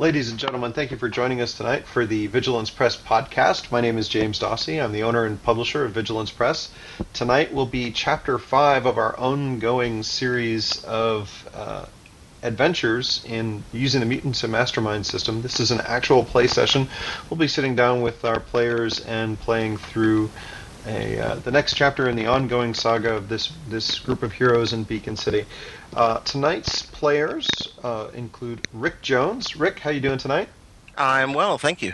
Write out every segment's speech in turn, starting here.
Ladies and gentlemen, thank you for joining us tonight for the Vigilance Press podcast. My name is James Dossie. I'm the owner and publisher of Vigilance Press. Tonight will be Chapter 5 of our ongoing series of adventures in using the Mutants and Mastermind system. This is an actual play session. We'll be sitting down with our players and playing through the next chapter in the ongoing saga of this group of heroes in Beacon City. Tonight's players include Rick Jones. Rick, how you doing tonight? I'm well, thank you.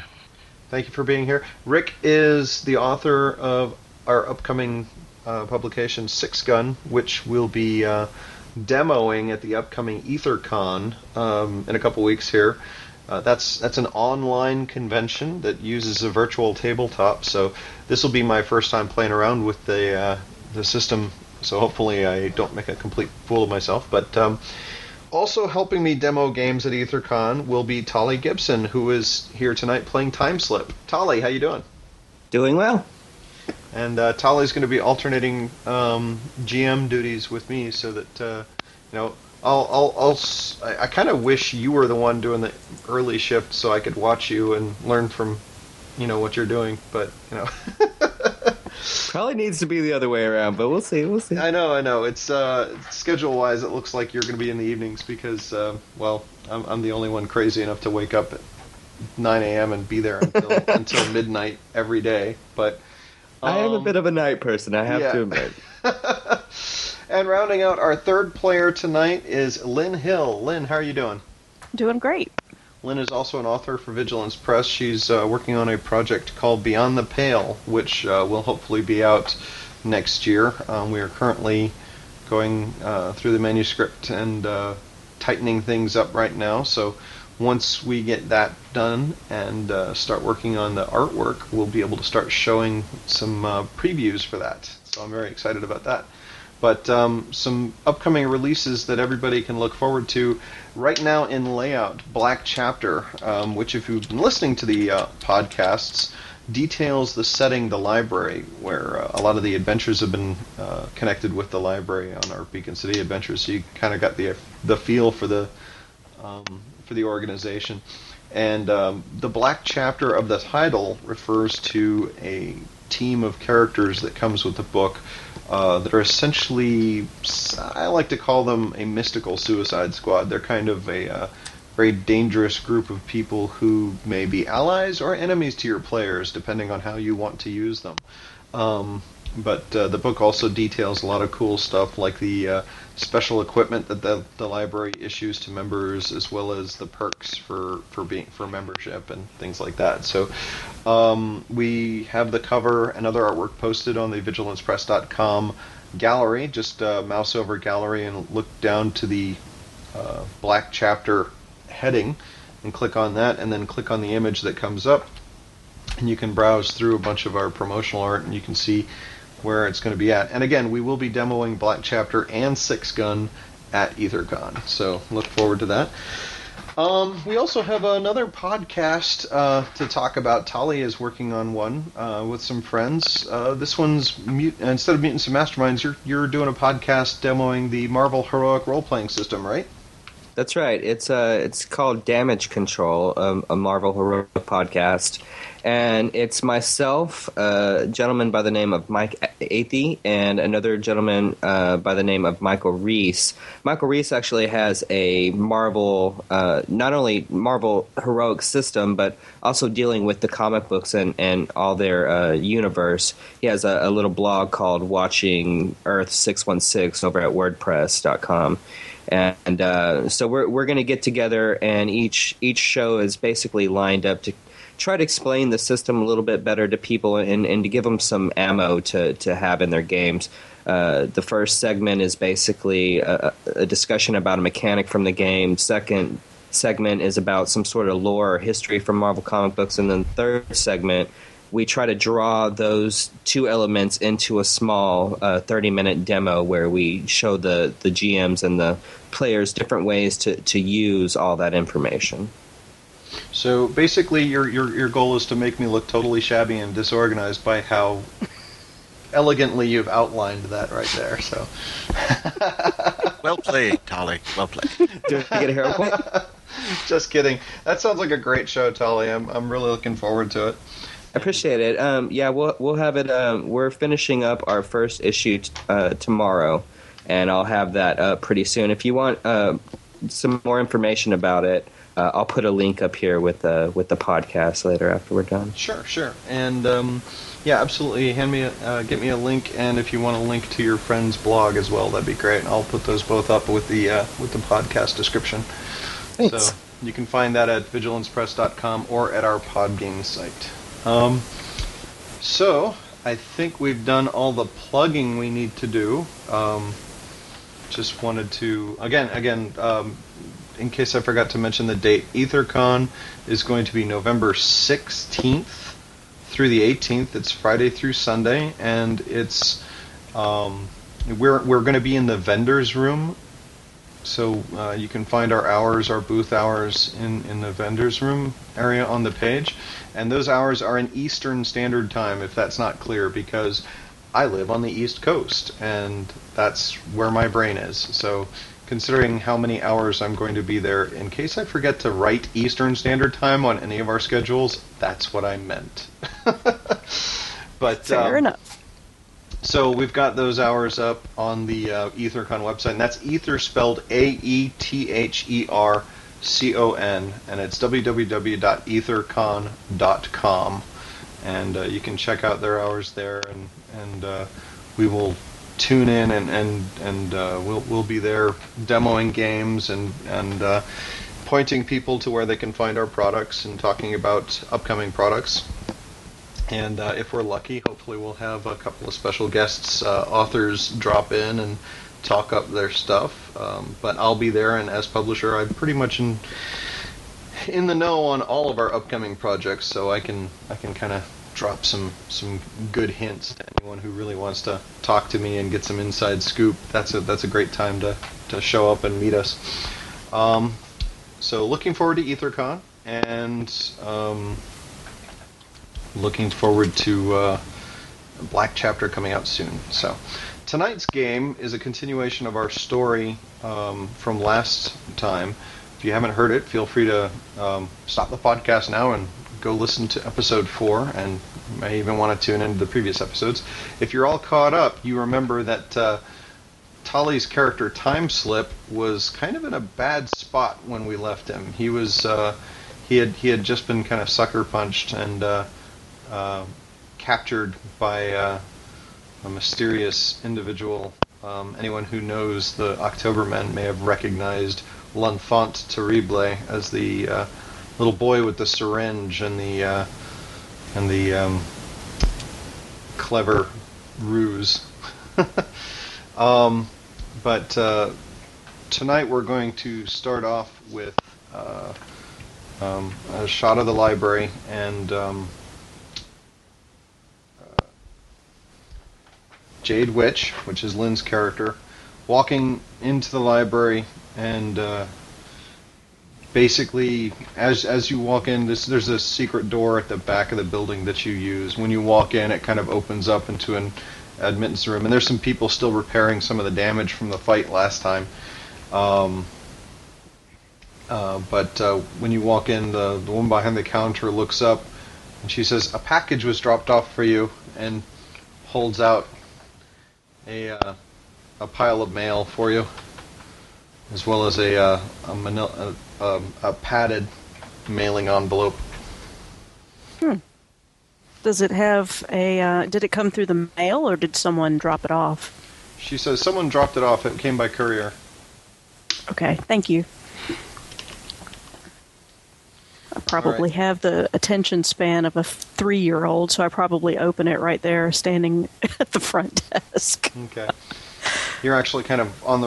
Thank you for being here. Rick is the author of our upcoming publication, Six Gun, which will be demoing at the upcoming EtherCon in a couple weeks here. That's an online convention that uses a virtual tabletop, so this will be my first time playing around with the system, so hopefully I don't make a complete fool of myself. But also helping me demo games at EtherCon will be Tali Gibson, who is here tonight playing Timeslip. Tali, how you doing? Doing well. And Tali's going to be alternating GM duties with me so that, I kind of wish you were the one doing the early shift so I could watch you and learn from, what you're doing. But, probably needs to be the other way around, but we'll see. I know. It's schedule-wise, it looks like you're going to be in the evenings because, I'm the only one crazy enough to wake up at 9 a.m. and be there until midnight every day. But I am a bit of a night person, I have to admit. And rounding out our third player tonight is Lynn Hill. Lynn, how are you doing? Doing great. Lynn is also an author for Vigilance Press. She's working on a project called Beyond the Pale, which will hopefully be out next year. We are currently going through the manuscript and tightening things up right now. So once we get that done and start working on the artwork, we'll be able to start showing some previews for that. So I'm very excited about that. But some upcoming releases that everybody can look forward to right now in layout, Black Chapter, which if you've been listening to the podcasts, details the setting, the library, where a lot of the adventures have been connected with the library on our Beacon City adventures. So you kind of got the feel for the organization. And the Black Chapter of the title refers to a team of characters that comes with the book that are essentially, I like to call them a mystical suicide squad. They're kind of a very dangerous group of people who may be allies or enemies to your players, depending on how you want to use them. But the book also details a lot of cool stuff, like the special equipment that the library issues to members, as well as the perks for membership and things like that. So we have the cover and other artwork posted on the vigilancepress.com gallery. Just mouse over gallery and look down to the Black Chapter heading and click on that, and then click on the image that comes up. And you can browse through a bunch of our promotional art, and you can see where it's going to be at. And again, we will be demoing Black Chapter and Six Gun at EtherCon, so look forward to that. We also have another podcast to talk about. Tali is working on one with some friends. This one's instead of Mutants and Masterminds, you're doing a podcast demoing the Marvel Heroic Role-Playing System, right? That's right. It's called Damage Control, a Marvel Heroic podcast. And it's myself, a gentleman by the name of Mike Athey, and another gentleman by the name of Michael Reese. Michael Reese actually has a Marvel, not only Marvel Heroic system, but also dealing with the comic books and all their universe. He has a little blog called Watching Earth 616 over at wordpress.com. And so we're going to get together, and each show is basically lined up to try to explain the system a little bit better to people and to give them some ammo to have in their games. The first segment is basically a discussion about a mechanic from the game. Second segment is about some sort of lore or history from Marvel comic books. And then third segment, we try to draw those two elements into a small 30-minute demo where we show the GMs and the players different ways to use all that information. So basically, your goal is to make me look totally shabby and disorganized by how elegantly you've outlined that right there. So, well played, Tali. Well played. Do I get a hero point? Just kidding. That sounds like a great show, Tali. I'm really looking forward to it. I appreciate it. Yeah, we'll have it. We're finishing up our first issue tomorrow, and I'll have that up pretty soon. If you want some more information about it, I'll put a link up here with the podcast later after we're done. Sure, sure. And yeah, absolutely. Get me a link, and if you want a link to your friend's blog as well, that'd be great. I'll put those both up with the podcast description. Thanks. So you can find that at vigilancepress.com or at our Podbean site. So I think we've done all the plugging we need to do. Just wanted to again. In case I forgot to mention the date, EtherCon is going to be November 16th through the 18th. It's Friday through Sunday, and it's we're going to be in the vendors room. So you can find our hours, our booth hours, in the vendors room area on the page. And those hours are in Eastern Standard Time, if that's not clear, because I live on the East Coast, and that's where my brain is. So considering how many hours I'm going to be there, in case I forget to write Eastern Standard Time on any of our schedules, that's what I meant. But fair enough. So we've got those hours up on the EtherCon website, and that's Ether spelled AETHERCON, and it's www.ethercon.com, and you can check out their hours there, and we will tune in and we'll be there demoing games and pointing people to where they can find our products and talking about upcoming products. And if we're lucky, hopefully we'll have a couple of special guests, authors drop in and talk up their stuff. But I'll be there, and as publisher, I'm pretty much in the know on all of our upcoming projects, so I can kind of drop some good hints to anyone who really wants to talk to me and get some inside scoop. That's a great time to show up and meet us. So looking forward to EtherCon, and looking forward to Black Chapter coming out soon. So tonight's game is a continuation of our story from last time. If you haven't heard it, feel free to stop the podcast now and go listen to episode 4, and you may even want to tune into the previous episodes. If you're all caught up, you remember that Tali's character Timeslip was kind of in a bad spot when we left him. He was he had just been kind of sucker punched and captured by a mysterious individual. Anyone who knows the Oktobermen may have recognized L'Enfant Terrible as the little boy with the syringe and the clever ruse. But tonight we're going to start off with a shot of the library, and Jade Witch, which is Lynn's character, walking into the library, and basically, as you walk in, there's a secret door at the back of the building that you use. When you walk in, it kind of opens up into an admittance room. And there's some people still repairing some of the damage from the fight last time. But when you walk in, the woman behind the counter looks up, and she says, "A package was dropped off for you," and holds out a pile of mail for you, as well as a padded mailing envelope. Does it have a... did it come through the mail, or did someone drop it off? She says someone dropped it off. It came by courier. Okay, thank you. I probably have the attention span of a 3-year-old, so I probably open it right there, standing at the front desk. Okay. You're actually kind of on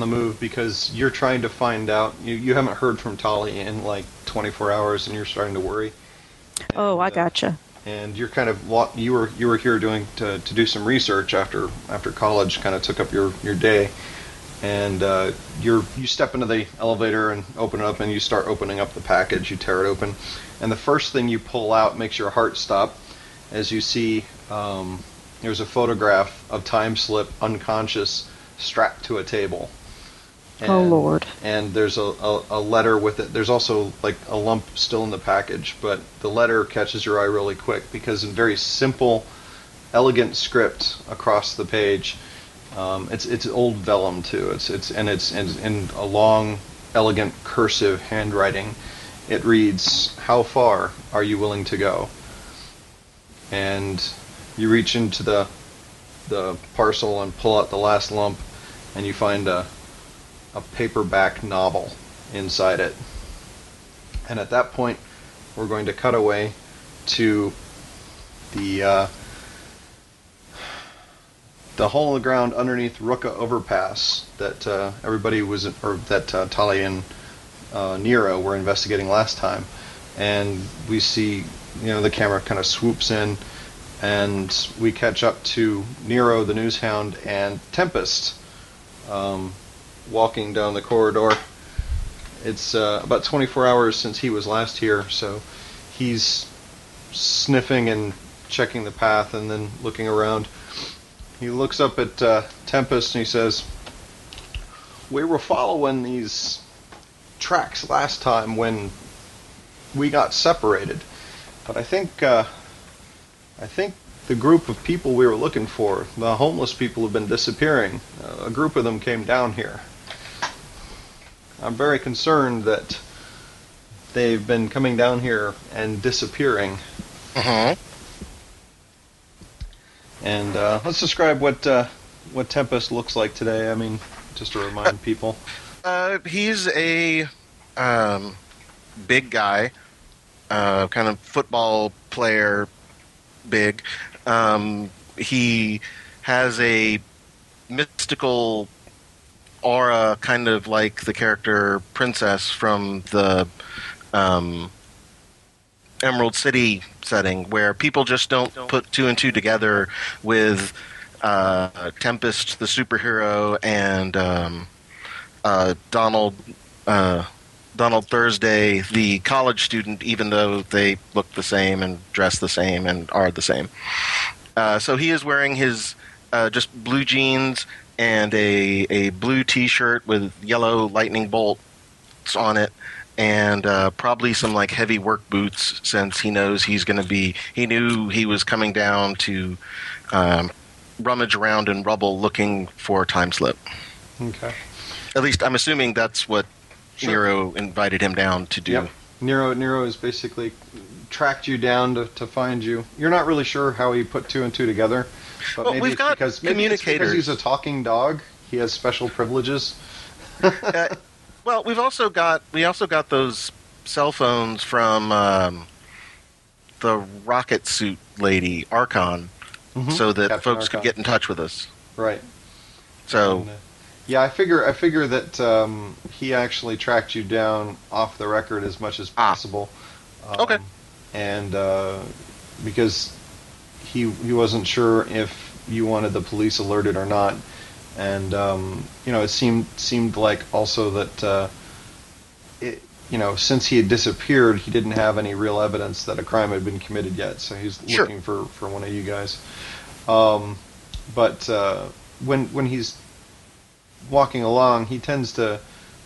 the move, because you're trying to find out. You haven't heard from Tali in like 24 hours, and you're starting to worry. And, I gotcha. And you're kind of you were here doing to do some research after college kind of took up your day, and you step into the elevator and open it up, and you start opening up the package. You tear it open, and the first thing you pull out makes your heart stop, as you see. There's a photograph of Timeslip unconscious, strapped to a table. And, oh Lord! And there's a letter with it. There's also like a lump still in the package, but the letter catches your eye really quick because in very simple, elegant script across the page, it's old vellum too. It's in a long, elegant cursive handwriting. It reads, "How far are you willing to go?" And you reach into the parcel and pull out the last lump, and you find a paperback novel inside it. And at that point, we're going to cut away to the hole in the ground underneath Ruka Overpass that everybody was, or that Tali and Nero were investigating last time. And we see, the camera kind of swoops in, and we catch up to Nero, the news hound, and Tempest. Walking down the corridor. It's about 24 hours since he was last here, so he's sniffing and checking the path and then looking around. He looks up at Tempest and he says, "We were following these tracks last time when we got separated, but I think the group of people we were looking for, the homeless people, have been disappearing. A group of them came down here. I'm very concerned that they've been coming down here and disappearing." Uh-huh. And let's describe what Tempest looks like today. I mean, just to remind people. He's a big guy, kind of football player, big. He has a mystical aura, kind of like the character Princess from the Emerald City setting, where people just don't put two and two together with Tempest, the superhero, and Donald Thursday, the college student, even though they look the same and dress the same and are the same. So he is wearing his just blue jeans and a blue T-shirt with yellow lightning bolts on it, and probably some like heavy work boots, since he knows he's going to be. He knew he was coming down to rummage around in rubble looking for Timeslip. Okay. At least I'm assuming that's what. Sure. Nero invited him down to do. Yep. Nero has basically tracked you down to find you. You're not really sure how he put two and two together, but maybe it's because he's a talking dog. He has special privileges. Well, we also got those cell phones from the rocket suit lady, Archon, mm-hmm. so that Captain folks Archon could get in touch with us. Right. So. And, yeah, I figure that he actually tracked you down off the record as much as possible. Okay. And because he wasn't sure if you wanted the police alerted or not, and it seemed like also that since he had disappeared, he didn't have any real evidence that a crime had been committed yet. So he's looking for one of you guys. But when he's walking along, he tends to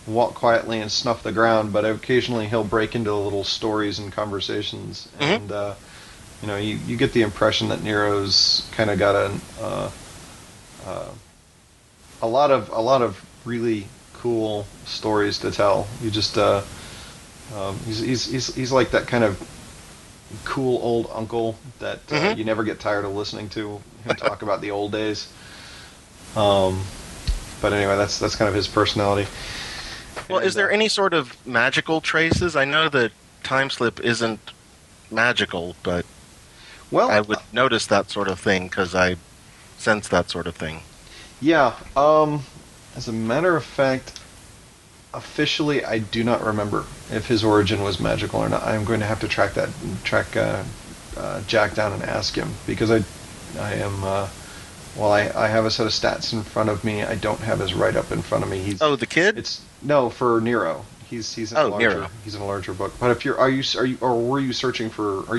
walk quietly and snuff the ground, but occasionally he'll break into little stories and conversations. Mm-hmm. And you get the impression that Nero's kind of got a lot of really cool stories to tell. You just he's like that kind of cool old uncle that mm-hmm. you never get tired of listening to him talk about the old days. But anyway, that's kind of his personality. Well, is there any sort of magical traces? I know that Timeslip isn't magical, but I would notice that sort of thing because I sense that sort of thing. Yeah. As a matter of fact, officially, I do not remember if his origin was magical or not. I'm going to have to track Jack down and ask him, because I am. Well, I have a set of stats in front of me. I don't have his write-up in front of me. The kid? No, for Nero. He's in a larger book. But if are you saying you're searching for a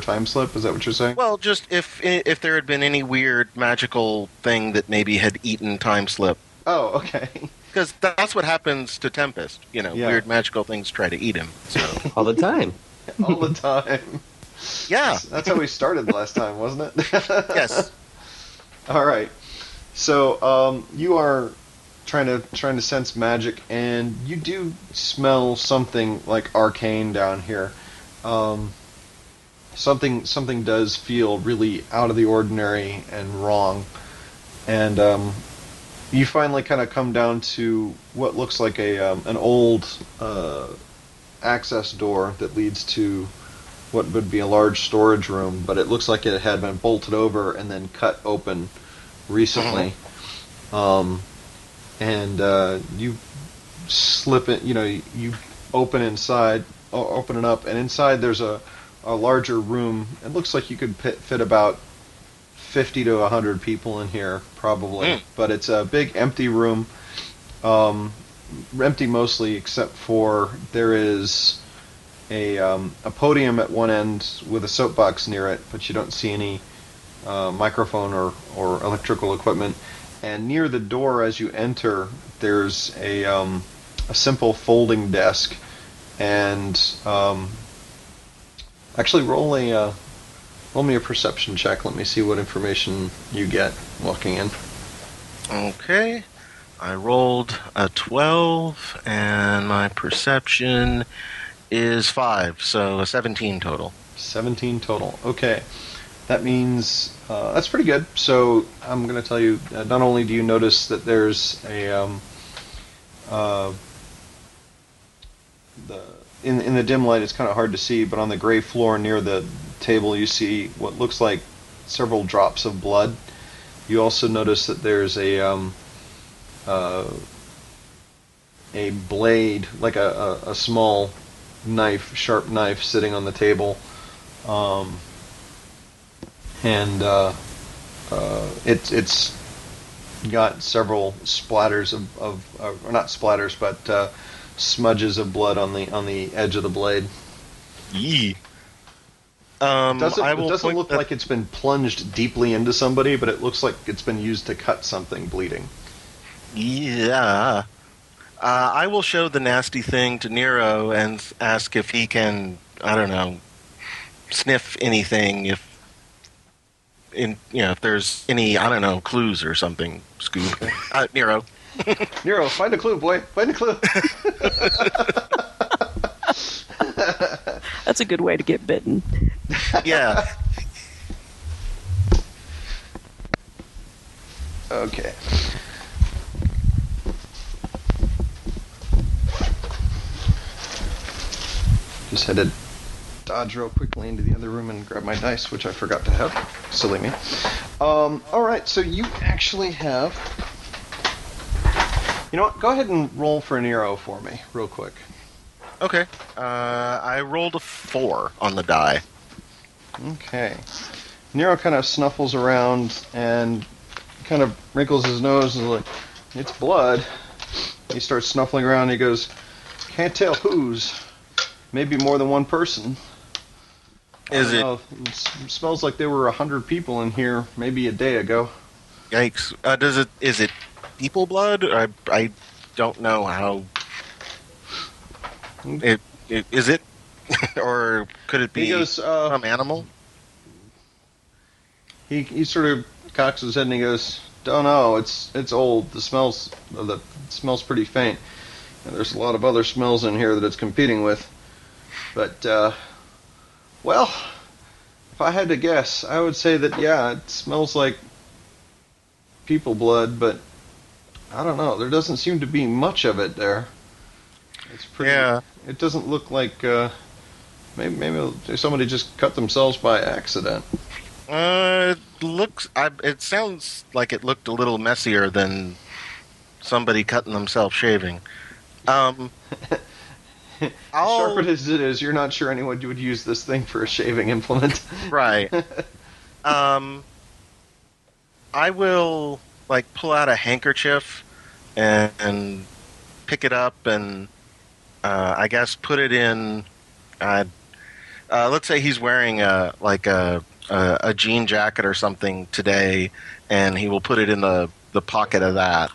Timeslip? Is that what you're saying? Well, just if there had been any weird magical thing that maybe had eaten Timeslip. Oh, okay. Because that's what happens to Tempest. You know, weird magical things try to eat him. So. All the time. All the time. Yeah. That's how we started last time, wasn't it? Yes. All right. So you are trying to sense magic, and you do smell something like arcane down here. Something does feel really out of the ordinary and wrong, and you finally kind of come down to what looks like an old access door that leads to what would be a large storage room, but it looks like it had been bolted over and then cut open recently. You slip it, you open it up, and inside there's a larger room. It looks like you could fit about 50 to 100 people in here, probably. But it's a big empty room, empty mostly except for there is a podium at one end with a soapbox near it, but you don't see any microphone or electrical equipment. And near the door as you enter, there's a simple folding desk, and actually, roll me a perception check. Let me see what information you get walking in. Okay. I rolled a 12, and my perception is 5, so a 17 total. 17 total. Okay. That means that's pretty good. So I'm going to tell you, not only do you notice that there's in the dim light, it's kind of hard to see, but on the gray floor near the table, you see what looks like several drops of blood. You also notice that there's a blade, like a small knife, sharp knife, sitting on the table, and it's got several splatters of not splatters, but smudges of blood on the edge of the blade. Yee. It doesn't look like it's been plunged deeply into somebody, but it looks like it's been used to cut something bleeding. Yeah. I will show the nasty thing to Nero and ask if he can, I don't know, sniff anything, if there's any, I don't know, clues or something. Scoop. Nero. Nero, find a clue, boy. Find a clue. That's a good way to get bitten. Yeah. Okay. Just had to dodge real quickly into the other room and grab my dice, which I forgot to have. Silly me. All right, so you actually have... You know what? Go ahead and roll for Nero for me, real quick. Okay. I rolled a 4 on the die. Okay. Nero kind of snuffles around and kind of wrinkles his nose and is like, it's blood. He starts snuffling around and he goes, can't tell whose. Maybe more than one person. Is it? It smells like there were 100 people in here maybe a day ago. Yikes. Is it people blood? I don't know how it is it, or could it be some animal? He sort of cocks his head and he goes, "Don't know. It's old. The smell's pretty faint. And there's a lot of other smells in here that it's competing with. But well, if I had to guess, I would say that it smells like people blood, but." I don't know. There doesn't seem to be much of it there. It's pretty. Yeah. It doesn't look like. Maybe somebody just cut themselves by accident. It sounds like it looked a little messier than somebody cutting themselves shaving. As sharp as it is, you're not sure anyone would use this thing for a shaving implement. Right. I will pull out a handkerchief. And pick it up and I guess put it in. Let's say he's wearing a jean jacket or something today, and he will put it in the pocket of that.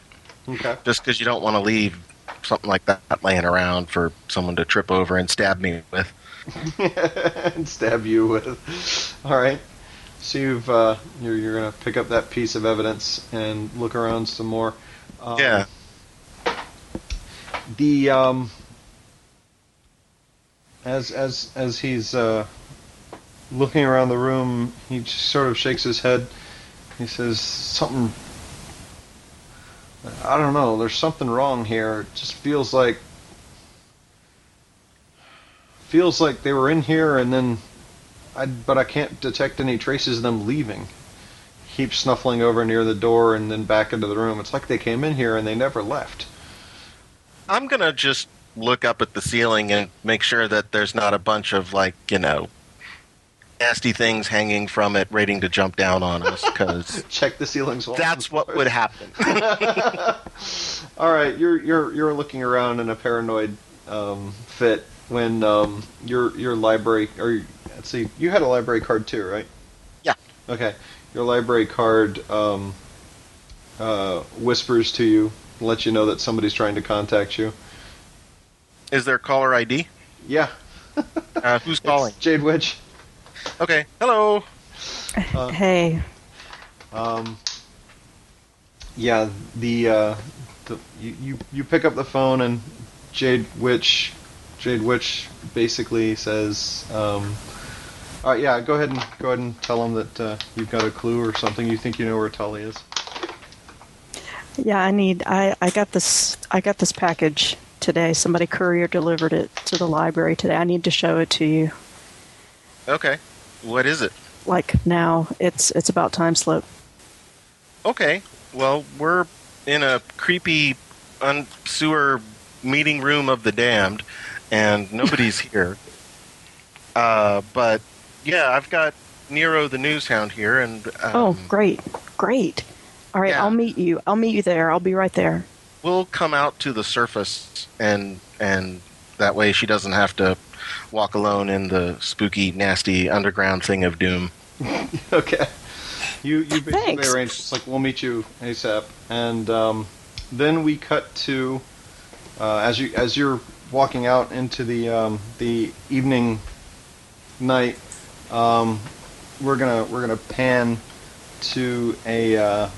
Okay. Just because you don't want to leave something like that laying around for someone to trip over and stab me with. And stab you with. All right. So you've you're gonna pick up that piece of evidence and look around some more. Yeah. The as he's looking around the room, he just sort of shakes his head. He says something. I don't know. There's something wrong here. It just feels like they were in here and then. But I can't detect any traces of them leaving. Keep snuffling over near the door and then back into the room. It's like they came in here and they never left. I'm going to just look up at the ceiling and make sure that there's not a bunch of, like, you know, nasty things hanging from it waiting to jump down on us. Cause check the ceiling's walls. That's what would happen. All right, you're looking around in a paranoid fit when your library... or. Let's see, you had a library card too, right? Yeah. Okay. Your library card whispers to you, lets you know that somebody's trying to contact you. Is there caller ID? Yeah. Who's calling? It's Jade Witch. Okay. Hello. Hey. Yeah, you pick up the phone and Jade Witch basically says, all right, yeah, go ahead and tell him that you've got a clue or something. You think you know where Tully is? Yeah, I got this package today. Somebody courier delivered it to the library today. I need to show it to you. Okay, what is it? Like now, it's about Timeslip. Okay, well we're in a creepy sewer meeting room of the damned, and nobody's here. But yeah, I've got Nero the news hound here, and oh, great! All right, yeah. I'll meet you there. I'll be right there. We'll come out to the surface, and that way she doesn't have to walk alone in the spooky, nasty underground thing of doom. Okay. You basically arranged. It's like we'll meet you ASAP, and then we cut to as you're walking out into the evening night, we're gonna pan to a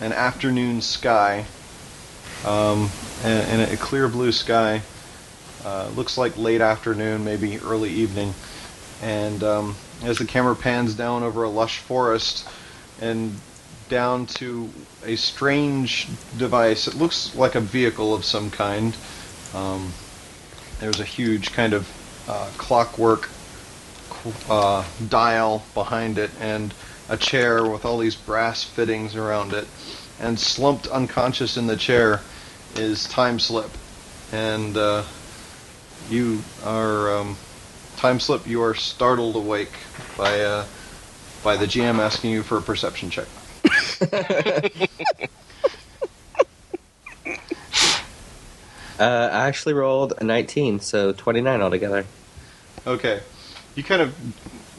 an afternoon sky, and a clear blue sky. Looks like late afternoon, maybe early evening. And as the camera pans down over a lush forest and down to a strange device, it looks like a vehicle of some kind. There's a huge kind of clockwork dial behind it, and a chair with all these brass fittings around it. And slumped unconscious in the chair is Timeslip. And you are Timeslip. You are startled awake by the GM asking you for a perception check. I actually rolled a 19, so 29 altogether. Okay. You kind of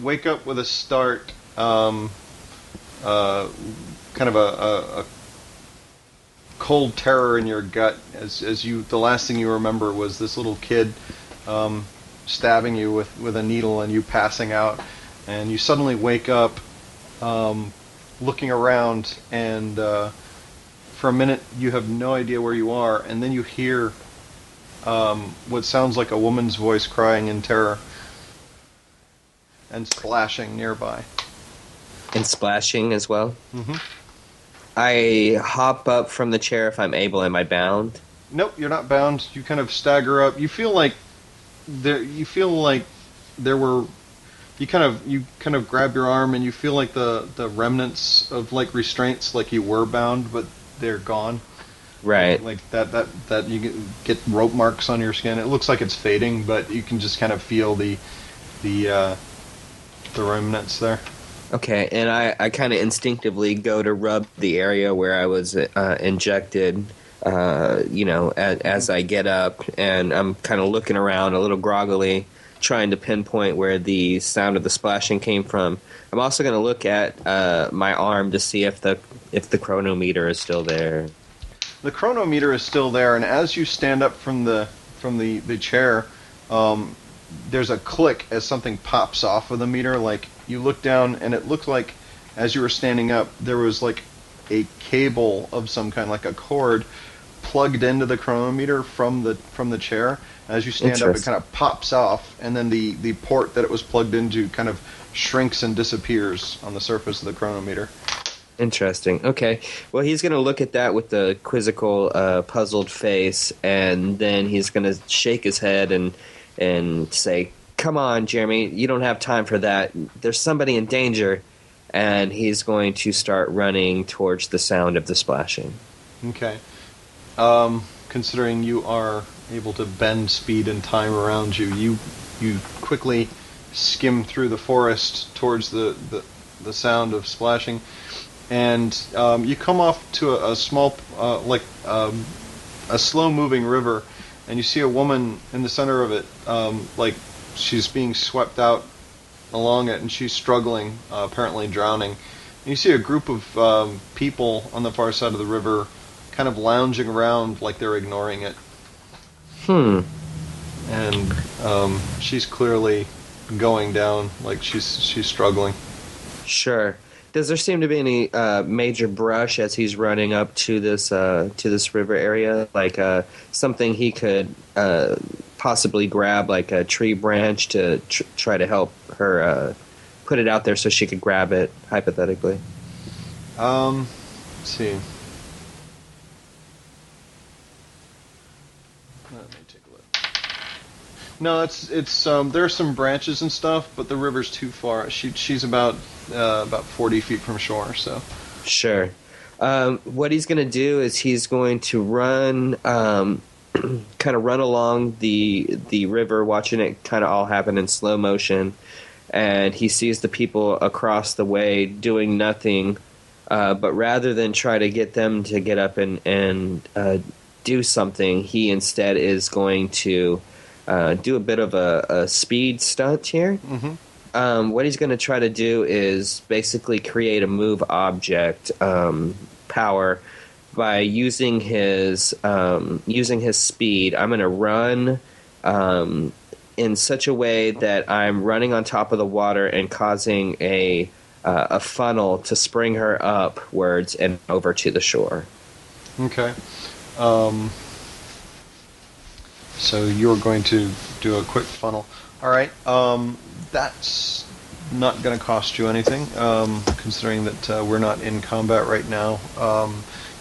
wake up with a start, kind of a cold terror in your gut as the last thing you remember was this little kid stabbing you with a needle and you passing out, and you suddenly wake up looking around, and for a minute you have no idea where you are, and then you hear what sounds like a woman's voice crying in terror and splashing nearby. And splashing as well? Mm-hmm. I hop up from the chair if I'm able. Am I bound? Nope, you're not bound. You kind of stagger up. You feel like there were... You kind of grab your arm and you feel like the remnants of like restraints, like you were bound, but they're gone. Right. Like that you get rope marks on your skin. It looks like it's fading, but you can just kind of feel the remnants there. Okay, and I kind of instinctively go to rub the area where I was injected. You know, as I get up, and I'm kind of looking around a little groggily, trying to pinpoint where the sound of the splashing came from. I'm also going to look at my arm to see if the chronometer is still there. The chronometer is still there, and as you stand up from the chair, there's a click as something pops off of the meter. Like, you look down, and it looked like, as you were standing up, there was like a cable of some kind, like a cord, plugged into the chronometer from the chair. As you stand up, it kind of pops off, and then the port that it was plugged into kind of shrinks and disappears on the surface of the chronometer. Interesting. Okay. Well, he's going to look at that with the quizzical, puzzled face, and then he's going to shake his head and say, "Come on, Jeremy, you don't have time for that. There's somebody in danger." And he's going to start running towards the sound of the splashing. Okay. Considering you are able to bend speed and time around you, you quickly skim through the forest towards the sound of splashing, and you come off to a small, a slow-moving river, and you see a woman in the center of it, like she's being swept out along it, and she's struggling, apparently drowning. And you see a group of people on the far side of the river kind of lounging around like they're ignoring it. Hmm. And she's clearly going down, like she's struggling. Sure. Does there seem to be any major brush as he's running up to this river area? Like something he could possibly grab, like a tree branch, to try to help her put it out there so she could grab it, hypothetically? Let's see. Let me take a look. No, it's there are some branches and stuff, but the river's too far. She's about 40 feet from shore, so. Sure. What he's going to do is he's going to run, kind of run along the river, watching it kind of all happen in slow motion, and he sees the people across the way doing nothing, but rather than try to get them to get up and do something, he instead is going to do a bit of a speed stunt here. Mm-hmm. What he's going to try to do is basically create a move object power by using his speed. I'm going to run in such a way that I'm running on top of the water and causing a funnel to spring her upwards and over to the shore. Okay. So you're going to do a quick funnel. All right. That's not going to cost you anything, considering that we're not in combat right now.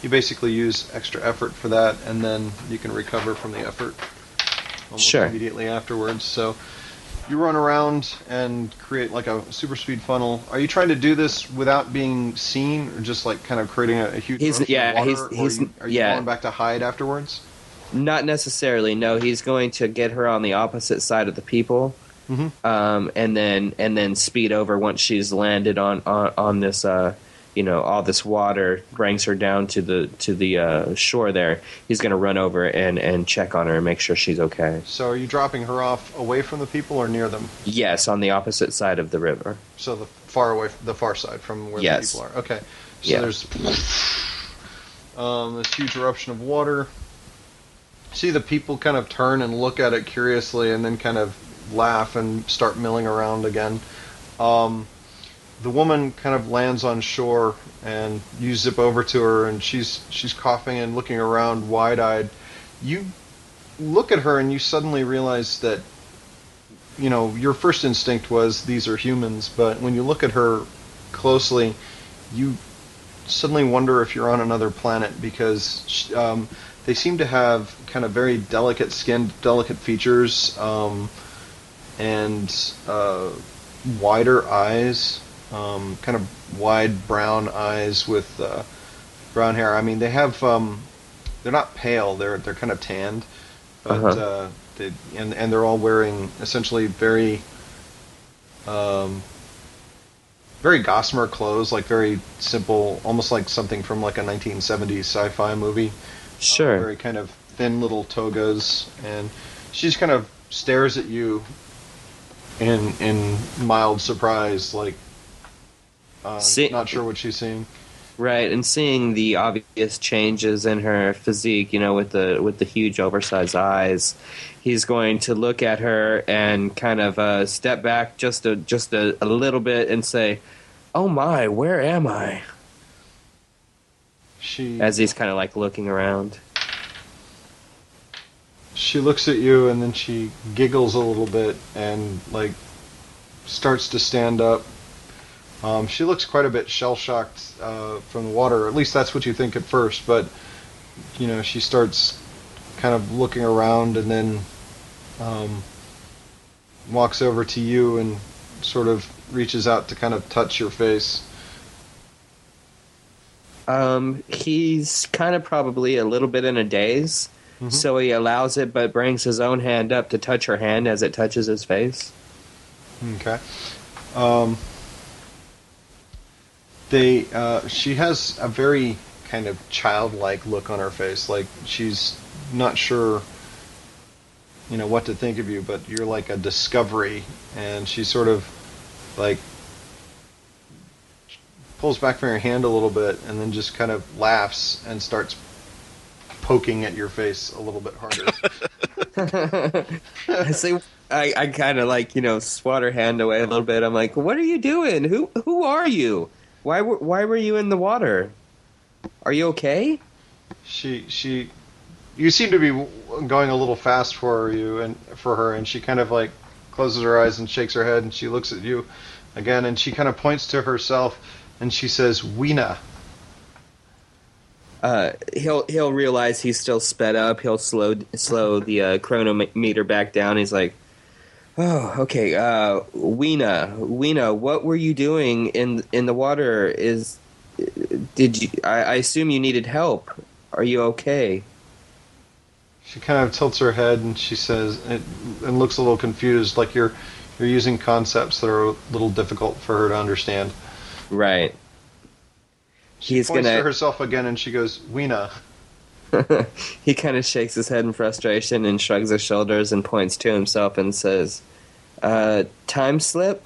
You basically use extra effort for that, and then you can recover from the effort almost immediately afterwards. So you run around and create like a super speed funnel. Are you trying to do this without being seen, or just like kind of creating a huge Are you going back to hide afterwards? Not necessarily, no. He's going to get her on the opposite side of the people. Mm-hmm. And then speed over once she's landed on this all this water brings her down to the shore there. He's going to run over and check on her and make sure she's okay. So are you dropping her off away from the people or near them? Yes, on the opposite side of the river. So the far side from where the people are. Okay. So there's this huge eruption of water. See the people kind of turn and look at it curiously and then kind of laugh and start milling around again. The woman kind of lands on shore, and you zip over to her, and she's coughing and looking around wide-eyed. You look at her, and you suddenly realize that, your first instinct was, these are humans, but when you look at her closely, you suddenly wonder if you're on another planet, because they seem to have kind of very delicate skin, delicate features, and wider eyes, kind of wide brown eyes with brown hair. I mean, they have they're not pale; they're kind of tanned, but they they're all wearing essentially very very gossamer clothes, like very simple, almost like something from like a 1970s sci-fi movie. Sure. Very kind of thin little togas, and she's kind of stares at you in mild surprise, like not sure what she's seeing. Right, and seeing the obvious changes in her physique, you know, with the huge oversized eyes, he's going to look at her and kind of step back just a little bit and say, "Oh my, where am I?" As he's kind of like looking around. She looks at you and then she giggles a little bit and like starts to stand up. She looks quite a bit shell-shocked from the water. At least that's what you think at first. But, you know, she starts kind of looking around and then walks over to you and sort of reaches out to kind of touch your face. He's kind of probably a little bit in a daze. Mm-hmm. So he allows it but brings his own hand up to touch her hand as it touches his face. Okay. She has a very kind of childlike look on her face, like she's not sure, you know, what to think of you, but you're like a discovery, and she sort of like pulls back from your hand a little bit and then just kind of laughs and starts poking at your face a little bit harder. I kind of like, you know, swat her hand away a little bit. I'm like, what are you doing? Who are you? Why were you in the water? Are you okay? You seem to be going a little fast for her, and she kind of like closes her eyes and shakes her head, and she looks at you again, and she kind of points to herself, and she says, "Weena." He'll realize he's still sped up. He'll slow the chronometer back down. He's like, "Oh, okay. Weena, what were you doing in the water? I assume you needed help. Are you okay?" She kind of tilts her head and she says, and looks a little confused, like you're using concepts that are a little difficult for her to understand. Right. She points to herself again and she goes, "Weena." He kind of shakes his head in frustration and shrugs his shoulders and points to himself and says, "Timeslip?"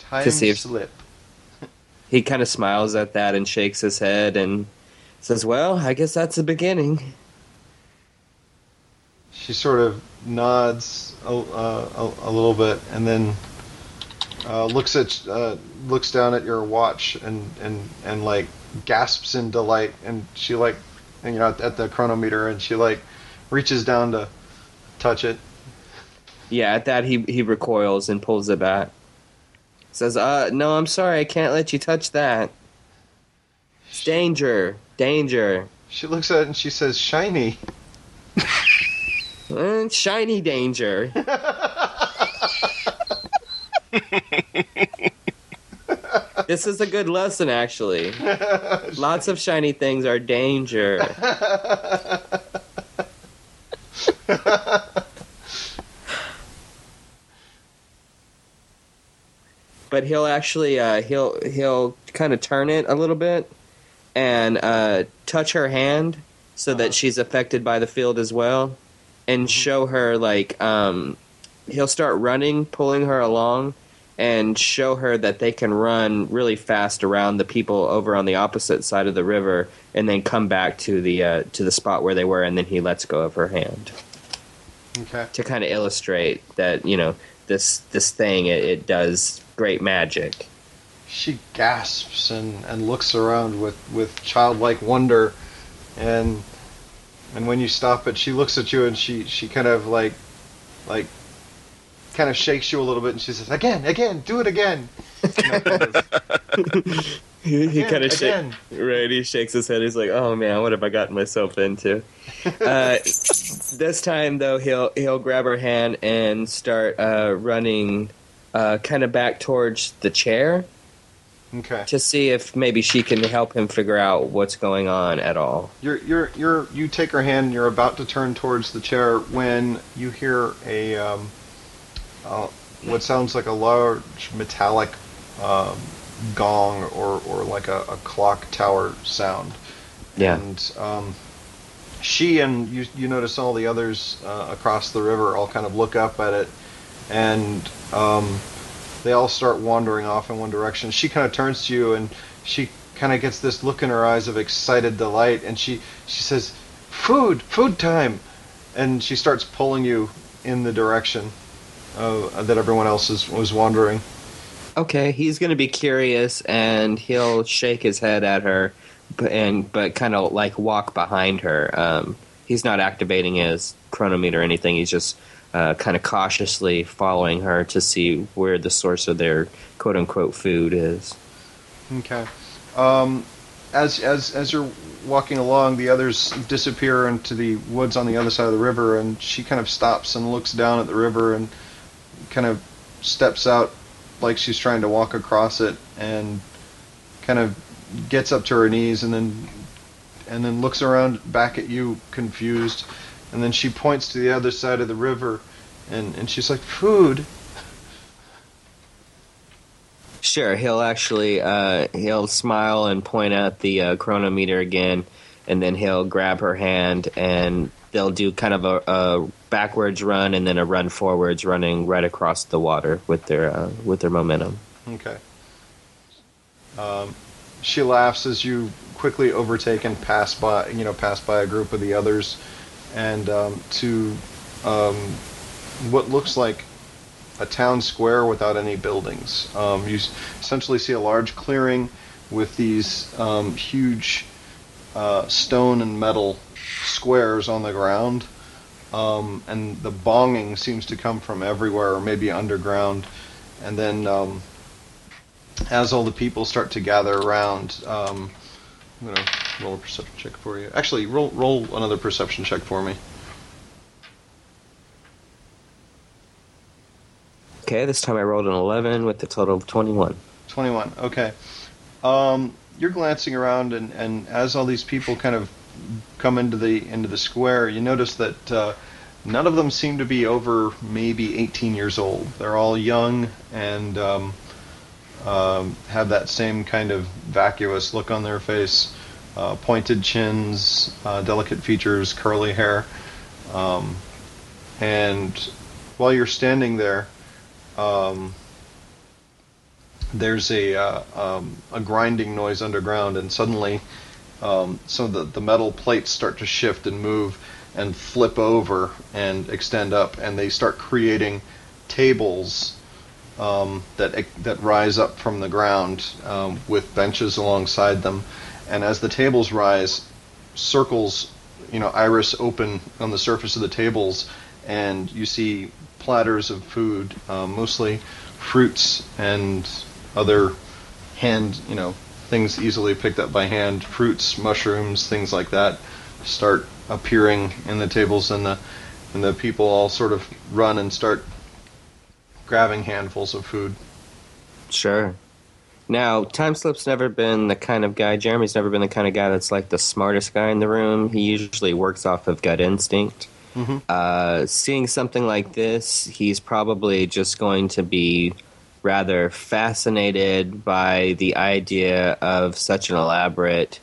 Timeslip. He kind of smiles at that and shakes his head and says, "Well, I guess that's the beginning." She sort of nods a little bit and then looks down at your watch and like gasps in delight, and she like, and you know, at the chronometer, and she like reaches down to touch it. Yeah, at that he recoils and pulls it back. Says, "No, I'm sorry, I can't let you touch that. It's danger." She looks at it and she says, "Shiny." Shiny danger. This is a good lesson, actually. Lots of shiny things are danger. But he'll actually he'll kind of turn it a little bit and touch her hand so that she's affected by the field as well, and show her like he'll start running, pulling her along, and show her that they can run really fast around the people over on the opposite side of the river and then come back to the spot where they were, and then he lets go of her hand. Okay. To kind of illustrate that, you know, this thing, it does great magic. She gasps and looks around with childlike wonder, and when you stop it, she looks at you and she kind of like kind of shakes you a little bit, and she says, again, do it again. He kind of shakes, right? He shakes his head. He's like, "Oh man, what have I gotten myself into?" This time though, he'll grab her hand and start running, kind of back towards the chair. Okay. To see if maybe she can help him figure out what's going on at all. You take her hand and you're about to turn towards the chair when you hear a what sounds like a large metallic gong or like a clock tower sound. Yeah. And she and you notice all the others across the river all kind of look up at it, and They all start wandering off in one direction. She kind of turns to you, and she kind of gets this look in her eyes of excited delight, and she says, food time, and she starts pulling you in the direction that everyone else was wandering. Okay, he's going to be curious, and he'll shake his head at her, but kind of like walk behind her. He's not activating his chronometer or anything. He's just kind of cautiously following her to see where the source of their quote-unquote food is. Okay. As you're walking along, the others disappear into the woods on the other side of the river, and she kind of stops and looks down at the river and kind of steps out like she's trying to walk across it, and kind of gets up to her knees and then looks around back at you, confused, and then she points to the other side of the river, and she's like, food. Sure, he'll actually he'll smile and point at the chronometer again, and then he'll grab her hand, and they'll do kind of a backwards run and then a run forwards, running right across the water with their momentum. Okay. She laughs as you quickly overtake and pass by a group of the others, and to what looks like a town square without any buildings. You essentially see a large clearing with these huge stone and metal squares on the ground, and the bonging seems to come from everywhere, or maybe underground. And then as all the people start to gather around, I'm going to roll a perception check for you. Actually, roll another perception check for me. Okay, this time I rolled an 11 with a total of 21. 21, okay. You're glancing around, and as all these people kind of come into the square, you notice that none of them seem to be over maybe 18 years old. They're all young and have that same kind of vacuous look on their face, pointed chins, delicate features, curly hair. And while you're standing there, there's a grinding noise underground, and suddenly some of the metal plates start to shift and move and flip over and extend up, and they start creating tables that rise up from the ground with benches alongside them. And as the tables rise, circles, iris open on the surface of the tables, and you see platters of food, mostly fruits and other hand, things easily picked up by hand, fruits, mushrooms, things like that, start appearing in the tables, and the people all sort of run and start grabbing handfuls of food. Sure. Now, Timeslip's never been the kind of guy, Jeremy's never been the kind of guy that's like the smartest guy in the room. He usually works off of gut instinct. Mm-hmm. Seeing something like this, he's probably just going to be rather fascinated by the idea of such an elaborate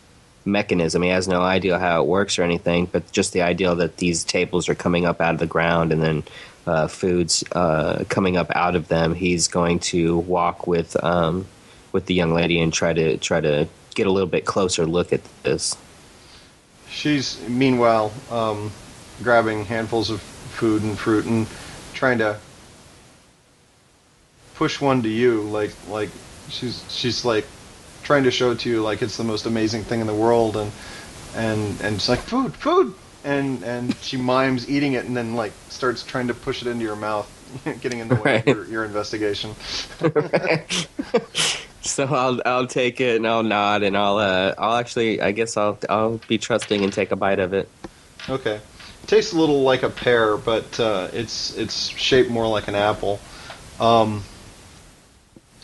mechanism. He has no idea how it works or anything, but just the idea that these tables are coming up out of the ground and then foods coming up out of them. He's going to walk with the young lady and try to get a little bit closer look at this. She's meanwhile grabbing handfuls of food and fruit and trying to push one to you, like she's like trying to show it to you like it's the most amazing thing in the world, and it's like food, and she mimes eating it and then like starts trying to push it into your mouth, getting in the way of your investigation. Right. So I'll take it and I'll nod and I'll actually, I guess I'll be trusting and take a bite of it. Okay. Tastes a little like a pear, but it's shaped more like an apple.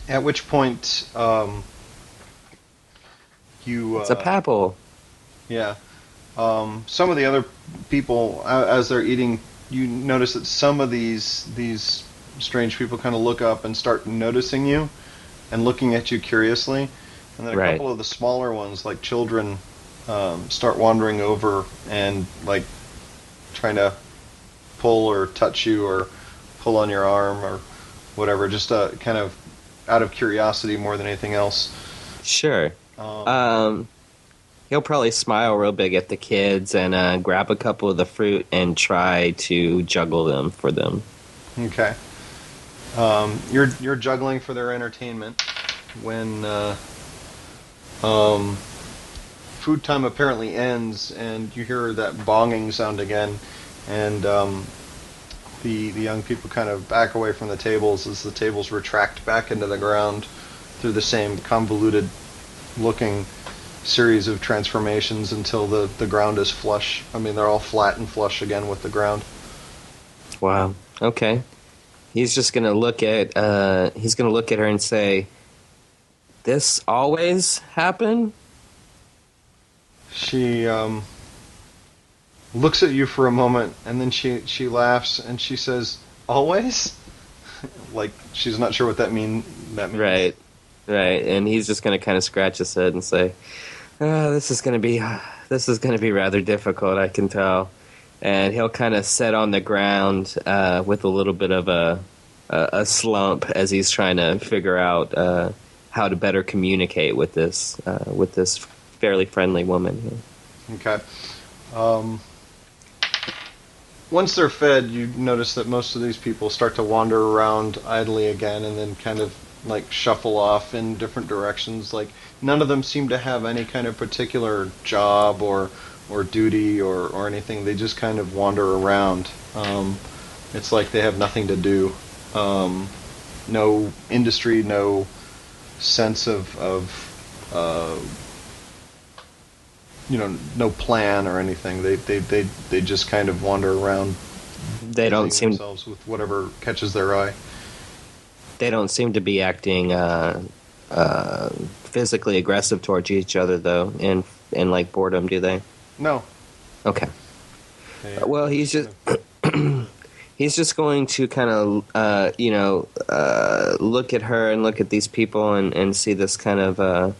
At which point, you... it's a papple. Yeah. Some of the other people, as they're eating, you notice that some of these strange people kind of look up and start noticing you and looking at you curiously. And then a couple of the smaller ones, like children, start wandering over and, like, trying to pull or touch you or pull on your arm or whatever, just kind of out of curiosity more than anything else. Sure. He'll probably smile real big at the kids and grab a couple of the fruit and try to juggle them for them. Okay. You're juggling for their entertainment when food time apparently ends, and you hear that bonging sound again, and the young people kind of back away from the tables as the tables retract back into the ground through the same convoluted looking series of transformations until the ground is flush. I mean, they're all flat and flush again with the ground. Wow. Okay. He's just gonna look at her and say, "This always happen?" She looks at you for a moment, and then she laughs, and she says, "Always?" Like, she's not sure what that means. Right. And he's just going to kind of scratch his head and say, "This is going to be rather difficult, I can tell." And he'll kind of sit on the ground with a little bit of a slump as he's trying to figure out how to better communicate with this fairly friendly woman here. Okay. Once they're fed, you notice that most of these people start to wander around idly again and then kind of like shuffle off in different directions. Like, none of them seem to have any kind of particular job or duty or anything. They just kind of wander around. It's like they have nothing to do. No industry, no sense of you know, no plan or anything. They just kind of wander around. They don't seem themselves with whatever catches their eye. They don't seem to be acting physically aggressive towards each other, though, in like boredom, do they? No. Okay. Hey, well, he's just he's just going to kind of look at her and look at these people and see this kind of.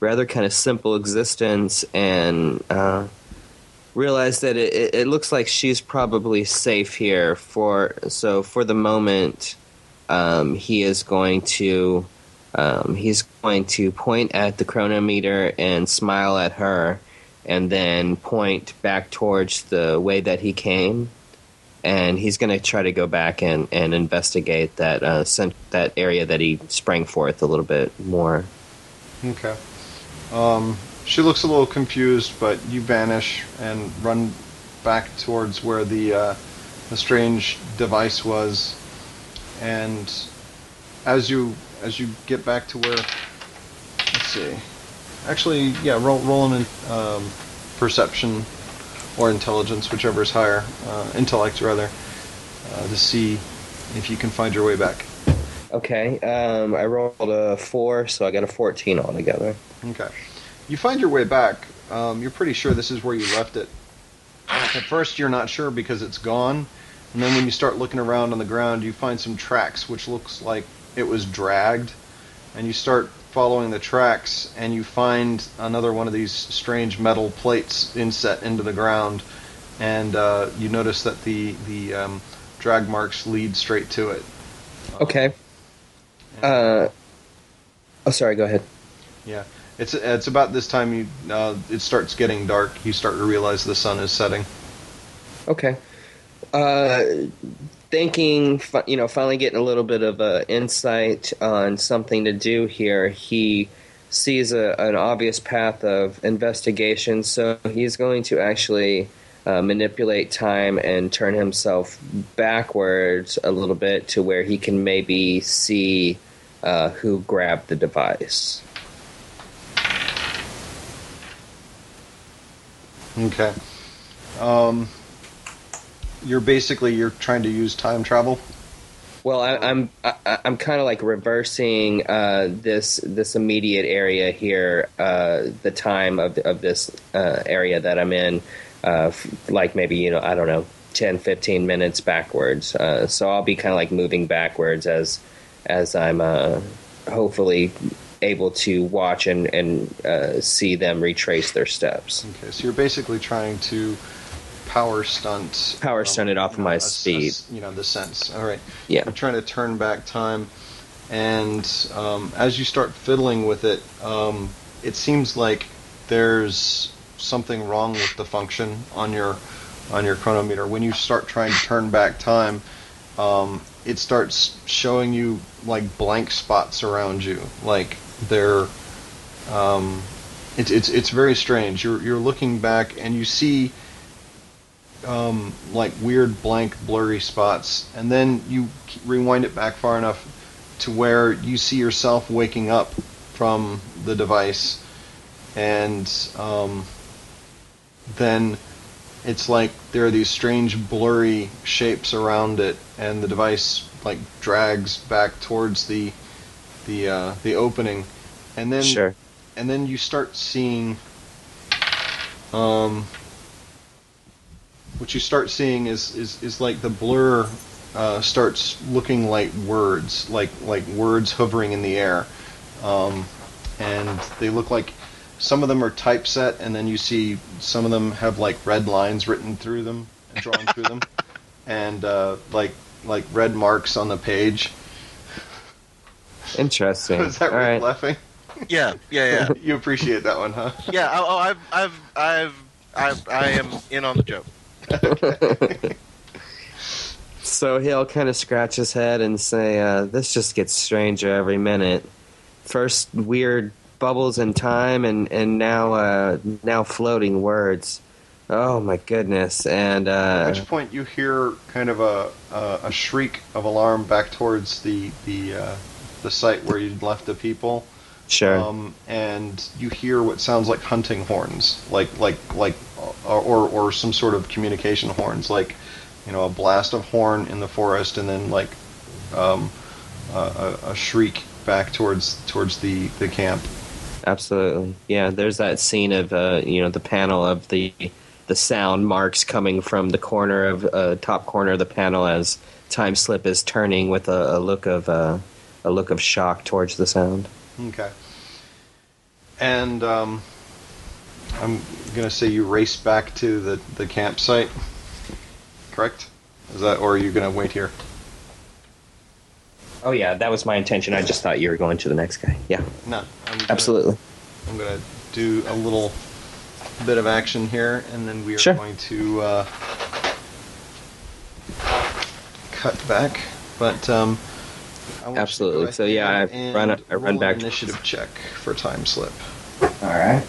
Rather kind of simple existence, and realize that it looks like she's probably safe here. For the moment, he's going to point at the chronometer and smile at her, and then point back towards the way that he came. And he's going to try to go back and investigate that area that he sprang forth a little bit more. Okay. She looks a little confused, but you vanish and run back towards where the strange device was. And as you get back to where, let's see, actually, yeah, roll an perception or intelligence, whichever is higher, intellect rather, to see if you can find your way back. Okay, I rolled a 4, so I got a 14 altogether. Okay. You find your way back. You're pretty sure this is where you left it. At first, you're not sure because it's gone. And then when you start looking around on the ground, you find some tracks, which looks like it was dragged. And you start following the tracks, and you find another one of these strange metal plates inset into the ground. And you notice that the drag marks lead straight to it. Okay. Sorry, go ahead. Yeah. It's about this time it starts getting dark. You start to realize the sun is setting. Okay. Thinking, finally getting a little bit of insight on something to do here, he sees an obvious path of investigation, so he's going to actually manipulate time and turn himself backwards a little bit to where he can maybe see who grabbed the device. Okay. You're trying to use time travel. Well, I'm kind of like reversing this immediate area here, the time of this area that I'm in, like maybe 10, 15 minutes backwards. So I'll be kind of like moving backwards as I'm hopefully able to watch and see them retrace their steps. Okay, so you're basically trying to power stunt. Power stunt it off of my speed. You know, the sense. All right. Yeah. I'm trying to turn back time. And as you start fiddling with it, it seems like there's something wrong with the function on your chronometer. When you start trying to turn back time, it starts showing you like blank spots around you, like they're. It's very strange. You're looking back and you see like weird blank blurry spots, and then you rewind it back far enough to where you see yourself waking up from the device, and then it's like there are these strange blurry shapes around it, and the device like drags back towards the opening, and then sure. And then you start seeing what you start seeing is like the blur starts looking like words, like words hovering in the air, and they look like some of them are typeset, and then you see some of them have like red lines written through them and drawn through them, and like red marks on the page. Interesting. Is that right? Laughing? Yeah. You appreciate that one, huh? Yeah. Oh, I am in on the joke. Okay. So he'll kind of scratch his head and say, this just gets stranger every minute. First weird bubbles in time, and now floating words. Oh, my goodness. And at which point you hear kind of a shriek of alarm back towards the site where you'd left the people. Sure. And you hear what sounds like hunting horns, or some sort of communication horns, like, you know, a blast of horn in the forest, and then like a shriek back towards the camp. Absolutely, yeah. There's that scene of the panel of the sound marks coming from the corner of top corner of the panel as Timeslip is turning with a look of shock towards the sound. Okay. And I'm gonna say you race back to the campsite. Correct? Is that, or are you going to wait here? Oh yeah, that was my intention. I just thought you were going to the next guy. Yeah. No. Absolutely. I'm going to do a little bit of action here, and then we are going to cut back. But I want absolutely. To so yeah, I run back. Initiative check for Timeslip. All right.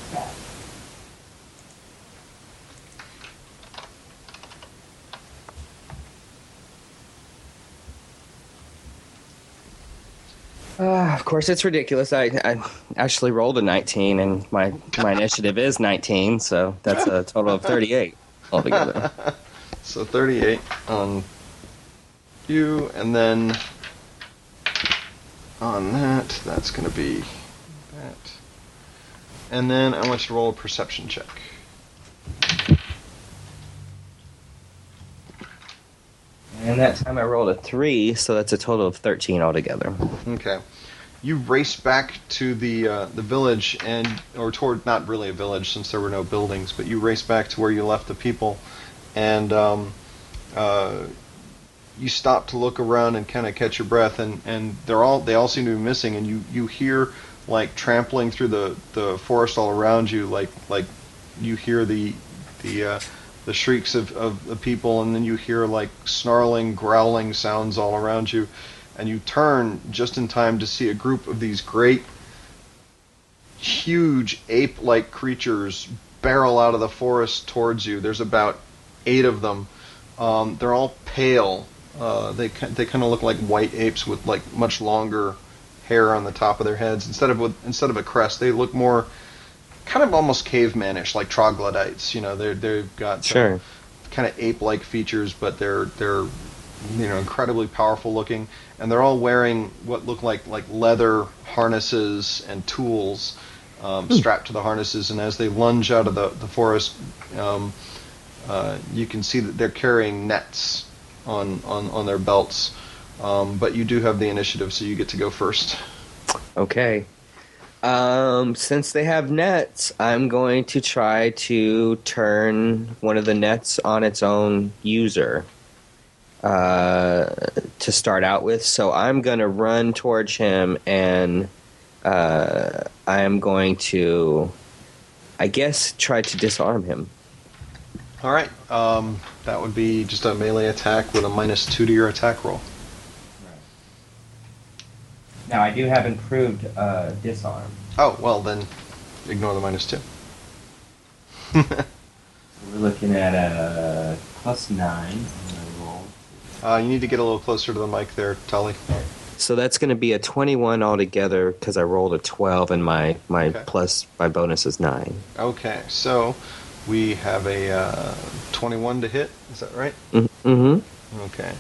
Of course, it's ridiculous. I actually rolled a 19, and my initiative is 19, so that's a total of 38 altogether. So 38 on you, and then on that, that's going to be that. And then I want you to roll a perception check. And that time I rolled a 3, so that's a total of 13 altogether. Okay. You race back to the village, or toward not really a village since there were no buildings, but you race back to where you left the people, and you stop to look around and kind of catch your breath, and they all seem to be missing, and you hear like trampling through the forest all around you, like you hear the shrieks of the people, and then you hear like snarling, growling sounds all around you, and you turn just in time to see a group of these great, huge ape-like creatures barrel out of the forest towards you. There's about 8 of them. They're all pale. They kind of look like white apes with like much longer hair on the top of their heads. Instead of a crest, they look more kind of almost cavemanish, like troglodytes. You know, they've got sure. kind of ape-like features, but they're you know, incredibly powerful looking, and they're all wearing what look like leather harnesses and tools strapped to the harnesses. And as they lunge out of the forest, you can see that they're carrying nets on their belts. But you do have the initiative, so you get to go first. Okay. Since they have nets, I'm going to try to turn one of the nets on its own user to start out with. So I'm going to run towards him, and I am going to, I guess, try to disarm him. All right. That would be just a melee attack with a -2 to your attack roll. Now, I do have improved disarm. Oh, well, then ignore the -2. So we're looking at a +9. You need to get a little closer to the mic there, Tali. So that's going to be a 21 altogether because I rolled a 12 and my okay. Plus my bonus is 9. Okay, so we have a 21 to hit. Is that right? Mm-hmm. Okay.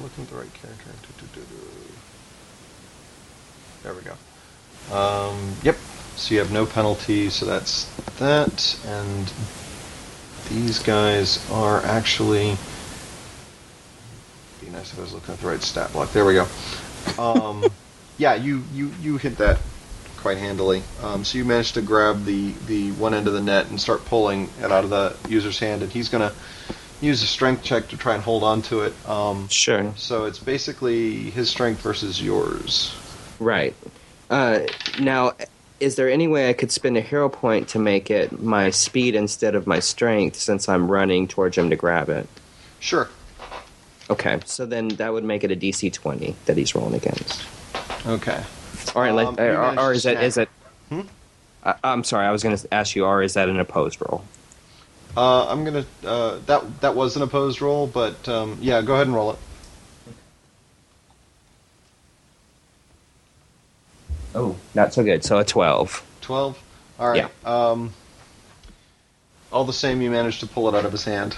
Looking at the right character. There we go. Yep. So you have no penalty, so that's that. And these guys are actually... Be nice if I was looking at the right stat block. There we go. Yeah, you hit that quite handily. So you managed to grab the one end of the net and start pulling it out of the user's hand, and he's going to use a strength check to try and hold on to it. Sure. So it's basically his strength versus yours. Right. Now, is there any way I could spend a hero point to make it my speed instead of my strength, since I'm running towards him to grab it? Sure. Okay. So then that would make it a DC 20 that he's rolling against. Okay. All right. Or is that... I'm sorry. I was going to ask you, or is that an opposed roll? I'm gonna. That was an opposed roll, but yeah, go ahead and roll it. Oh, not so good. So a 12. 12. All right. Yeah. All the same, you managed to pull it out of his hand.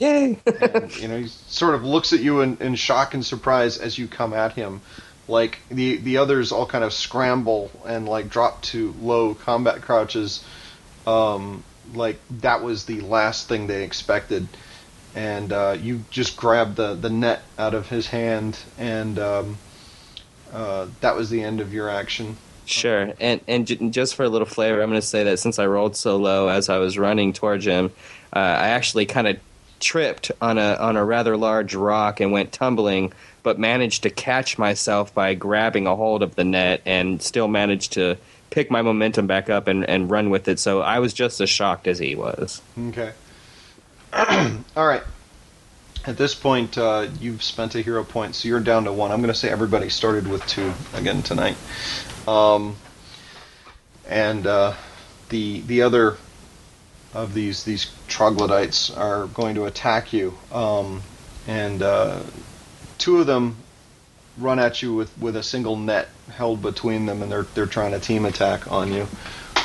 Yay! And, he sort of looks at you in shock and surprise as you come at him. Like the others all kind of scramble and like drop to low combat crouches. Like that was the last thing they expected, and you just grabbed the net out of his hand, and that was the end of your action. Sure, and just for a little flavor, I'm going to say that since I rolled so low as I was running towards him, I actually kind of tripped on a rather large rock and went tumbling, but managed to catch myself by grabbing a hold of the net and still managed to pick my momentum back up and run with it, so I was just as shocked as he was. Okay. All right. At this point, you've spent a hero point, so you're down to 1. I'm going to say everybody started with 2 again tonight. And the other of these troglodytes are going to attack you, and 2 of them run at you with a single net held between them, and they're trying a team attack on you.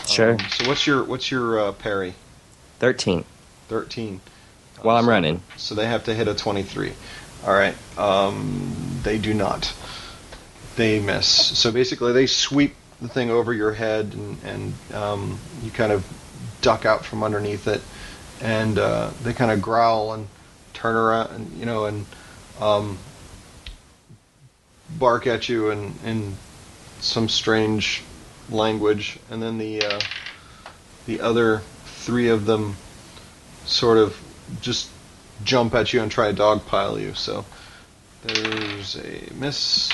Sure. So what's your parry? 13. 13. While I'm running. So they have to hit a 23. All right. They do not. They miss. So basically, they sweep the thing over your head, and you kind of duck out from underneath it, and they kind of growl and turn around, and bark at you in some strange language, and then the other 3 of them sort of just jump at you and try to dogpile you. So there's a miss,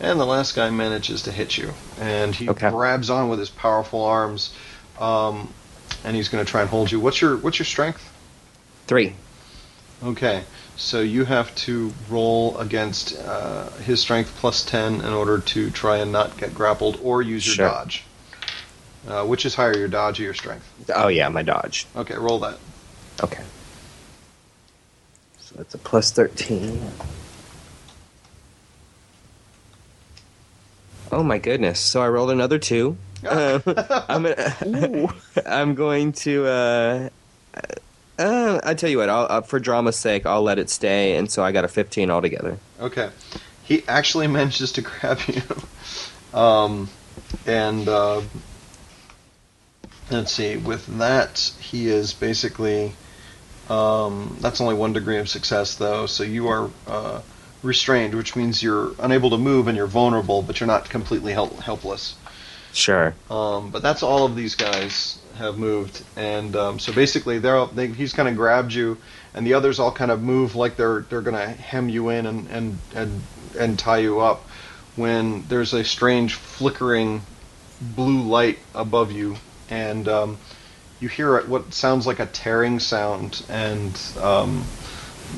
and the last guy manages to hit you, and he grabs on with his powerful arms, and he's going to try and hold you. What's your strength? 3. Okay. So you have to roll against his strength +10 in order to try and not get grappled or use your dodge. Which is higher, your dodge or your strength? Oh, yeah, my dodge. Okay, roll that. Okay. So that's a +13. Oh, my goodness. So I rolled another 2. I'm going to... I tell you what, I'll, for drama's sake, I'll let it stay, and so I got a 15 altogether. Okay. He actually manages to grab you. Let's see, with that, he is basically... that's only 1 degree of success, though, so you are restrained, which means you're unable to move and you're vulnerable, but you're not completely helpless. Sure. But that's all of these guys have moved, and so basically he's kind of grabbed you, and the others all kind of move like they're going to hem you in and tie you up, when there's a strange flickering blue light above you, and you hear what sounds like a tearing sound, and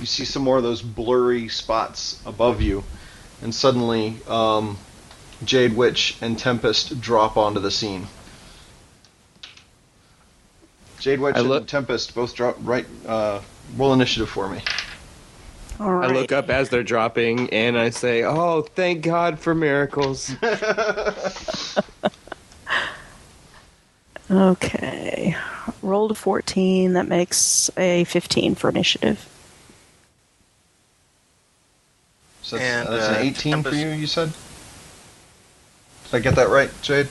you see some more of those blurry spots above you, and suddenly Jade Witch and Tempest drop onto the scene. Jade Witch and Tempest both drop right. Roll initiative for me. All right. I look up as they're dropping, and I say, "Oh, thank God for miracles." Okay. Rolled a 14. That makes a 15 for initiative. So that's an 18 Tempest. For you, you said? Did I get that right, Jade?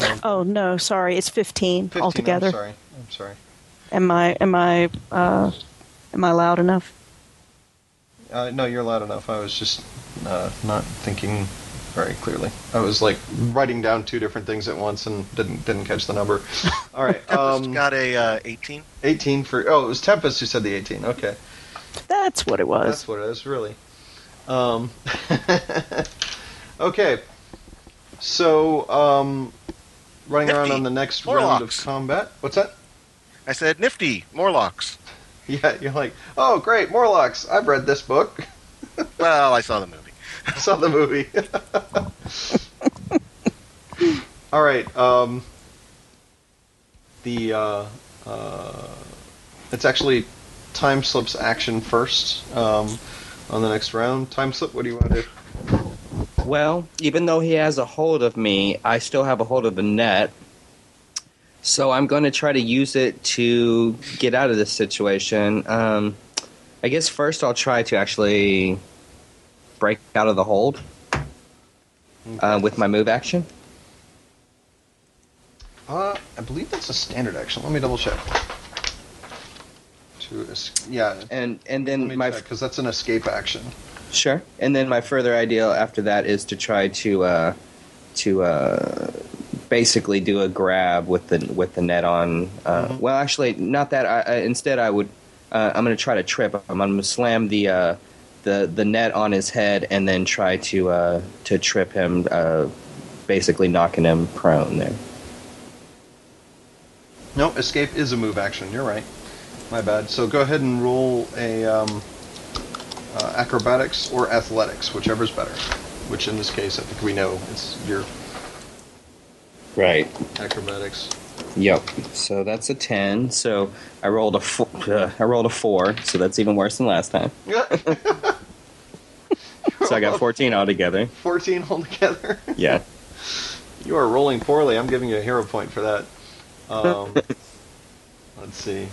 No. Oh, no, sorry. It's 15 altogether. I'm sorry. Am I loud enough? No, you're loud enough. I was just not thinking very clearly. I was like writing down two different things at once and didn't catch the number. All right, Tempest got a 18. 18 for it was Tempest who said the 18. Okay, that's what it was. That's what it is, really. Okay, so running nifty. Around on the next Morlocks. Round of combat. What's that? I said nifty Morlocks. Yeah, you're like, oh, great, Morlocks. I've read this book. Well, I saw the movie. All right. It's actually Timeslip's action first on the next round. Timeslip, what do you want to do? Well, even though he has a hold of me, I still have a hold of the net. So I'm going to try to use it to get out of this situation. I guess first I'll try to actually break out of the hold with my move action. I believe that's a standard action. Let me double check. Yeah, and then my because that's an escape action. Sure. And then my further idea after that is to try to basically do a grab with the net on. Well, actually, not that. Instead, I would. I'm going to try to trip. I'm going to slam the net on his head and then try to trip him, basically knocking him prone there. No, escape is a move action. You're right. My bad. So go ahead and roll a acrobatics or athletics, whichever's better. Which in this case, I think we know it's your right acrobatics. Yep. So that's a 10. So I rolled a 4. So that's even worse than last time. So I got 14 altogether. 14 altogether? Yeah. You are rolling poorly. I'm giving you a hero point for that. Let's see.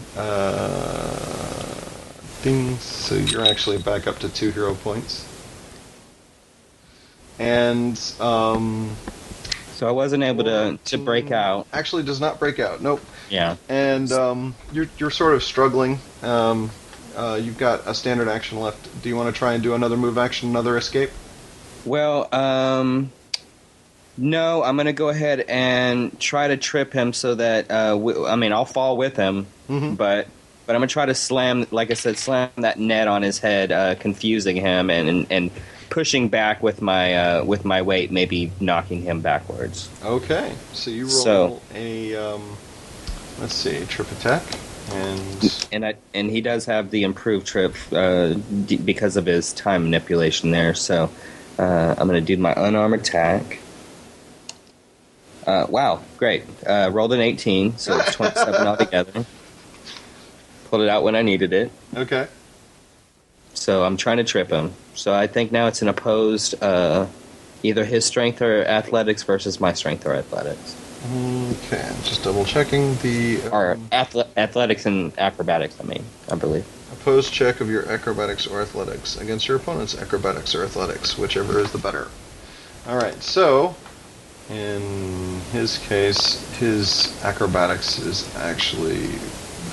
So you're actually back up to 2 hero points. And so I wasn't able to break out. Actually does not break out. Nope. Yeah. And you're sort of struggling. You've got a standard action left. Do you want to try and do another move action, another escape? Well, no, I'm going to go ahead and try to trip him so that, I'll fall with him, but I'm going to try to slam, like I said, slam that net on his head, confusing him and pushing back with my weight, maybe knocking him backwards. Okay, so you roll a, trip attack. And he does have the improved trip because of his time manipulation there. So I'm going to do my unarmed attack. Wow, great. Rolled an 18, so it's 27 altogether. Pulled it out when I needed it. Okay. So I'm trying to trip him. So I think now it's an opposed, either his strength or athletics versus my strength or athletics. Okay, I'm just double-checking the... Or athletics and acrobatics, I believe. Opposed check of your acrobatics or athletics against your opponent's acrobatics or athletics, whichever is the better. All right, so in his case, his acrobatics is actually...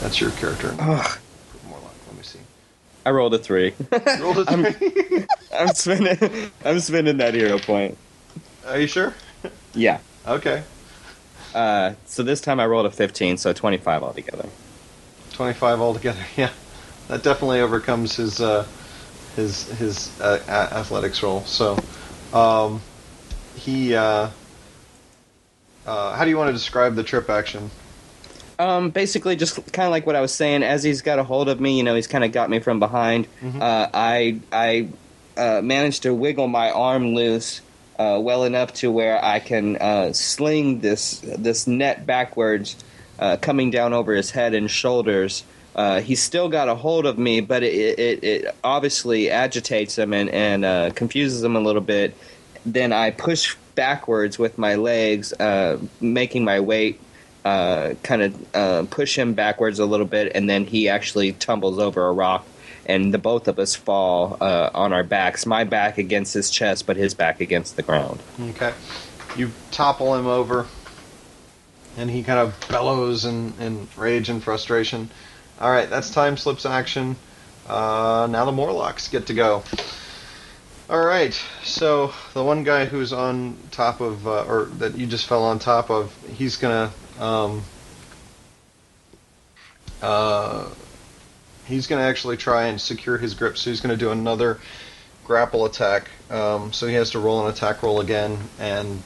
That's your character. Ugh. Morlock, let me see. I rolled a 3. Rolled a 3? I'm spending that hero point. Are you sure? Yeah. Okay. So this time I rolled a 15, so 25 altogether. 25 altogether, yeah. That definitely overcomes his athletics roll. So, he... how do you want to describe the trip action? Basically, just kind of like what I was saying, as he's got a hold of me, you know, he's kind of got me from behind. Mm-hmm. I managed to wiggle my arm loose well enough to where I can sling this net backwards, coming down over his head and shoulders. He's still got a hold of me, but it obviously agitates him and confuses him a little bit. Then I push backwards with my legs, making my weight push him backwards a little bit, and then he actually tumbles over a rock, and the both of us fall on our backs, my back against his chest, but his back against the ground. Okay. You topple him over, and he kind of bellows in rage and frustration. All right, that's Timeslip's action. Now the Morlocks get to go. All right, so the one guy who's on top of, or that you just fell on top of, he's going to actually try and secure his grip, so he's going to do another grapple attack. So he has to roll an attack roll again, and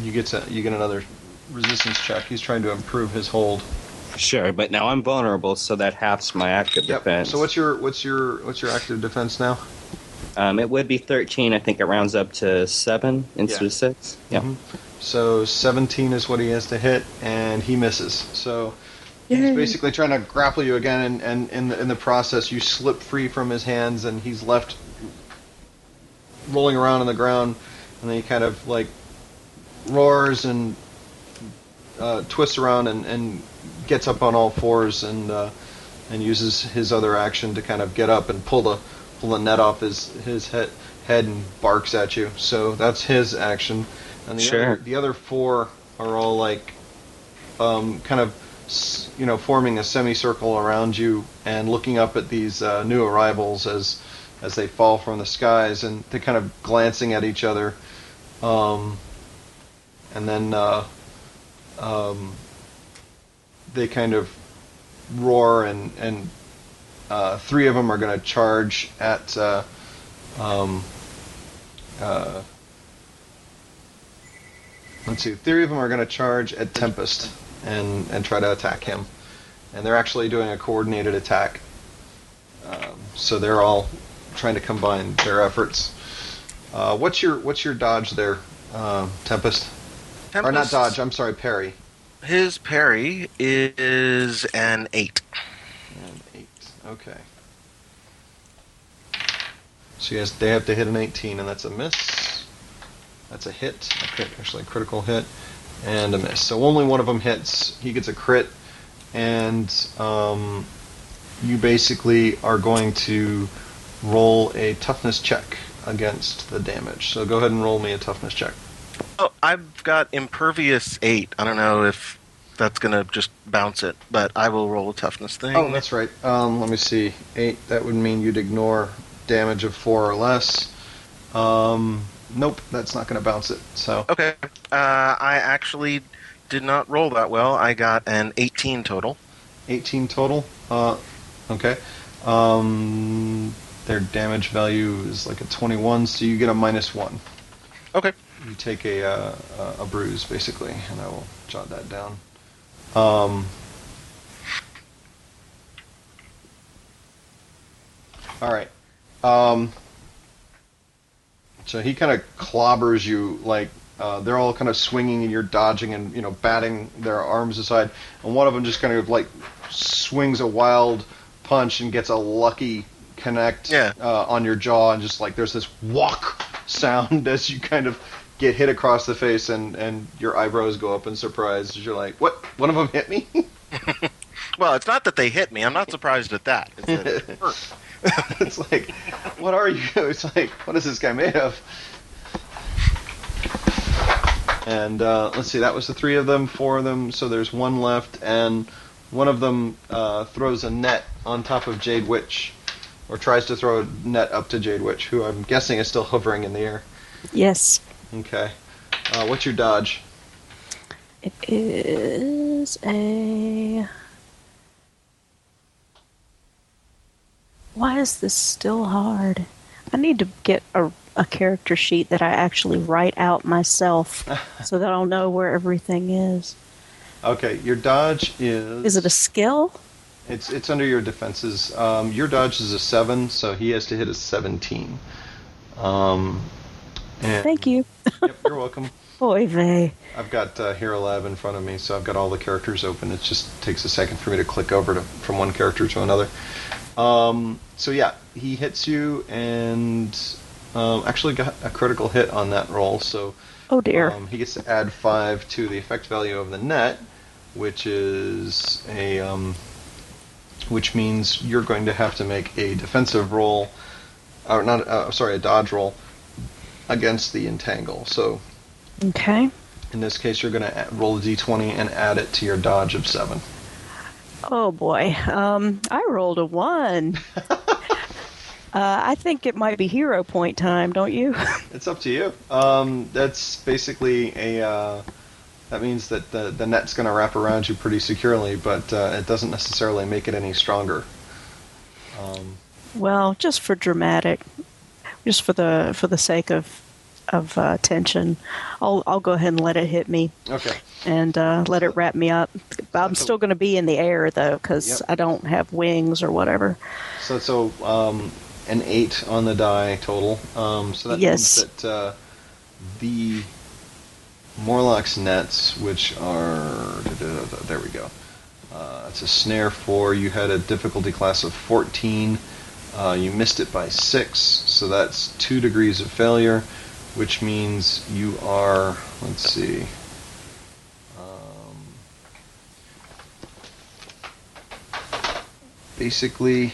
you get another resistance check. He's trying to improve his hold. Sure, but now I'm vulnerable, so that halves my active defense. So what's your active defense now? It would be 13. I think it rounds up to 7 instead of 6. Yeah. Mm-hmm. So 17 is what he has to hit, and he misses. So he's basically trying to grapple you again, and in the process, you slip free from his hands, and he's left rolling around on the ground, and then he kind of like roars and twists around and gets up on all fours and uses his other action to kind of get up and pull the net off his head and barks at you. So that's his action. And the other four are all like kind of, you know, forming a semicircle around you and looking up at these new arrivals as they fall from the skies, and they're kind of glancing at each other. And then they kind of roar and three of them are going to charge at Tempest and try to attack him, and they're actually doing a coordinated attack, so they're all trying to combine their efforts. What's your dodge there, Tempest? Or not dodge, I'm sorry, parry. His parry is an 8. Okay. So they have to hit an 18, and that's a miss. That's a hit. Actually, a critical hit. And a miss. So only one of them hits. He gets a crit. And you basically are going to roll a toughness check against the damage. So go ahead and roll me a toughness check. Oh, I've got impervious 8. I don't know if... that's going to just bounce it, but I will roll a toughness thing. Oh, that's right. Let me see. 8, that would mean you'd ignore damage of 4 or less. Nope, that's not going to bounce it. So okay. I actually did not roll that well. I got an 18 total. 18 total? Okay. Their damage value is like a 21, so you get a -1. Okay. You take a bruise, basically, and I will jot that down. All right. So he kind of clobbers you, like they're all kind of swinging, and you're dodging and, you know, batting their arms aside. And one of them just kind of like swings a wild punch and gets a lucky connect on your jaw, and just like there's this whack sound as you kind of get hit across the face, and your eyebrows go up in surprise as you're like, what? One of them hit me? Well, it's not that they hit me. I'm not surprised at that. It's that it hurt. It's like, what are you? It's like, what is this guy made of? And let's see, that was the 3 of them, 4 of them, so there's 1 left, and One of them throws a net on top of Jade Witch, or tries to throw a net up to Jade Witch, who I'm guessing is still hovering in the air. Yes. Okay. What's your dodge? It is a... Why is this still hard? I need to get a character sheet that I actually write out myself so that I'll know where everything is. Okay, your dodge is... Is it a skill? It's under your defenses. Your dodge is a 7, so he has to hit a 17. Thank you. Yep, you're welcome. Boy vey. I've got Hero Lab in front of me, so I've got all the characters open. It just takes a second for me to click over from one character to another. So yeah, he hits you and actually got a critical hit on that roll. So oh dear. He gets to add 5 to the effect value of the net, which is a which means you're going to have to make a defensive roll, or not? Sorry, a dodge roll against the entangle. So okay. In this case, you're going to roll a d20 and add it to your dodge of 7. Oh, boy. I rolled a 1. I think it might be hero point time, don't you? It's up to you. That's basically a... that means that the net's going to wrap around you pretty securely, but it doesn't necessarily make it any stronger. Well, just for dramatic... Just for the sake of tension, I'll go ahead and let it hit me. Okay. And let it wrap me up. I'm still going to be in the air though, because yep. I don't have wings or whatever. So an 8 on the die total. So that yes. means that the Morlocks nets, which are there we go. It's a snare 4. You had a difficulty class of 14. You missed it by 6, so that's 2 degrees of failure, which means you are, let's see, basically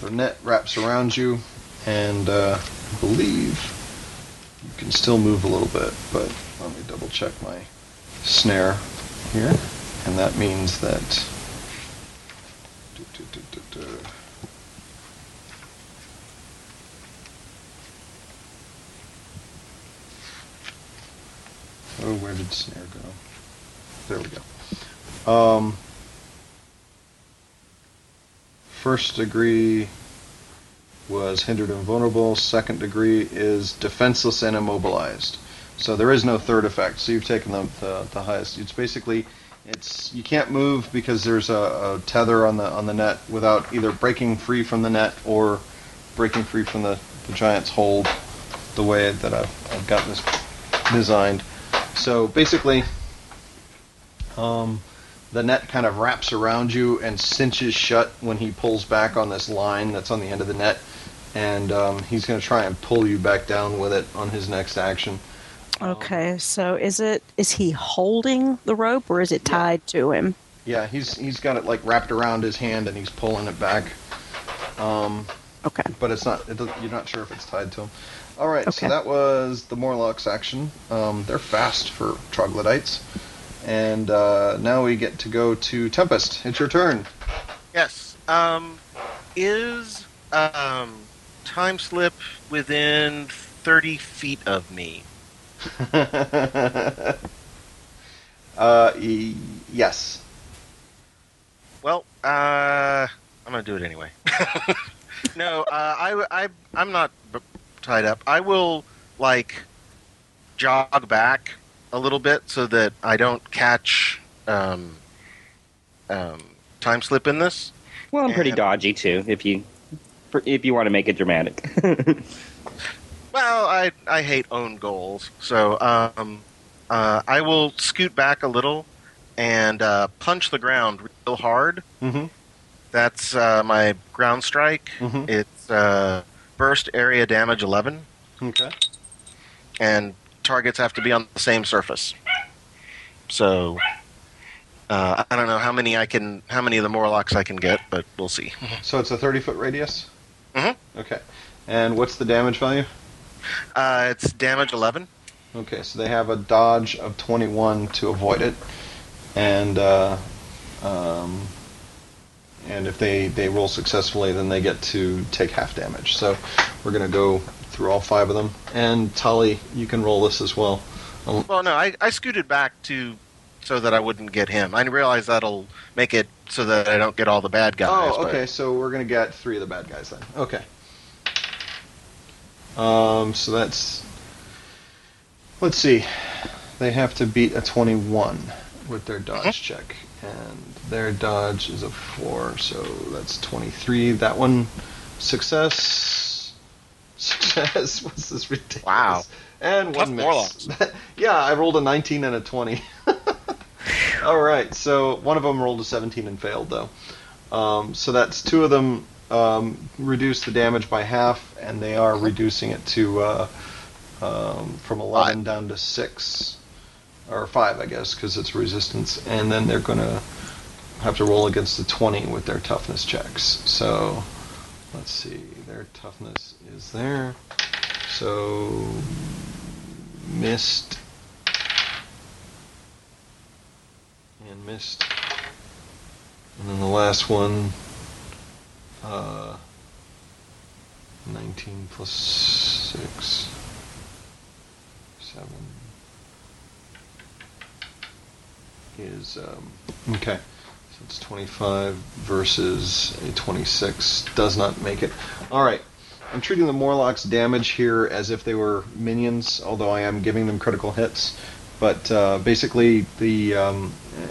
the net wraps around you, and I believe you can still move a little bit, but let me double check my snare here, and that means that... Oh, where did snare go? There we go. First degree was hindered and vulnerable. Second degree is defenseless and immobilized. So there is no third effect. So you've taken the highest. It's basically you can't move because there's a tether on the net without either breaking free from the net or breaking free from the giant's hold. The way that I've got this designed. So basically, the net kind of wraps around you and cinches shut when he pulls back on this line that's on the end of the net, and he's going to try and pull you back down with it on his next action. Okay, so is he holding the rope or is it tied yeah. to him? Yeah, he's got it like wrapped around his hand and he's pulling it back. Okay, but you're not sure if it's tied to him. All right, okay. So that was the Morlocks action. They're fast for troglodytes. And now we get to go to Tempest. It's your turn. Yes. Is Timeslip within 30 feet of me? Yes. Well, I'm going to do it anyway. No, I'm not... tied up. I will, like, jog back a little bit so that I don't catch Timeslip in this. Well, I'm pretty dodgy, too, if you want to make it dramatic. Well, I hate own goals, so I will scoot back a little and punch the ground real hard. Mm-hmm. That's my ground strike. Mm-hmm. It's... burst area damage 11. Okay. And targets have to be on the same surface. So I don't know how many of the Morlocks I can get, but we'll see. So it's a 30-foot radius? Mm-hmm. Okay. And what's the damage value? It's damage 11. Okay, so they have a dodge of 21 to avoid it. And And if they roll successfully, then they get to take half damage. So we're going to go through all five of them. And Tali, you can roll this as well. Well, no, I scooted back to so that I wouldn't get him. I realize that'll make it so that I don't get all the bad guys. Oh, okay, but... so we're going to get three of the bad guys then. Okay. So that's... Let's see. They have to beat a 21 with their dodge check. And their dodge is a 4, so that's 23. That one, success. Success. What's this ridiculous? Wow. And one miss. Yeah, I rolled a 19 and a 20. All right, so one of them rolled a 17 and failed, though. So that's two of them reduced the damage by half, and they are reducing it to from 11 down to 6. Or 5, I guess, because it's resistance. And then they're going to have to roll against the 20 with their toughness checks. So, let's see. Their toughness is there. So, missed. And missed. And then the last one, 19 plus 6, 7... is okay, so it's 25 versus a 26. Does not make it. All right, I'm treating the Morlocks' damage here as if they were minions, although I am giving them critical hits. But basically, the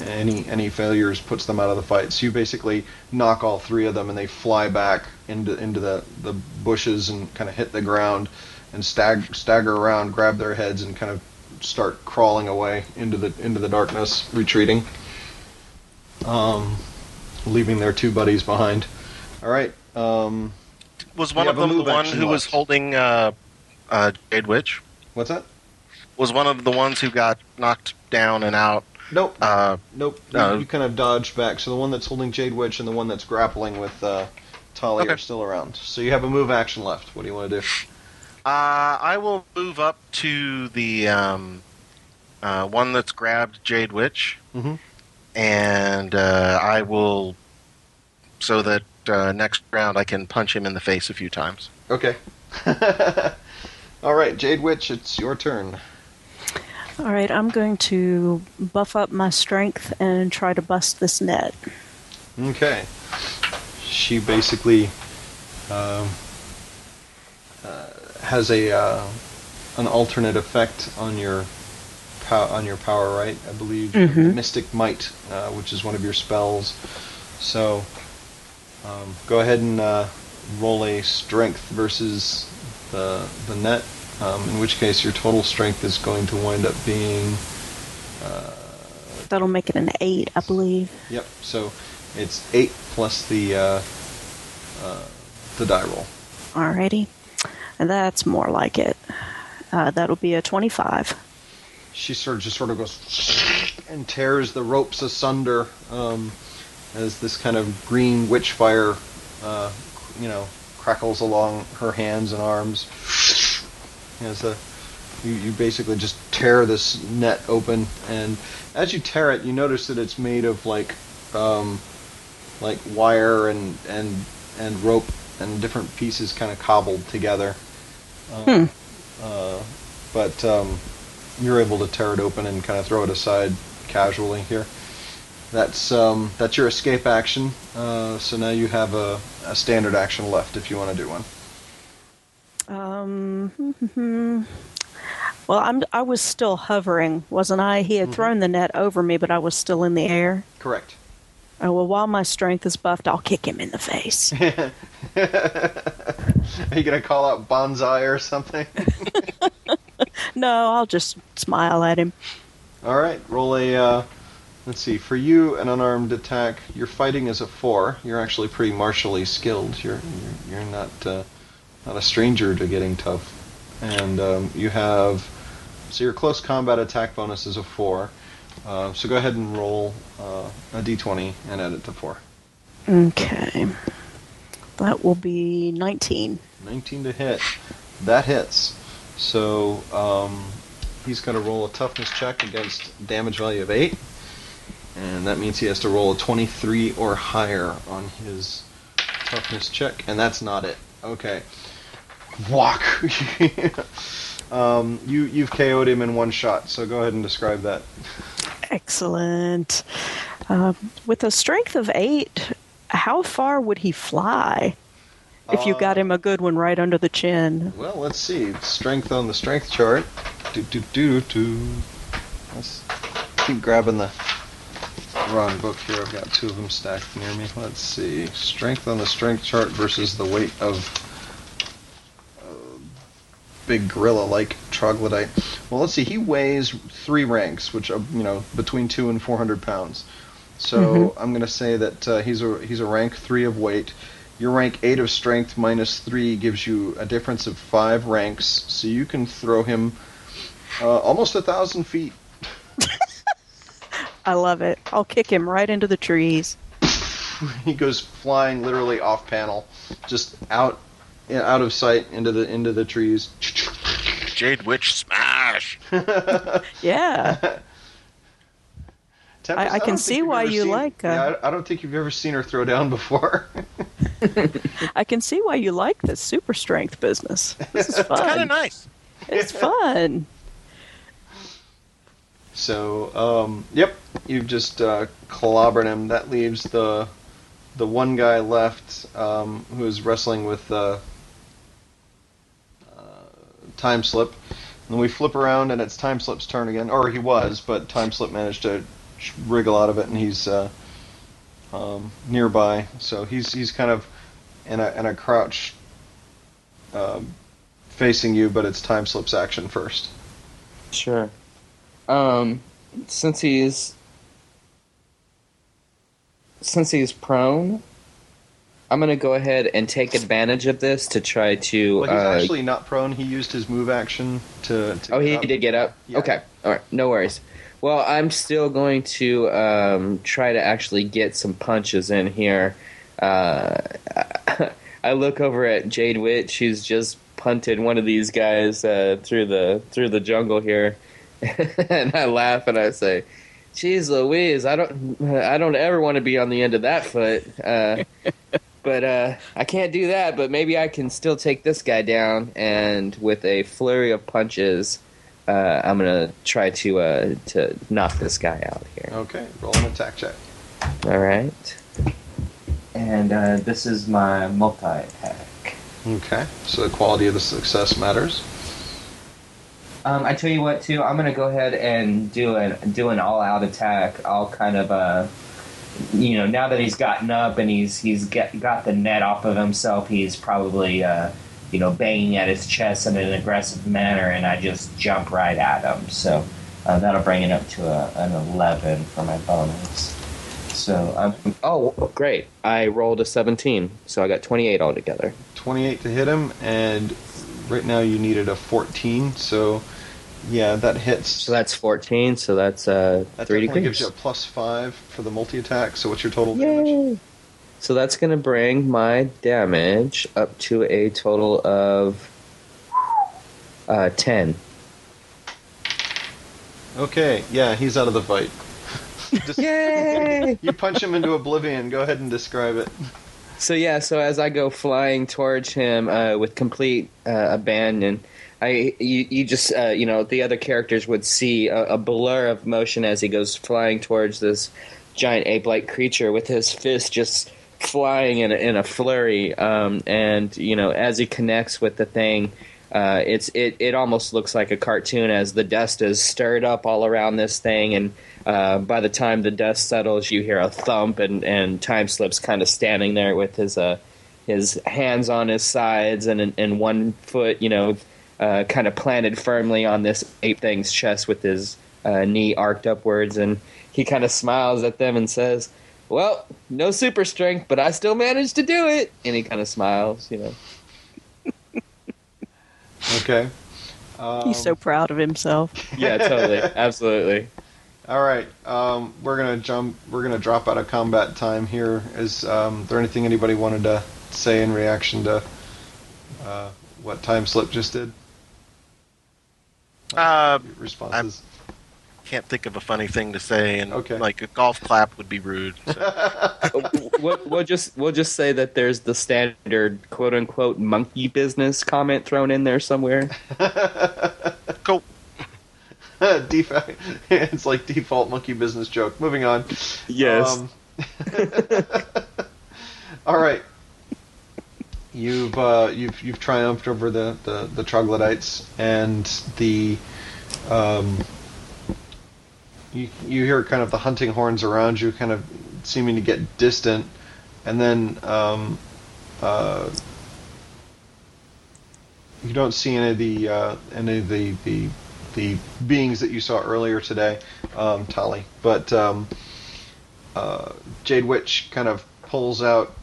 any failures puts them out of the fight. So you basically knock all three of them, and they fly back into the bushes and kind of hit the ground and stagger around, grab their heads, and kind of start crawling away into the darkness, retreating, leaving their two buddies behind. All right. Was one of them the one who was holding Jade Witch? What's that? Was one of the ones who got knocked down and out? Nope. Nope. You kind of dodged back. So the one that's holding Jade Witch and the one that's grappling with Tali are still around. So you have a move action left. What do you want to do? I will move up to the one that's grabbed Jade Witch, and I will, so that next round I can punch him in the face a few times. Okay. All right, Jade Witch, it's your turn. All right, I'm going to buff up my strength and try to bust this net. Okay. She basically... has a an alternate effect on your power, right? I believe Mystic Might, which is one of your spells. So go ahead and roll a strength versus the net. In which case, your total strength is going to wind up being. That'll make it an 8, I believe. Yep. So it's 8 plus the die roll. Alrighty. That's more like it. That'll be a 25. She just sort of goes and tears the ropes asunder as this kind of green witch fire, crackles along her hands and arms. As you basically just tear this net open, and as you tear it, you notice that it's made of like wire and rope. And different pieces kind of cobbled together. But you're able to tear it open and kind of throw it aside casually here. That's your escape action. So now you have a standard action left if you want to do one. Well, I was still hovering, wasn't I? He had thrown the net over me, but I was still in the air. Correct. Oh, well, while my strength is buffed, I'll kick him in the face. Are you going to call out Bonsai or something? No, I'll just smile at him. All right, roll a... let's see, for you, an unarmed attack. Your fighting is a 4. You're actually pretty martially skilled. You're not a stranger to getting tough. And you have... So your close combat attack bonus is a 4. So go ahead and roll a d20 and add it to 4. Okay. That will be 19. 19 to hit. That hits. So he's going to roll a toughness check against damage value of 8. And that means he has to roll a 23 or higher on his toughness check. And that's not it. Okay. Walk! You've KO'd him in one shot, so go ahead and describe that. Excellent. With a strength of 8, how far would he fly? If you got him a good one right under the chin. Well, let's see. Strength on the strength chart. Let's keep grabbing the wrong book here. I've got two of them stacked near me. Let's see. Strength on the strength chart versus the weight of big gorilla-like troglodyte. Well, let's see. He weighs 3 ranks, which are, you know, between 2 and 400 pounds. So I'm going to say that he's a rank 3 of weight. Your rank 8 of strength minus 3 gives you a difference of 5 ranks, so you can throw him almost 1,000 feet. I love it. I'll kick him right into the trees. He goes flying literally off panel, just out of sight into the trees. Jade Witch smash. Yeah. Tempest, I can see why you like her. Yeah, I don't think you've ever seen her throw down before. I can see why you like this super strength business. This is fun. It's kind of nice. It's fun. So, yep, you've just clobbered him. That leaves the one guy left who is wrestling with Timeslip. And we flip around, and it's Timeslip's turn again. Or he was, but Timeslip managed to wriggle out of it, and he's nearby, so he's kind of in a crouch facing you, but it's Timeslip's action first. Sure. Since he's prone, I'm going to go ahead and take advantage of this to try to... Well, he's actually not prone. He used his move action to he did get up? Yeah. Okay. All right. No worries. Well, I'm still going to try to actually get some punches in here. I look over at Jade Witch, who's just punted one of these guys through the jungle here, and I laugh and I say, "Jeez Louise, I don't ever want to be on the end of that foot." But I can't do that. But maybe I can still take this guy down, and with a flurry of punches. I'm going to try to knock this guy out here. Okay, roll an attack check. All right. And this is my multi-attack. Okay, so the quality of the success matters. I tell you what, too, I'm going to go ahead and do an all-out attack. I'll kind of, now that he's gotten up and he's got the net off of himself, he's probably... banging at his chest in an aggressive manner, and I just jump right at him. So that'll bring it up to an 11 for my bonus. So great. I rolled a 17, so I got 28 altogether. 28 to hit him, and right now you needed a 14, so yeah, that hits. So that's 14, so that's 3 degrees. That gives you a plus 5 for the multi-attack, so what's your total damage? So that's going to bring my damage up to a total of 10. Okay, yeah, he's out of the fight. Yay! You punch him into oblivion. Go ahead and describe it. So as I go flying towards him with complete abandon, the other characters would see a blur of motion as he goes flying towards this giant ape-like creature with his fist just... flying in a flurry, and as he connects with the thing, it almost looks like a cartoon as the dust is stirred up all around this thing, and by the time the dust settles, you hear a thump, and Timeslip's kind of standing there with his hands on his sides and one foot, kind of planted firmly on this ape thing's chest with his knee arced upwards, and he kind of smiles at them and says, "Well, no super strength, but I still managed to do it." And he kind of smiles, Okay. He's so proud of himself. Yeah, totally. Absolutely. All right. We're gonna drop out of combat time here. Is there anything anybody wanted to say in reaction to what Timeslip just did? Responses. can't think of a funny thing to say, and like a golf clap would be rude. So. we'll just say that there's the standard quote unquote monkey business comment thrown in there somewhere. Cool. It's like default monkey business joke. Moving on. Yes. All right. You've triumphed over the troglodytes, and the you hear kind of the hunting horns around you, kind of seeming to get distant, and then you don't see any of the beings that you saw earlier today, Tali. But Jade Witch kind of pulls out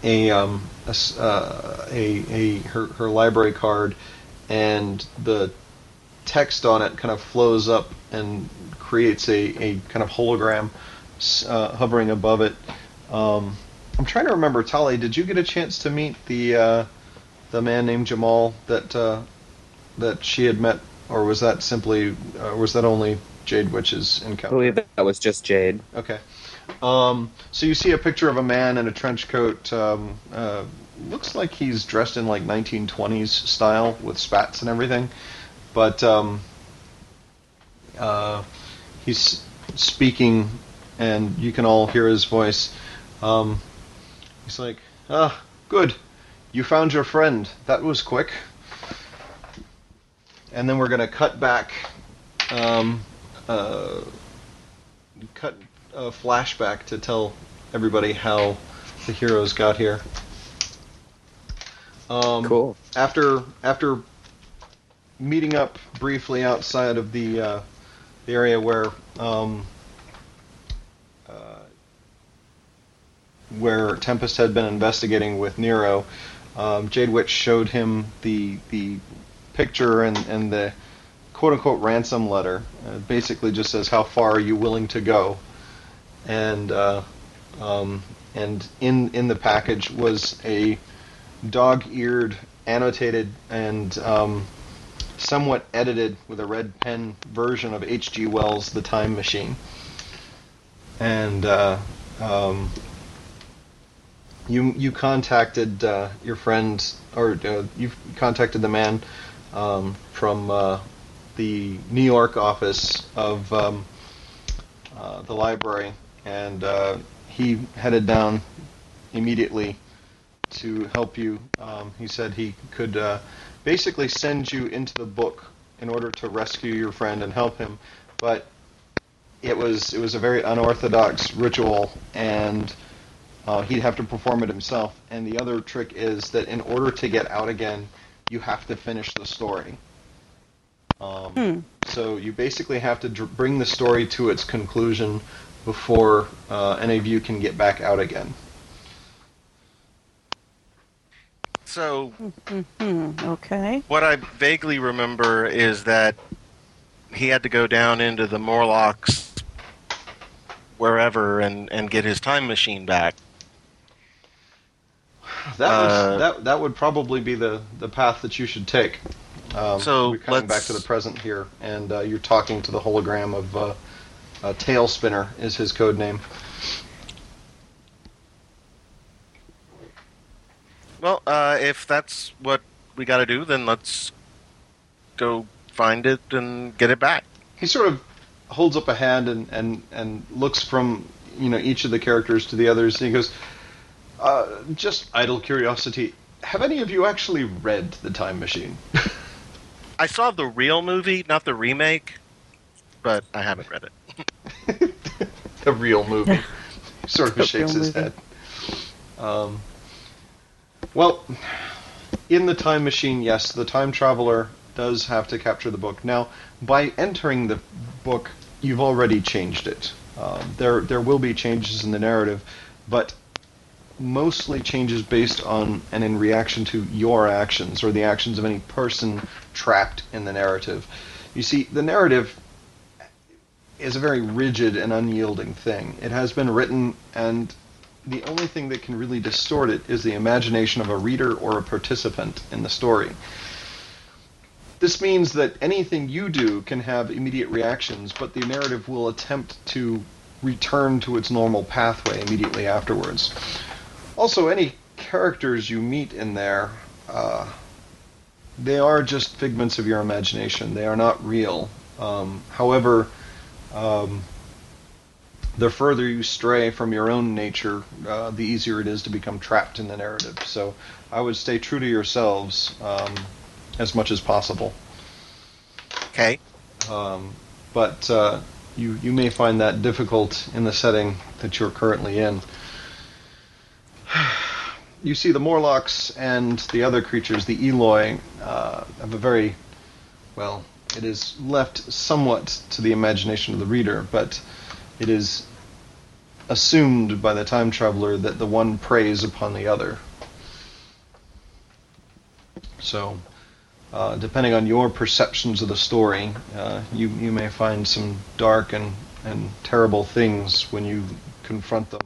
her library card, and the text on it kind of flows up and creates a kind of hologram hovering above it. I'm trying to remember, Tali, did you get a chance to meet the man named Jamal that she had met, or was that simply was that only Jade Witch's encounter? I believe that was just Jade. Okay. So you see a picture of a man in a trench coat. Looks like he's dressed in like 1920s style with spats and everything, but he's speaking, and you can all hear his voice. He's like, "Ah, good, you found your friend. That was quick." And then we're gonna cut back. Cut. A flashback to tell everybody how the heroes got here. Cool. After meeting up briefly outside of the area where Tempest had been investigating with Nero, Jade Witch showed him the picture and the quote unquote ransom letter. It basically just says, "How far are you willing to go?" And in the package was a dog-eared, annotated, and somewhat edited with a red pen version of H.G. Wells' The Time Machine. And you contacted your friend, or you contacted the man from the New York office of the library. And he headed down immediately to help you. He said he could basically send you into the book in order to rescue your friend and help him, but it was a very unorthodox ritual, and he'd have to perform it himself. And the other trick is that in order to get out again, you have to finish the story. So you basically have to bring the story to its conclusion before any of you can get back out again. So, okay. What I vaguely remember is that he had to go down into the Morlocks, wherever, and get his time machine back. That would probably be the path that you should take. So we're coming back to the present here, and you're talking to the hologram of Tailspinner is his code name. Well, if that's what we got to do, then let's go find it and get it back. He sort of holds up a hand and looks from each of the characters to the others, and he goes, "Just idle curiosity, have any of you actually read The Time Machine?" I saw the real movie, not the remake, but I haven't read it. The real movie. Sort of shakes his head. Well, in The Time Machine, yes, the time traveler does have to capture the book. Now, by entering the book, you've already changed it. There will be changes in the narrative, but mostly changes based on and in reaction to your actions or the actions of any person trapped in the narrative. You see, the narrative is a very rigid and unyielding thing. It has been written, and the only thing that can really distort it is the imagination of a reader or a participant in the story. This means that anything you do can have immediate reactions, but the narrative will attempt to return to its normal pathway immediately afterwards. Also, any characters you meet in there, they are just figments of your imagination. They are not real. However, the further you stray from your own nature, the easier it is to become trapped in the narrative. So I would stay true to yourselves as much as possible. Okay. But you may find that difficult in the setting that you're currently in. You see the Morlocks and the other creatures, the Eloi, have a very, well, it is left somewhat to the imagination of the reader, but it is assumed by the time traveler that the one preys upon the other. So, depending on your perceptions of the story, you may find some dark and terrible things when you confront them.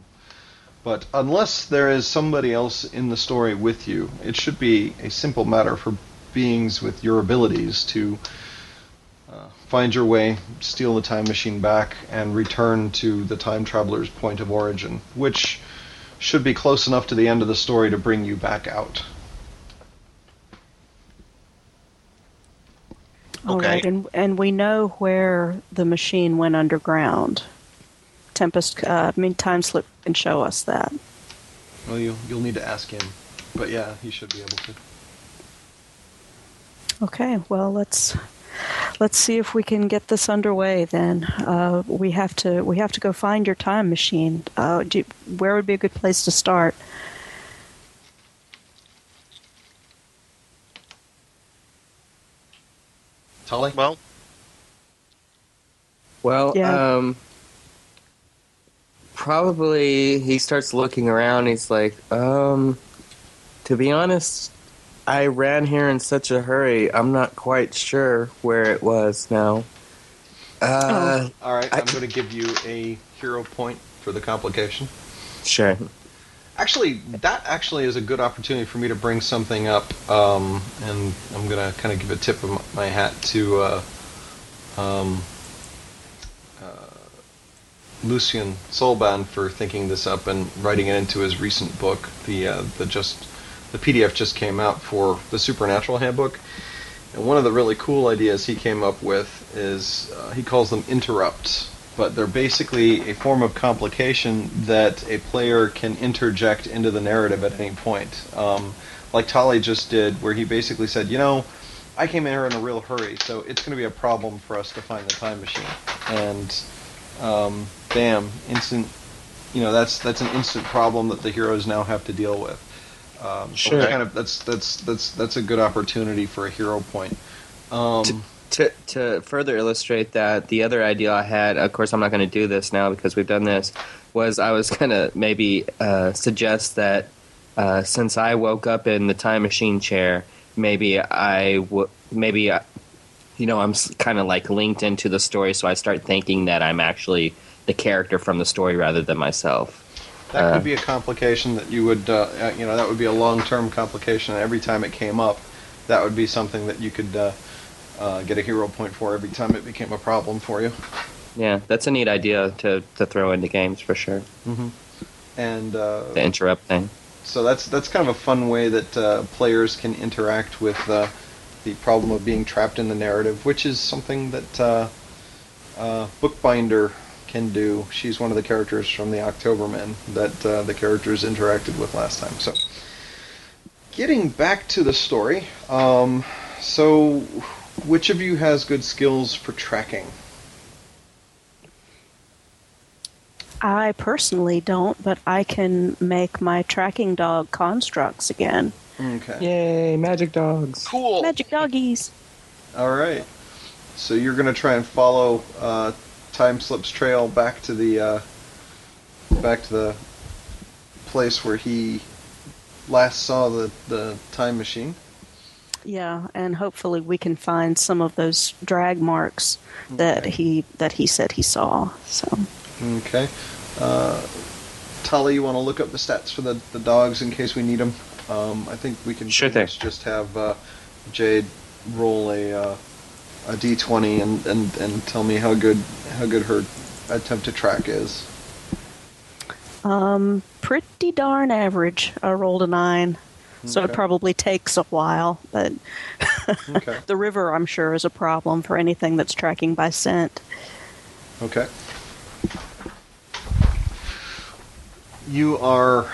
But unless there is somebody else in the story with you, it should be a simple matter for beings with your abilities to find your way, steal the time machine back, and return to the time traveler's point of origin, which should be close enough to the end of the story to bring you back out. Okay. All right, and we know where the machine went underground. Tempest, Timeslip can show us that. Well, you'll need to ask him, but yeah, he should be able to. Okay, well, let's see if we can get this underway. Then we have to go find your time machine. Where would be a good place to start? Tali? Well, yeah. Probably he starts looking around. He's like, to be honest, I ran here in such a hurry. I'm not quite sure where it was now. All right, I'm going to give you a hero point for the complication. Sure. Actually, that actually is a good opportunity for me to bring something up, and I'm going to kind of give a tip of my hat to Lucien Solban for thinking this up and writing it into his recent book. The PDF just came out for the Supernatural Handbook, and one of the really cool ideas he came up with is he calls them interrupts, but they're basically a form of complication that a player can interject into the narrative at any point, like Tali just did, where he basically said, I came in here in a real hurry, so it's going to be a problem for us to find the time machine, and bam, instant. That's an instant problem that the heroes now have to deal with. Sure. That's a good opportunity for a hero point. To further illustrate that, the other idea I had, of course, I'm not going to do this now because we've done this, was I was going to maybe suggest that since I woke up in the time machine chair, maybe I'm kind of like linked into the story, so I start thinking that I'm actually the character from the story rather than myself. That could be a complication that you would, that would be a long-term complication. Every time it came up, that would be something that you could get a hero point for every time it became a problem for you. Yeah, that's a neat idea to throw into games for sure. Mm-hmm. And the interrupt thing. So that's kind of a fun way that players can interact with the problem of being trapped in the narrative, which is something that Bookbinder can do. She's one of the characters from the Oktobermen that the characters interacted with last time. So, getting back to the story, so which of you has good skills for tracking? I personally don't, but I can make my tracking dog constructs again. Okay. Yay, magic dogs. Cool. Magic doggies. All right. So you're going to try and follow Timeslip's trail back to the place where he last saw the time machine. Yeah, and hopefully we can find some of those drag marks that he said he saw. So. Okay. Tali, you want to look up the stats for the dogs in case we need them? I think we can just have Jade roll a d20 and tell me how good her attempt to track is. Pretty darn average. I rolled a 9, so okay. It probably takes a while. But okay. The river, I'm sure, is a problem for anything that's tracking by scent. Okay. You are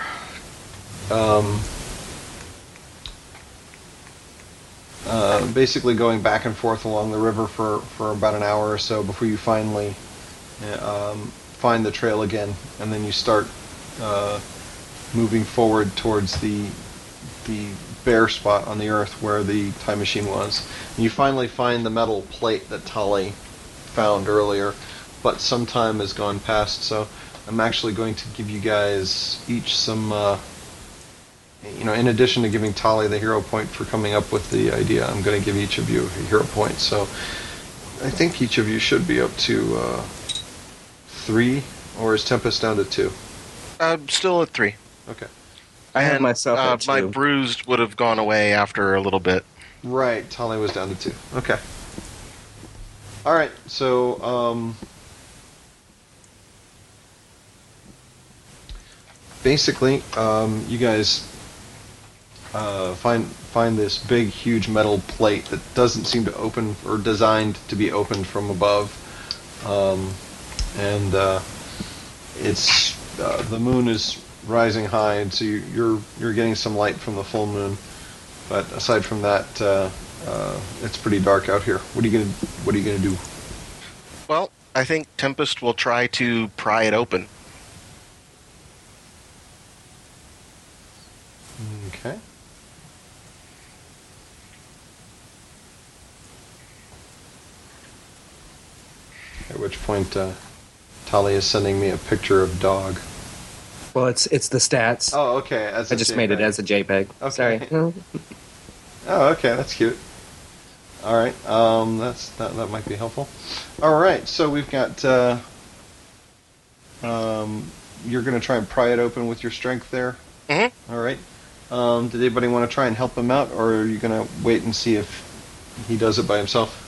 basically going back and forth along the river for about an hour or so before you finally find the trail again, and then you start moving forward towards the bare spot on the earth where the time machine was. And you finally find the metal plate that Tali found earlier, but some time has gone past, so I'm actually going to give you guys each some, in addition to giving Tali the hero point for coming up with the idea, I'm going to give each of you a hero point. So I think each of you should be up to 3, or is Tempest down to 2? I'm still at 3. Okay. I had myself at 2. My bruised would have gone away after a little bit. Right, Tali was down to 2. Okay. Alright, so, basically, you guys find this big, huge metal plate that doesn't seem to open, or designed to be opened from above. It's the moon is rising high, and so you're getting some light from the full moon. But aside from that, it's pretty dark out here. What are you gonna do? Well, I think Tempest will try to pry it open. Okay. At which point, Tali is sending me a picture of dog. Well, it's the stats. Oh, okay. I just made it as a JPEG. Okay. Sorry. Oh, okay. That's cute. All right. That might be helpful. All right. So we've got. You're going to try and pry it open with your strength there. Mm-hmm. All right. Did anybody want to try and help him out, or are you going to wait and see if he does it by himself?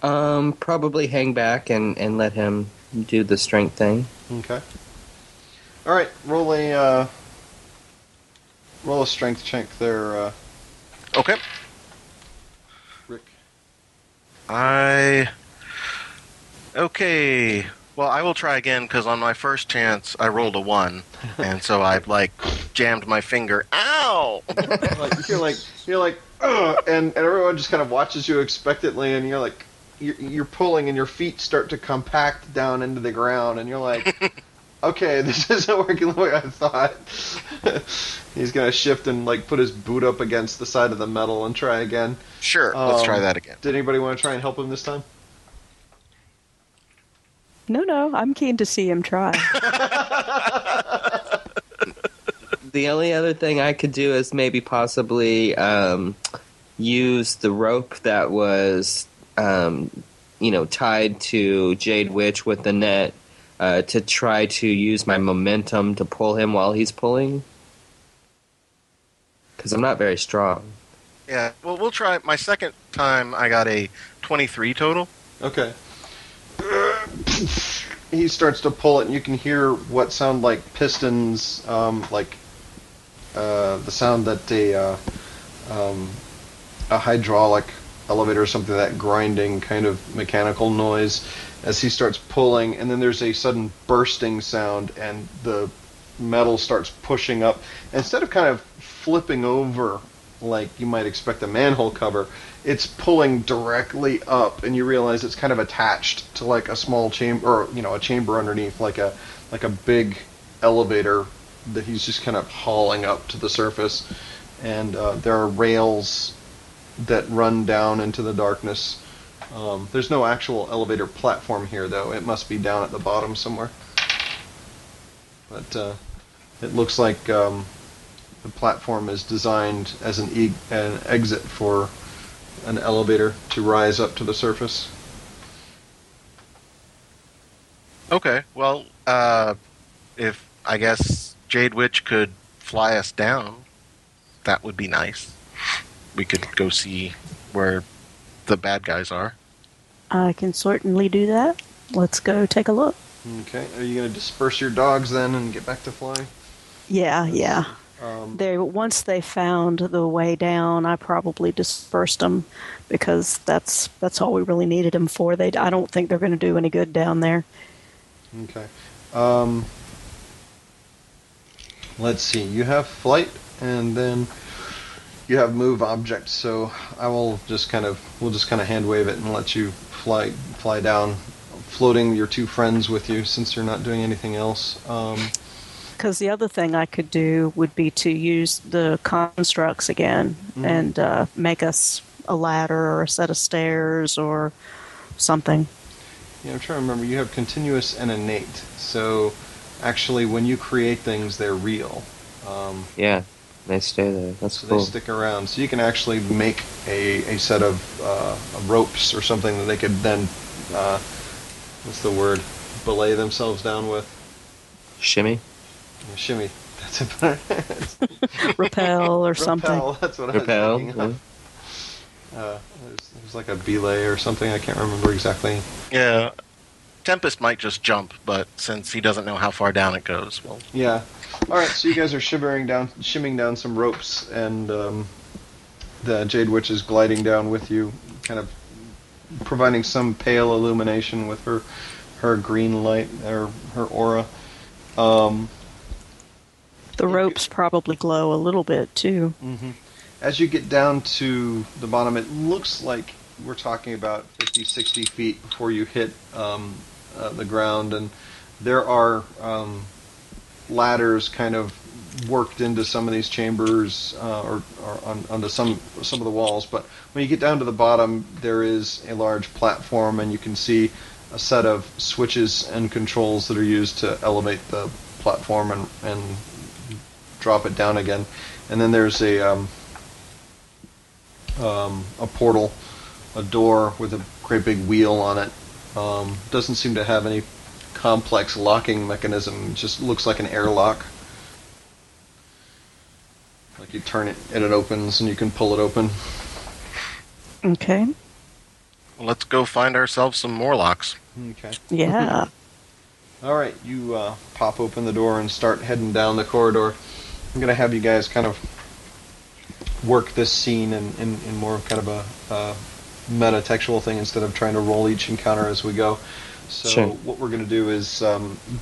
Probably hang back and let him do the strength thing. Okay. All right, roll a strength check there. Okay. Rick. Okay. Well, I will try again because on my first chance I rolled a 1, and so I jammed my finger. Ow! You're like, ugh! and everyone just kind of watches you expectantly, and you're like. You're pulling, and your feet start to compact down into the ground, and you're like, okay, this isn't working the way I thought. He's going to shift and put his boot up against the side of the metal and try again. Sure, let's try that again. Did anybody want to try and help him this time? No, I'm keen to see him try. The only other thing I could do is maybe possibly use the rope that was... tied to Jade Witch with the net to try to use my momentum to pull him while he's pulling. Because I'm not very strong. Yeah, well, we'll try. My second time, I got a 23 total. Okay. He starts to pull it, and you can hear what sound like pistons, the sound that a hydraulic elevator or something, that grinding kind of mechanical noise as he starts pulling, and then there's a sudden bursting sound and the metal starts pushing up. Instead of kind of flipping over like you might expect a manhole cover, it's pulling directly up, and you realize it's kind of attached to a small chamber, or a chamber underneath, like a big elevator that he's just kind of hauling up to the surface. And there are rails that run down into the darkness. There's no actual elevator platform here, though. It must be down at the bottom somewhere. But it looks like the platform is designed as an exit for an elevator to rise up to the surface. Okay, well, if I guess Jade Witch could fly us down, that would be nice. We could go see where the bad guys are. I can certainly do that. Let's go take a look. Okay. Are you going to disperse your dogs then and get back to flying? Yeah, yeah. Once they found the way down, I probably dispersed them because that's all we really needed them for. I don't think they're going to do any good down there. Okay. Let's see. You have flight, and then you have move objects. So I will just we'll just hand wave it and let you fly down, floating your two friends with you since they're not doing anything else. Because the other thing I could do would be to use the constructs again and make us a ladder or a set of stairs or something. Yeah, I'm trying to remember. You have continuous and innate. So actually, when you create things, they're real. Yeah, they stay there. That's so cool. They stick around. So you can actually make a set of ropes or something that they could then, what's the word, belay themselves down with? Shimmy? Yeah, shimmy. That's about it. Rappel or something. Rappel, that's what I was thinking of. There's like a belay or something. I can't remember exactly. Yeah. Tempest might just jump, but since he doesn't know how far down it goes, well. Yeah. All right. So you guys are shimming down some ropes, and the Jade Witch is gliding down with you, kind of providing some pale illumination with her green light or her aura. The ropes probably glow a little bit too. Mm-hmm. As you get down to the bottom, it looks like we're talking about 50, 60 feet before you hit the ground, and there are ladders kind of worked into some of these chambers or onto some of the walls. But when you get down to the bottom, there is a large platform, and you can see a set of switches and controls that are used to elevate the platform and drop it down again. And then there's a portal, a door with a great big wheel on it. Doesn't seem to have any complex locking mechanism. It just looks like an airlock. Like you turn it and it opens, and you can pull it open. Okay. Let's go find ourselves some Morlocks. Okay. Yeah. All right, you pop open the door and start heading down the corridor. I'm going to have you guys kind of work this scene in more kind of a meta-textual thing instead of trying to roll each encounter as we go. So sure. What we're going to do is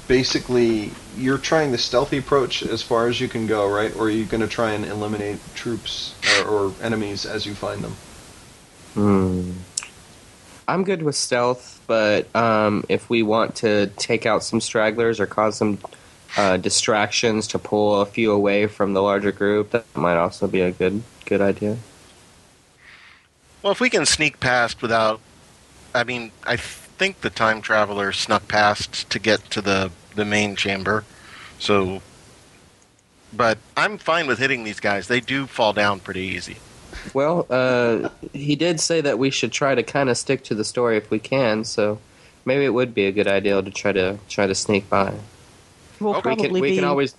basically you're trying the stealthy approach as far as you can go, right? Or are you going to try and eliminate troops or enemies as you find them? I'm good with stealth, but if we want to take out some stragglers or cause some distractions to pull a few away from the larger group, that might also be a good idea. Well, if we can sneak past without... I mean, I think the time traveler snuck past to get to the main chamber, so... But I'm fine with hitting these guys. They do fall down pretty easy. Well, he did say that we should try to kind of stick to the story if we can, so maybe it would be a good idea to try to sneak by. We'll probably we can always...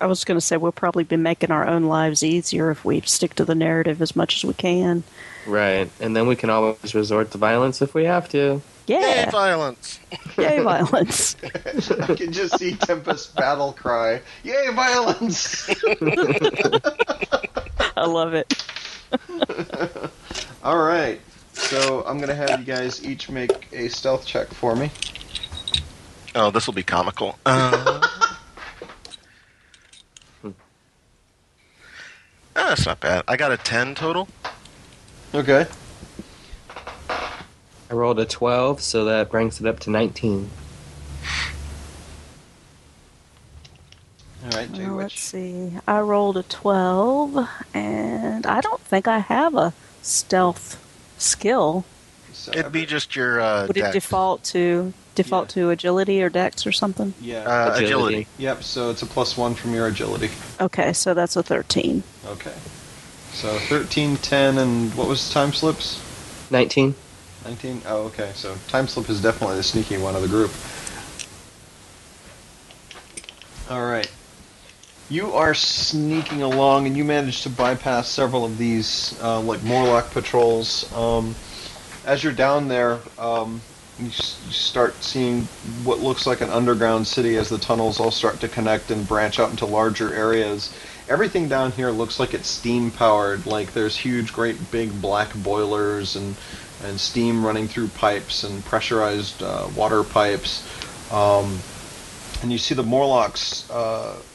I was going to say we'll probably be making our own lives easier if we stick to the narrative as much as we can. Right, and then we can always resort to violence if we have to. Yeah. Yay, violence! Yay, violence! I can just see Tempest's battle cry. Yay, violence! I love it. All right. So I'm going to have you guys each make a stealth check for me. Oh, this will be comical. That's not bad. I got a 10 total. Okay. I rolled a 12, so that brings it up to 19. All right, Jay, let's see. I rolled a 12, and I don't think I have a stealth skill. So it'd be just your would dex. It default to agility or dex or something? Yeah, agility. Yep, so it's a +1 from your agility. Okay, so that's a 13. Okay. So 13, 10, and what was time slips? 19. 19? Oh, okay. So time slip is definitely the sneaky one of the group. All right. You are sneaking along, and you manage to bypass several of these, like, Morlock patrols. As you're down there, you start seeing what looks like an underground city as the tunnels all start to connect and branch out into larger areas. Everything down here looks like it's steam-powered. Like, there's huge, great, big black boilers and steam running through pipes and pressurized water pipes. And you see the Morlocks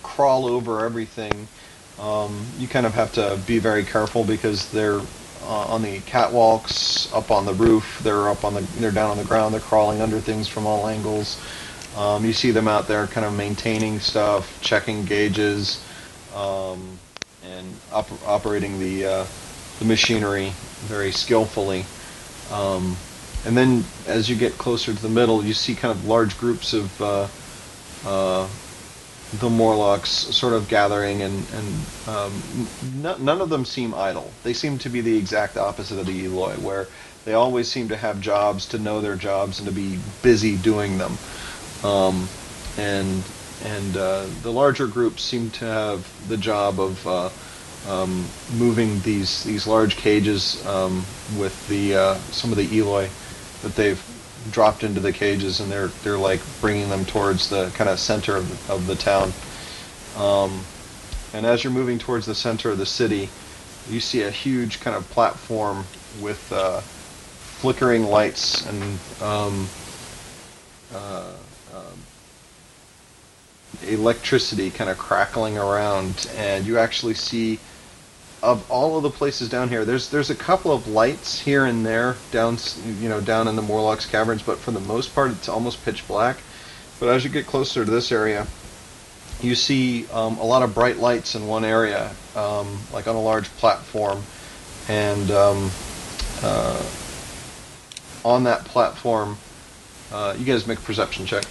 crawl over everything. You kind of have to be very careful because they're on the catwalks, up on the roof. They're down on the ground. They're crawling under things from all angles. You see them out there, kind of maintaining stuff, checking gauges, and operating the machinery very skillfully. And then, as you get closer to the middle, you see kind of large groups of the Morlocks sort of gathering, and none of them seem idle. They seem to be the exact opposite of the Eloi, where they always seem to have jobs, to know their jobs, and to be busy doing them. The larger groups seem to have the job of moving these large cages with the some of the Eloi that they've dropped into the cages, and they're like bringing them towards the kind of center of the town. And as you're moving towards the center of the city, you see a huge kind of platform with flickering lights and electricity kind of crackling around, and you actually see, of all of the places down here, there's a couple of lights here and there down in the Morlocks caverns, but for the most part it's almost pitch black. But as you get closer to this area, you see a lot of bright lights in one area, like on a large platform, and on that platform, you guys make a perception check.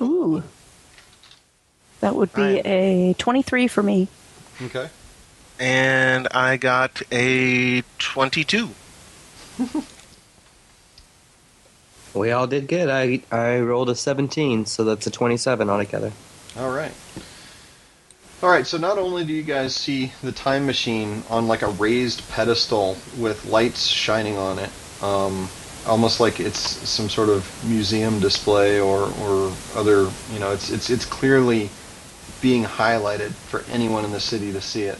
Ooh. That would be a 23 for me. Okay. And I got a 22. We all did good. I rolled a 17, so that's a 27 altogether. All right, so not only do you guys see the Time Machine on like a raised pedestal with lights shining on it, almost like it's some sort of museum display or other, it's clearly being highlighted for anyone in the city to see it.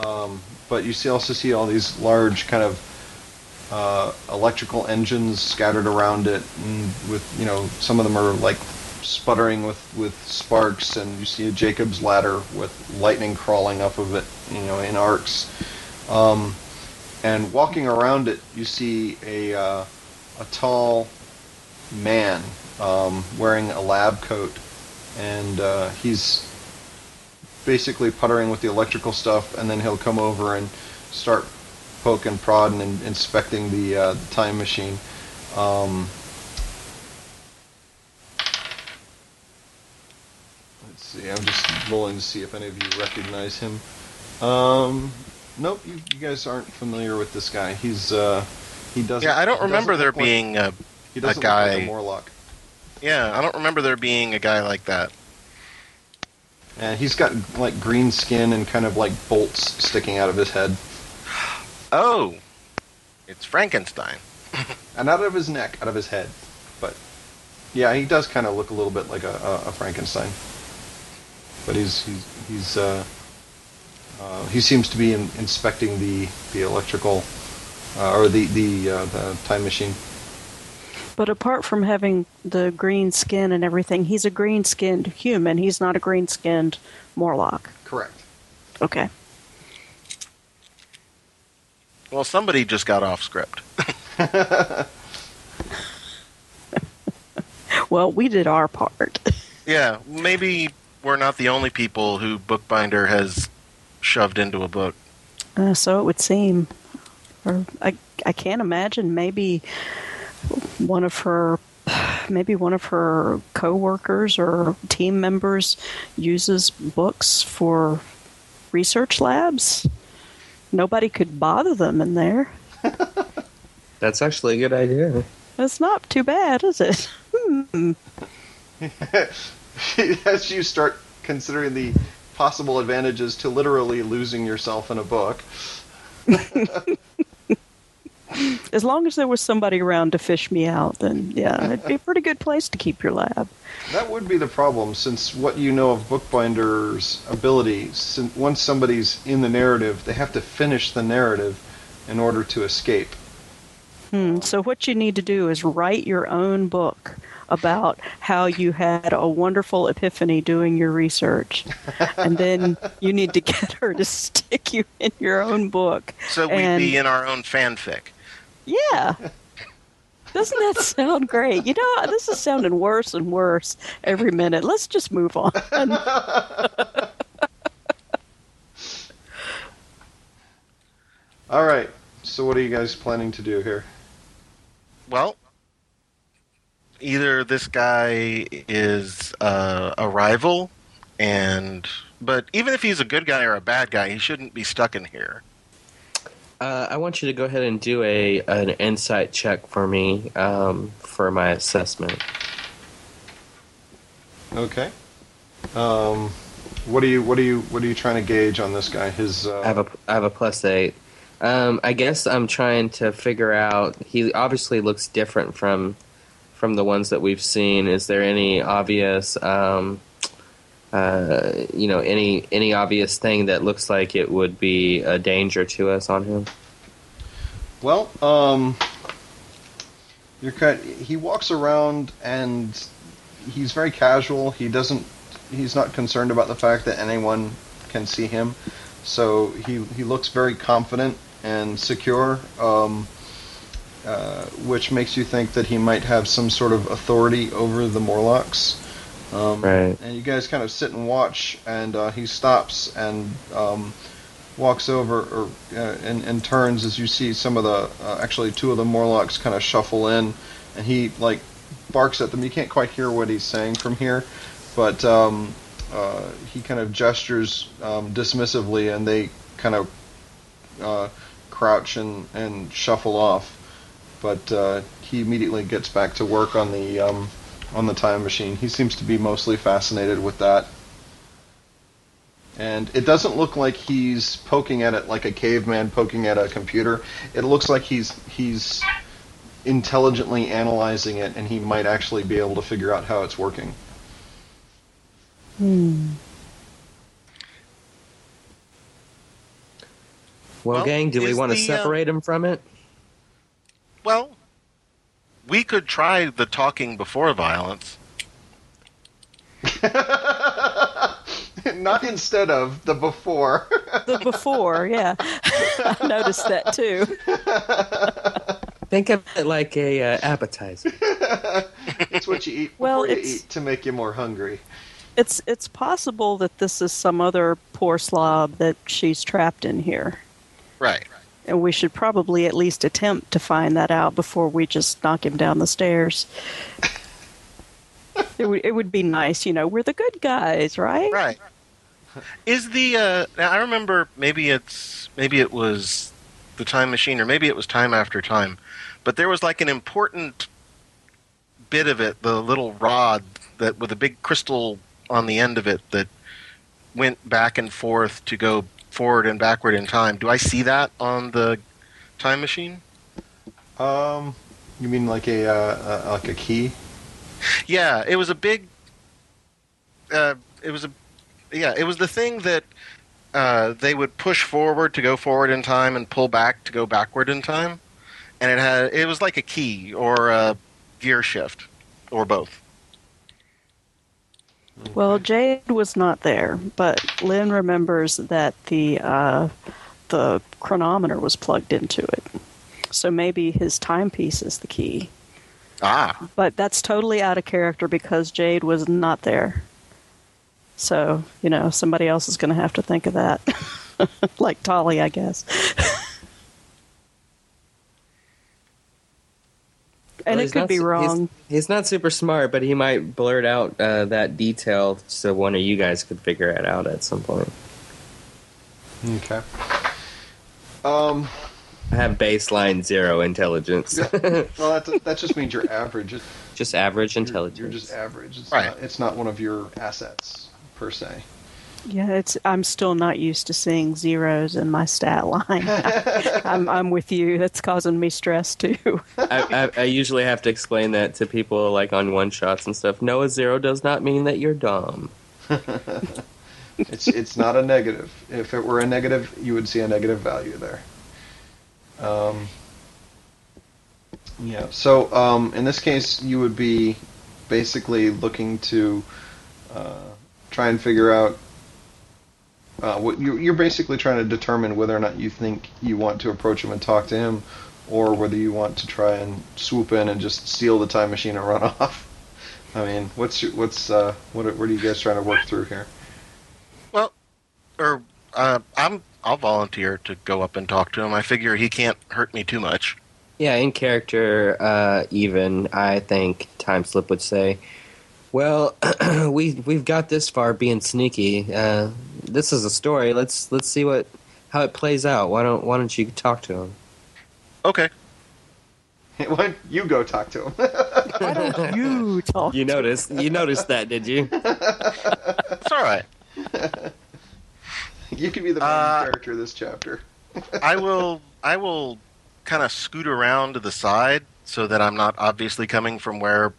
But you also see all these large kind of electrical engines scattered around it, and with, some of them are like sputtering with sparks, and you see a Jacob's ladder with lightning crawling up of it, in arcs. And walking around it, you see a tall man wearing a lab coat, and he's basically puttering with the electrical stuff, and then he'll come over and start poke and prod and inspecting the Time Machine. Let's see, I'm just rolling to see if any of you recognize him. Nope, you guys aren't familiar with this guy. He's he doesn't. Yeah, I don't remember there being a guy. Like a Morlock. Yeah, I don't remember there being a guy like that. And he's got like green skin and kind of like bolts sticking out of his head. Oh, it's Frankenstein. And out of his neck, out of his head. But yeah, he does kind of look a little bit like a Frankenstein. But he seems to be inspecting the electrical or the Time Machine. But apart from having the green skin and everything, he's a green-skinned human. He's not a green-skinned Morlock. Correct. Okay. Well, somebody just got off script. Well, we did our part. Yeah, maybe we're not the only people who Bookbinder has shoved into a book. So it would seem. Or I can't imagine maybe... Maybe one of her co-workers or team members uses books for research labs. Nobody could bother them in there. That's actually a good idea. That's not too bad, is it? As you start considering the possible advantages to literally losing yourself in a book. As long as there was somebody around to fish me out, then, yeah, it'd be a pretty good place to keep your lab. That would be the problem, since what you know of Bookbinder's ability, since once somebody's in the narrative, they have to finish the narrative in order to escape. So what you need to do is write your own book about how you had a wonderful epiphany doing your research. And then you need to get her to stick you in your own book. So we'd be in our own fanfic. Yeah. Doesn't that sound great? You know, this is sounding worse and worse every minute. Let's just move on. All right. So what are you guys planning to do here? Well, either this guy is a rival, but even if he's a good guy or a bad guy, he shouldn't be stuck in here. I want you to go ahead and do an insight check for me for my assessment. Okay. What are you trying to gauge on this guy? His I have a +8. I guess I'm trying to figure out. He obviously looks different from the ones that we've seen. Is there any obvious, any obvious thing that looks like it would be a danger to us on him? Well, he walks around and he's very casual. He's not concerned about the fact that anyone can see him. So he looks very confident and secure, which makes you think that he might have some sort of authority over the Morlocks. Right. And you guys kind of sit and watch, and he stops and walks over and turns as you see some of the actually two of the Morlocks kind of shuffle in, and he like barks at them. You can't quite hear what he's saying from here, but. He kind of gestures dismissively, and they kind of crouch and shuffle off. But he immediately gets back to work on the time machine. He seems to be mostly fascinated with that, and it doesn't look like he's poking at it like a caveman poking at a computer. It looks like he's intelligently analyzing it, and he might actually be able to figure out how it's working. Well, gang, do we want to separate him from it? Well, we could try the talking before violence. Not instead of the before. The before, yeah. I noticed that too. Think of it like a appetizer. It's what you eat before you eat to make you more hungry. It's possible that this is some other poor slob that she's trapped in here. Right. And we should probably at least attempt to find that out before we just knock him down the stairs. It would be nice, you know, we're the good guys, right? Right. Is the now I remember maybe it was the Time Machine, or maybe it was Time After Time, but there was like an important bit of it, the little rod that with a big crystal on the end of it that went back and forth to go forward and backward in time. Do I see that on the time machine? You mean like a key? Yeah, it was a big. It was the thing that they would push forward to go forward in time and pull back to go backward in time, and it was like a key or a gear shift or both. Okay. Well, Jade was not there, but Lynn remembers that the chronometer was plugged into it. So maybe his timepiece is the key. Ah. But that's totally out of character because Jade was not there. So, you know, somebody else is going to have to think of that. Like Tali, I guess. And well, it could be wrong. He's not super smart, but he might blurt out that detail so one of you guys could figure it out at some point. Okay. I have baseline 0 intelligence. Yeah. Well, that just means your average. Just average intelligence. You're just average. It's, right. It's not one of your assets, per se. Yeah, it's. I'm still not used to seeing zeros in my stat line. I'm with you. That's causing me stress, too. I usually have to explain that to people, like, on one-shots and stuff. No, a zero does not mean that you're dumb. It's not a negative. If it were a negative, you would see a negative value there. Yeah. So in this case, you would be basically looking to try and figure out what you're basically trying to determine whether or not you think you want to approach him and talk to him, or whether you want to try and swoop in and just steal the time machine and run off. I mean, what are you guys trying to work through here? Well, I'll volunteer to go up and talk to him. I figure he can't hurt me too much. Yeah, in character, even, I think Timeslip would say, well, we've got this far being sneaky. This is a story. Let's see how it plays out. Why don't you talk to him? Okay. Why don't you go talk to him? Why don't you talk to him? You noticed that, did you? It's all right. You can be the main character of this chapter. I will kind of scoot around to the side so that I'm not obviously coming from where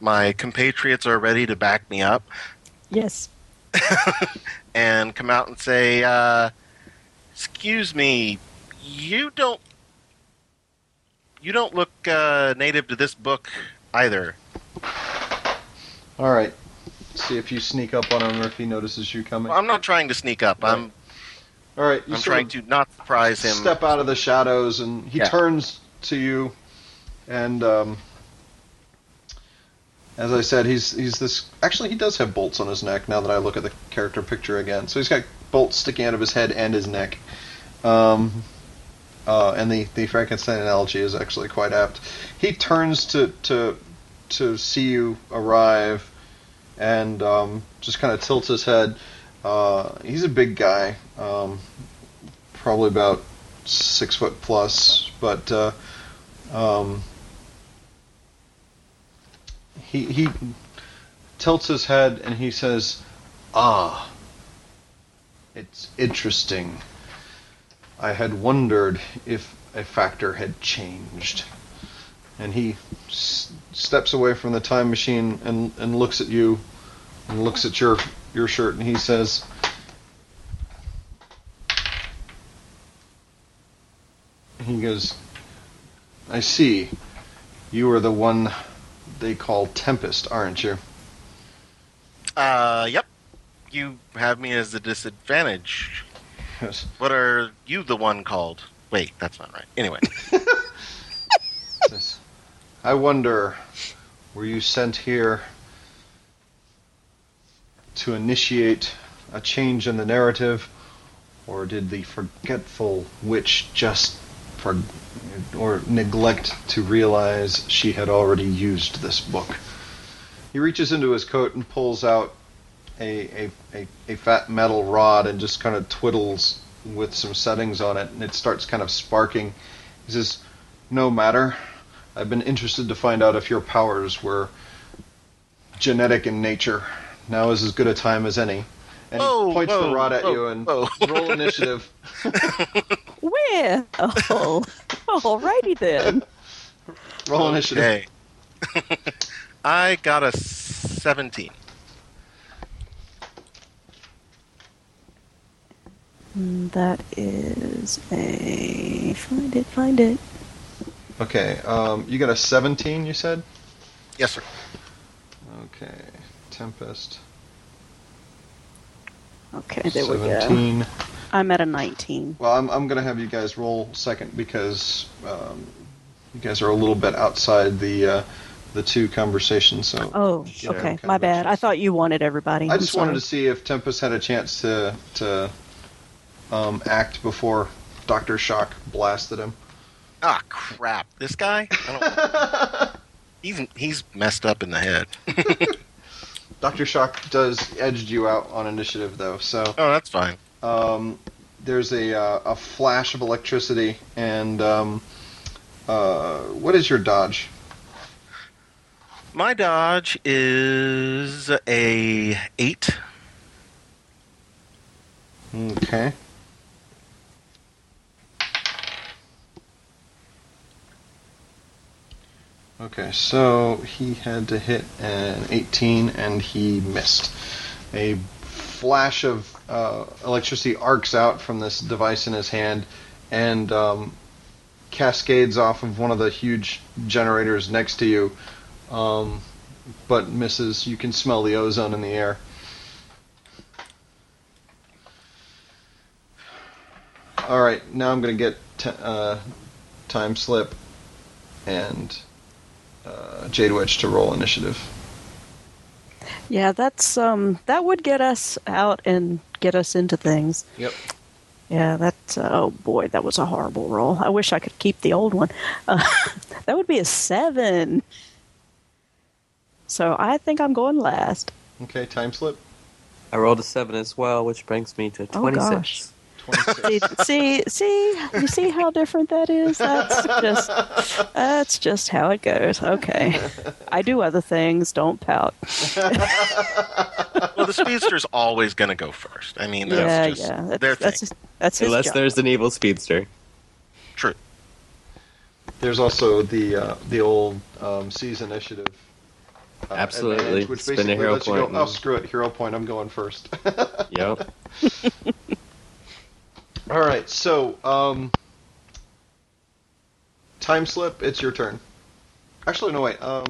my compatriots are ready to back me up. Yes. And come out and say, excuse me, you don't look native to this book either. All right. See if you sneak up on him or if he notices you coming. Well, I'm not trying to sneak up. Right. I'm trying to not surprise him. Step out of the shadows, and he turns to you. And as I said, he's this. Actually, he does have bolts on his neck. Now that I look at the character picture again, so he's got bolts sticking out of his head and his neck. And the Frankenstein analogy is actually quite apt. He turns to see you arrive, and just kind of tilts his head. He's a big guy, probably about 6 foot plus, but he tilts his head and he says, "Ah, it's interesting. I had wondered if a factor had changed." And he steps away from the time machine and looks at you and looks at your shirt, and he says, "I see. You are the one they call Tempest, aren't you?" Yep. You have me as a disadvantage. Yes. What are you the one called? Wait, that's not right. Anyway. I wonder, were you sent here to initiate a change in the narrative, or did the forgetful witch just neglect to realize she had already used this book? He reaches into his coat and pulls out a fat metal rod and just kind of twiddles with some settings on it, and it starts kind of sparking. He says, "No matter. I've been interested to find out if your powers were genetic in nature. Now is as good a time as any." And he points the rod at you and roll initiative. Well, alrighty then. Roll initiative. Okay. I got a 17. That is a... Find it. Okay, you got a 17, you said? Yes, sir. Okay, Tempest. Okay, there we go. 17. I'm at a 19. Well, I'm going to have you guys roll second because you guys are a little bit outside the two conversations. So okay, my bad. I thought you wanted everybody. I just wanted to see if Tempest had a chance to act before Doctor Shock blasted him. Ah, crap. This guy? He's messed up in the head. Dr. Shock edged you out on initiative, though. So that's fine. There's a flash of electricity, and what is your dodge? My dodge is a 8. Okay. Okay, so he had to hit an 18, and he missed. A flash of electricity arcs out from this device in his hand, and cascades off of one of the huge generators next to you, but misses. You can smell the ozone in the air. All right, now I'm going to get Timeslip and Jade Witch to roll initiative. Yeah, that's that would get us out and get us into things. Yep. Yeah, that's oh boy, that was a horrible roll. I wish I could keep the old one. That would be a 7. So I think I'm going last. Okay, Timeslip. I rolled a 7 as well, which brings me to 26. Oh gosh. 26. see, you see how different that is? That's just how it goes. Okay, I do other things. Don't pout. Well, the speedster's always going to go first. I mean, that's his unless job. There's an evil speedster. True. There's also the old C's initiative. Absolutely, advantage, which basically spend a hero lets point. You go, oh, screw it, hero point. I'm going first. Yep. All right, so Timeslip, it's your turn. Actually, no, wait. Let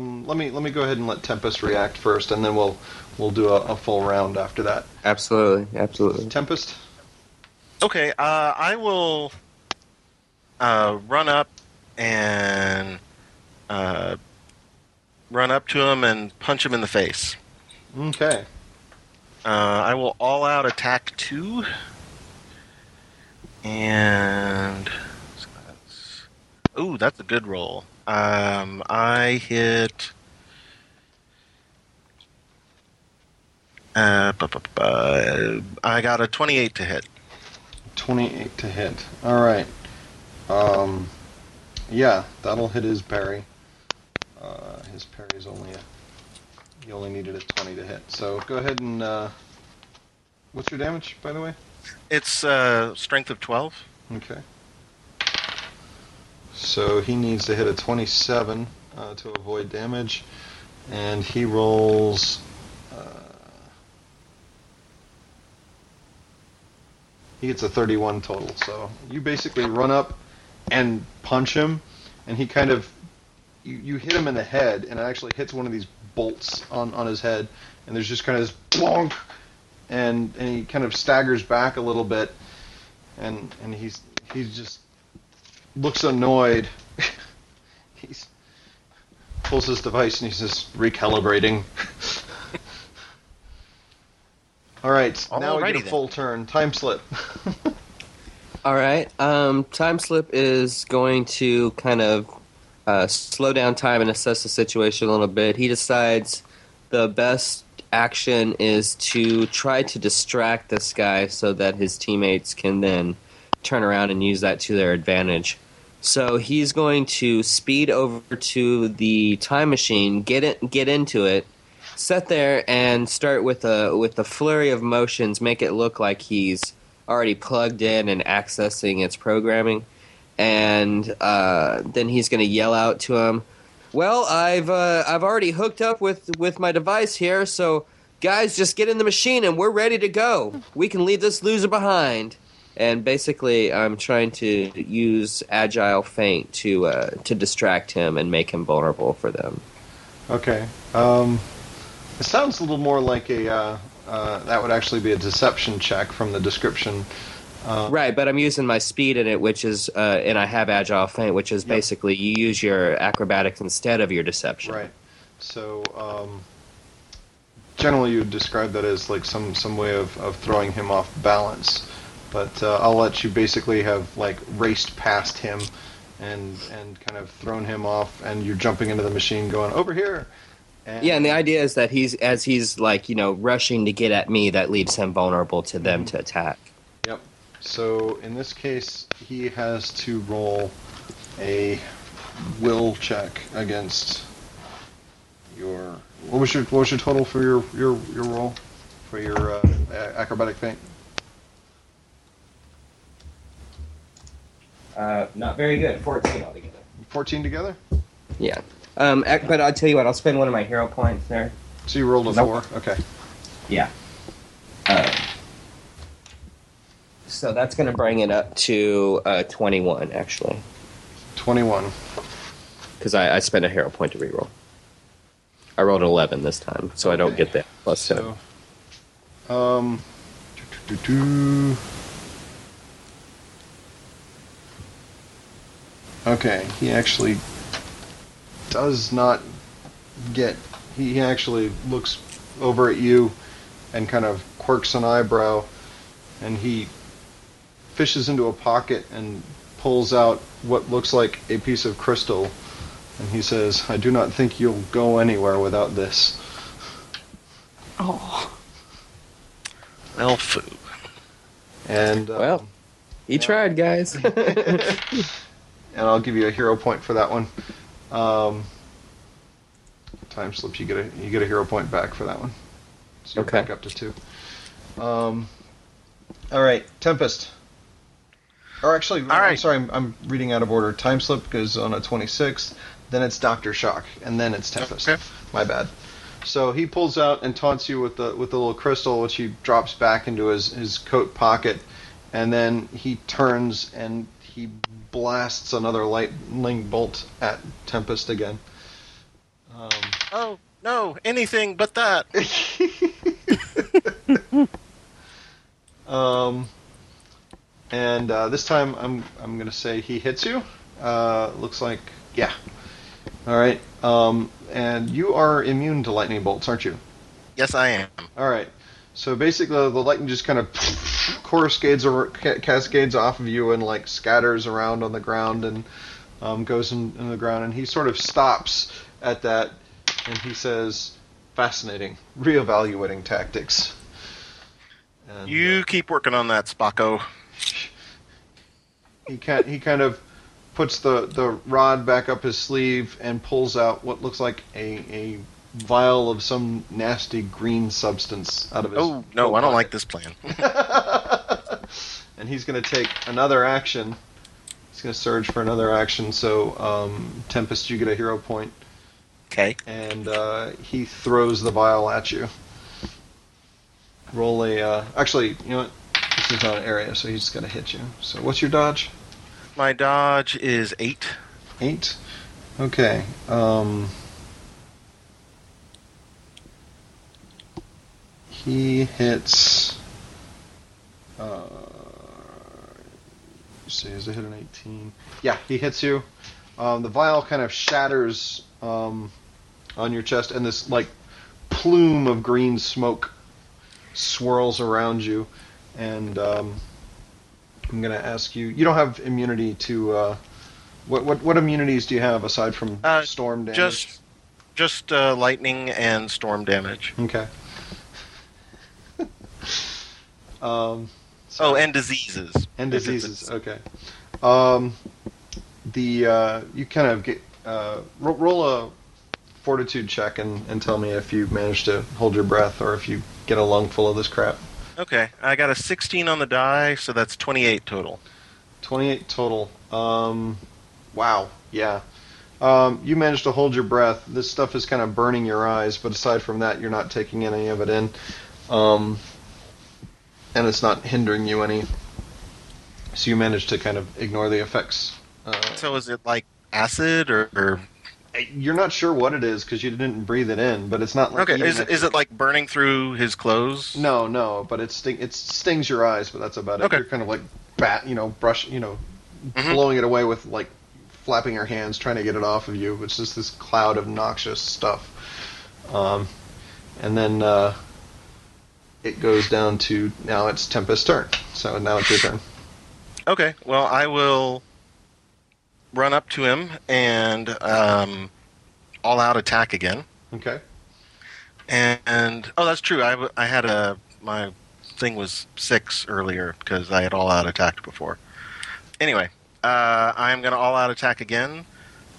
me go ahead and let Tempest react first, and then we'll do a full round after that. Absolutely. Tempest. Okay, I will run up to him and punch him in the face. Okay. I will all out attack 2. And so that's a good roll. I hit I got a 28 to hit. 28 to hit. All right. Yeah, that'll hit his parry. His parry is you only needed a 20 to hit. So go ahead and what's your damage, by the way? It's strength of 12. Okay. So he needs to hit a 27 to avoid damage, and he rolls. He gets a 31 total. So you basically run up and punch him, and he kind of you hit him in the head, and it actually hits one of these bolts on his head, and there's just kind of this bonk. And he kind of staggers back a little bit, and he just looks annoyed. He pulls his device and he's just recalibrating. All right, now we get a full turn. Timeslip. All right, Timeslip is going to kind of slow down time and assess the situation a little bit. He decides the best action is to try to distract this guy so that his teammates can then turn around and use that to their advantage. So he's going to speed over to the time machine, get into it, sit there and start with a flurry of motions, make it look like he's already plugged in and accessing its programming, and then he's going to yell out to him, "Well, I've already hooked up with my device here, so guys, just get in the machine and we're ready to go. We can leave this loser behind." And basically, I'm trying to use agile feint to distract him and make him vulnerable for them. Okay, it sounds a little more like a that would actually be a deception check from the description. Right, but I'm using my speed in it, which is, and I have agile feint, which is basically you use your acrobatics instead of your deception. Right. So, generally you'd describe that as like some way of throwing him off balance, but I'll let you basically have like raced past him and kind of thrown him off, and you're jumping into the machine going, "Over here!" And the idea is that he's like, you know, rushing to get at me, that leaves him vulnerable to them to attack. Yep. So, in this case, he has to roll a will check against your... What was your total for your roll? For your acrobatic feint? Not very good. 14 altogether. 14 together? Yeah. But I'll tell you what, I'll spend one of my hero points there. So you rolled a 4, okay. Yeah. So that's going to bring it up to 21, actually. 21. Because I spent a hero point to reroll. I rolled 11 this time, so I don't get that. Plus so, 7. Okay, he actually does not get... He actually looks over at you and kind of quirks an eyebrow, and he fishes into a pocket and pulls out what looks like a piece of crystal, and he says, "I do not think you'll go anywhere without this." Oh. Well, foo. And, well, he tried, guys. And I'll give you a hero point for that one. Time slips, you get a hero point back for that one. So you're back up to 2. All right, Tempest. Or actually, I'm sorry, I'm reading out of order. Time slip goes on a 26th, then it's Doctor Shock, and then it's Tempest. Okay. My bad. So he pulls out and taunts you with the little crystal, which he drops back into his coat pocket, and then he turns and he blasts another lightning bolt at Tempest again. Oh, no, anything but that. And this time I'm going to say he hits you. Looks like, yeah. All right. And you are immune to lightning bolts, aren't you? Yes, I am. All right. So basically the lightning just kind of cascades off of you and like scatters around on the ground and goes in the ground. And he sort of stops at that and he says, "Fascinating. Reevaluating tactics." And, you keep working on that, Spocko. He kind of puts the rod back up his sleeve and pulls out what looks like a vial of some nasty green substance out of his... Oh, no, I don't like this plan. And he's going to take another action. He's going to surge for another action, so Tempest, you get a hero point. Okay. And he throws the vial at you. Roll a... actually, you know what? This is not an area, so he's going to hit you. So what's your dodge? My dodge is 8. 8? Okay. He hits... see, is it hit an 18? Yeah, he hits you. The vial kind of shatters on your chest, and this like plume of green smoke swirls around you. And I'm going to ask you... You don't have immunity to... what immunities do you have aside from storm damage? Just lightning and storm damage. Okay. And diseases. And diseases, okay. You kind of get... roll a fortitude check and tell me if you manage to hold your breath or if you get a lung full of this crap. Okay, I got a 16 on the die, so that's 28 total. 28 total. Wow, yeah. You managed to hold your breath. This stuff is kind of burning your eyes, but aside from that, you're not taking any of it in. And it's not hindering you any. So you managed to kind of ignore the effects. So is it like acid or... You're not sure what it is because you didn't breathe it in, but it's not like... Okay, is it like burning through his clothes? No, but it stings your eyes, but that's about it. Okay. You're kind of like blowing it away with like flapping your hands, trying to get it off of you. It's just this cloud of noxious stuff. And then it goes down to, now it's Tempest's turn. So now it's your turn. Okay, well, I will... run up to him and all-out attack again. Okay. And oh, that's true. I had my thing was 6 earlier because I had all-out attacked before. Anyway, I am going to all-out attack again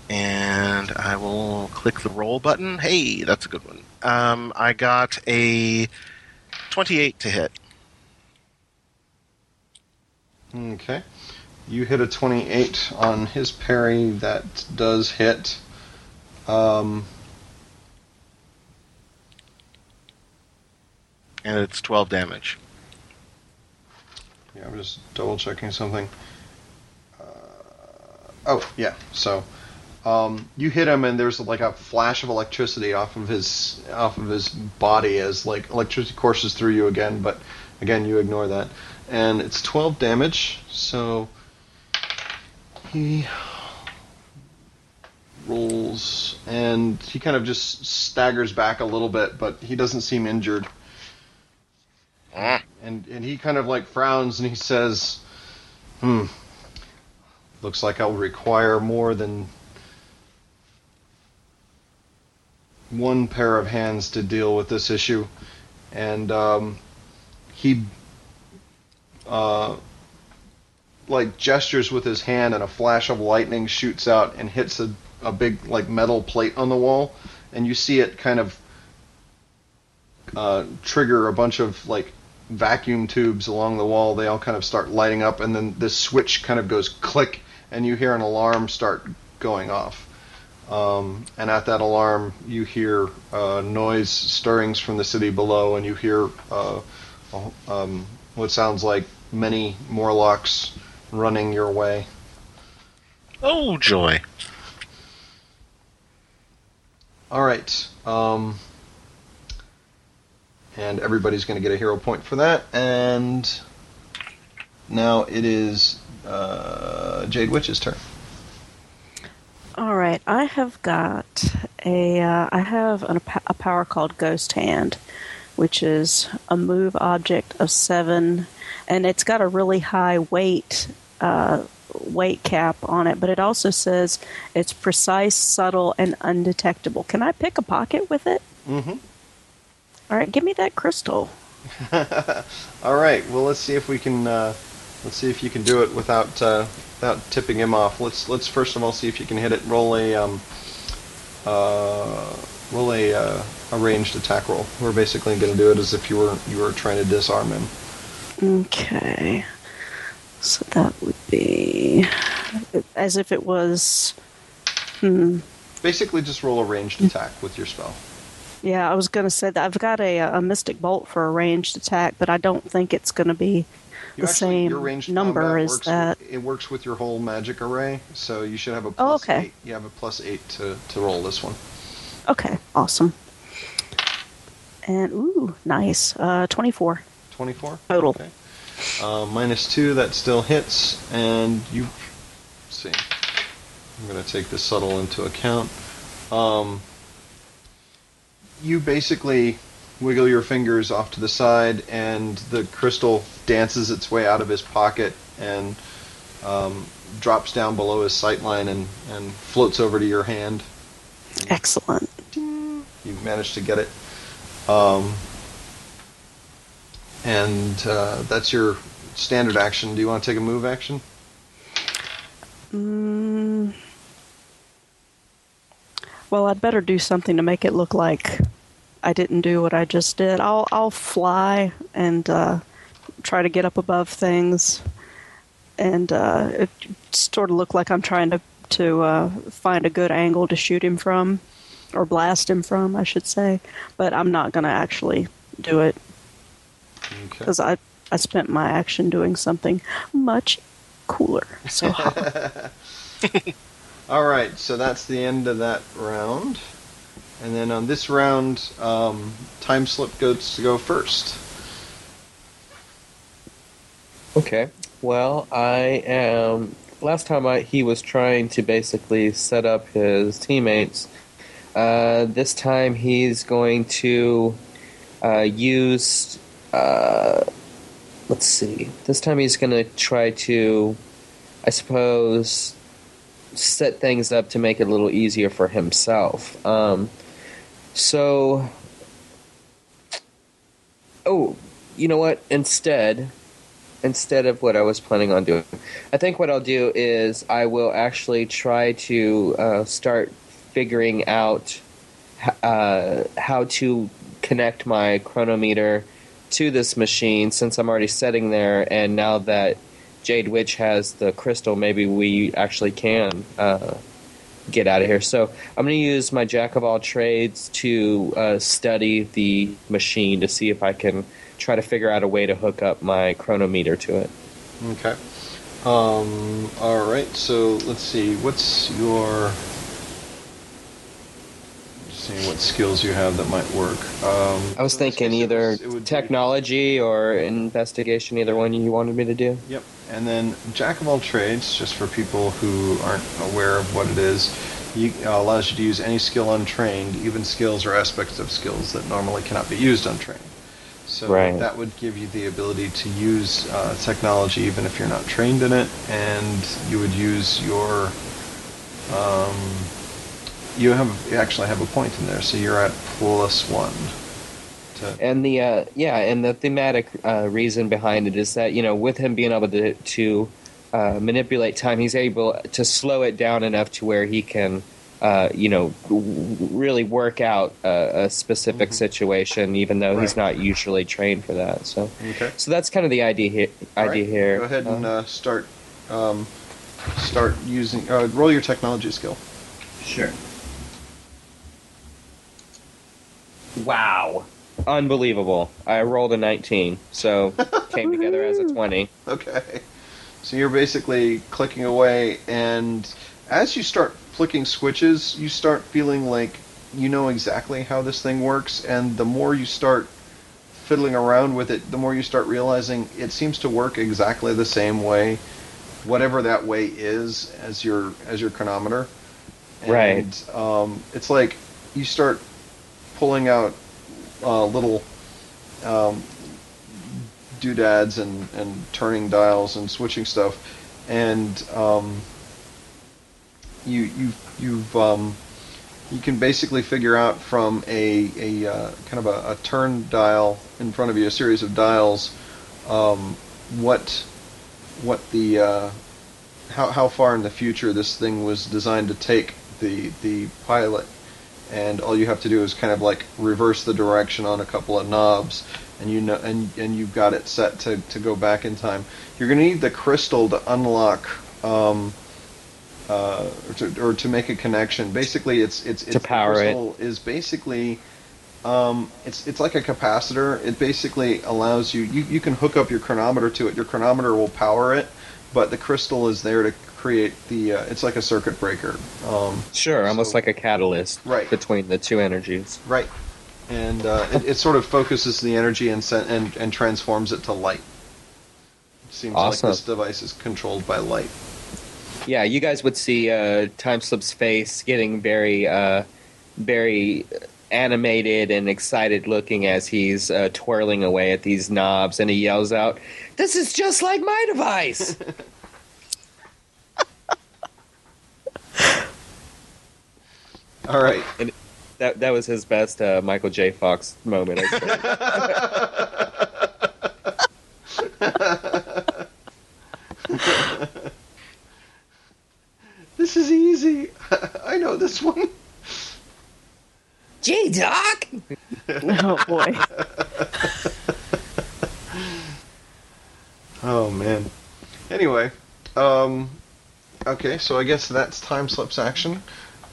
And I will click the roll button. Hey, that's a good one. I got a 28 to hit. Okay. You hit a 28 on his parry. That does hit. And it's 12 damage. Yeah, I'm just double-checking something. So... you hit him, and there's like a flash of electricity off of his body as like electricity courses through you again. But again, you ignore that, and it's 12 damage. So he rolls, and he kind of just staggers back a little bit, but he doesn't seem injured. And he kind of like frowns, and he says, "Looks like I'll require more than one pair of hands to deal with this issue," and he gestures with his hand, and a flash of lightning shoots out and hits a big like metal plate on the wall, and you see it kind of trigger a bunch of like vacuum tubes along the wall. They all kind of start lighting up, and then this switch kind of goes click, and you hear an alarm start going off. And at that alarm, you hear noise, stirrings from the city below, and you hear what sounds like many Morlocks running your way. Oh, joy. All right. And everybody's going to get a hero point for that. And now it is Jade Witch's turn. All right, I have got a power called Ghost Hand, which is a move object of 7, and it's got a really high weight cap on it, but it also says it's precise, subtle, and undetectable. Can I pick a pocket with it? Mm-hmm. All right, give me that crystal. All right, well, let's see if we can. Let's see if you can do it without tipping him off. Let's first of all see if you can hit it. Roll a ranged attack roll. We're basically going to do it as if you were trying to disarm him. Okay, so that would be as if it was. Basically, just roll a ranged attack with your spell. Yeah, I was going to say that I've got a mystic bolt for a ranged attack, but I don't think it's going to be. It works with your whole magic array, so you should have a plus 8. You have a plus 8 to roll this one. Okay, awesome. And, ooh, nice. 24. 24? Total. Okay. Minus 2, that still hits, and you... Let's see. I'm going to take the subtle into account. You basically... wiggle your fingers off to the side, and the crystal dances its way out of his pocket and drops down below his sightline and floats over to your hand. Excellent. Ding. You managed to get it. And that's your standard action. Do you want to take a move action? Well, I'd better do something to make it look like... I didn't do what I just did. I'll fly and try to get up above things, and it sort of look like I'm trying to find a good angle to shoot him from, or blast him from, I should say. But I'm not going to actually do it because I spent my action doing something much cooler. So all right, so that's the end of that round. And then on this round, Timeslip goes to go first. Okay. Well, I am... Last time he was trying to basically set up his teammates. This time he's going to use... let's see. This time he's going to try to, I suppose, set things up to make it a little easier for himself. You know what? Instead, instead of what I was planning on doing. I think what I'll do is I will actually try to start figuring out how to connect my chronometer to this machine, since I'm already sitting there, and now that Jade Witch has the crystal, maybe we actually can get out of here. So I'm going to use my jack-of-all-trades to study the machine to see if I can try to figure out a way to hook up my chronometer to it. Okay. All right, so let's see. What's your... seeing what skills you have that might work. I was thinking either technology or investigation, either one you wanted me to do. Yep. And then Jack of all trades, just for people who aren't aware of what it is, allows you to use any skill untrained, even skills or aspects of skills that normally cannot be used untrained. So right. That would give you the ability to use technology even if you're not trained in it, and you would use your... You actually have a point in there, so you're at +1. And the and the thematic reason behind it is that, you know, with him being able to manipulate time, he's able to slow it down enough to where he can, really work out a specific situation, even though he's not usually trained for that. So, so that's kind of the idea here. Go ahead and start using. Roll your technology skill. Sure. Wow. Unbelievable. I rolled a 19, so came together as a 20. Okay. So you're basically clicking away, and as you start flicking switches, you start feeling like you know exactly how this thing works, and the more you start fiddling around with it, the more you start realizing it seems to work exactly the same way, whatever that way is, as your chronometer. And, it's like you start pulling out little doodads and turning dials and switching stuff, and you can basically figure out from a kind of a turn dial in front of you, a series of dials, how far in the future this thing was designed to take the pilot, and all you have to do is kind of like reverse the direction on a couple of knobs, and you know, and you've got it set to go back in time. You're going to need the crystal to unlock or to make a connection. Basically, it's to power the crystal it. Is basically it's like a capacitor. It basically allows you can hook up your chronometer to it. Your chronometer will power it, but the crystal is there to create the... it's like a circuit breaker. Almost like a catalyst between the two energies. Right. And it sort of focuses the energy and transforms it to light. It seems awesome. Like this device is controlled by light. Yeah, you guys would see Timeslip's face getting very, very animated and excited looking as he's twirling away at these knobs, and he yells out, "This is just like my device!" All right. And that was his best Michael J. Fox moment, I think. This is easy. I know this one. Gee, Doc! Oh, boy. Oh, man. Anyway, okay, so I guess that's Timeslip's action.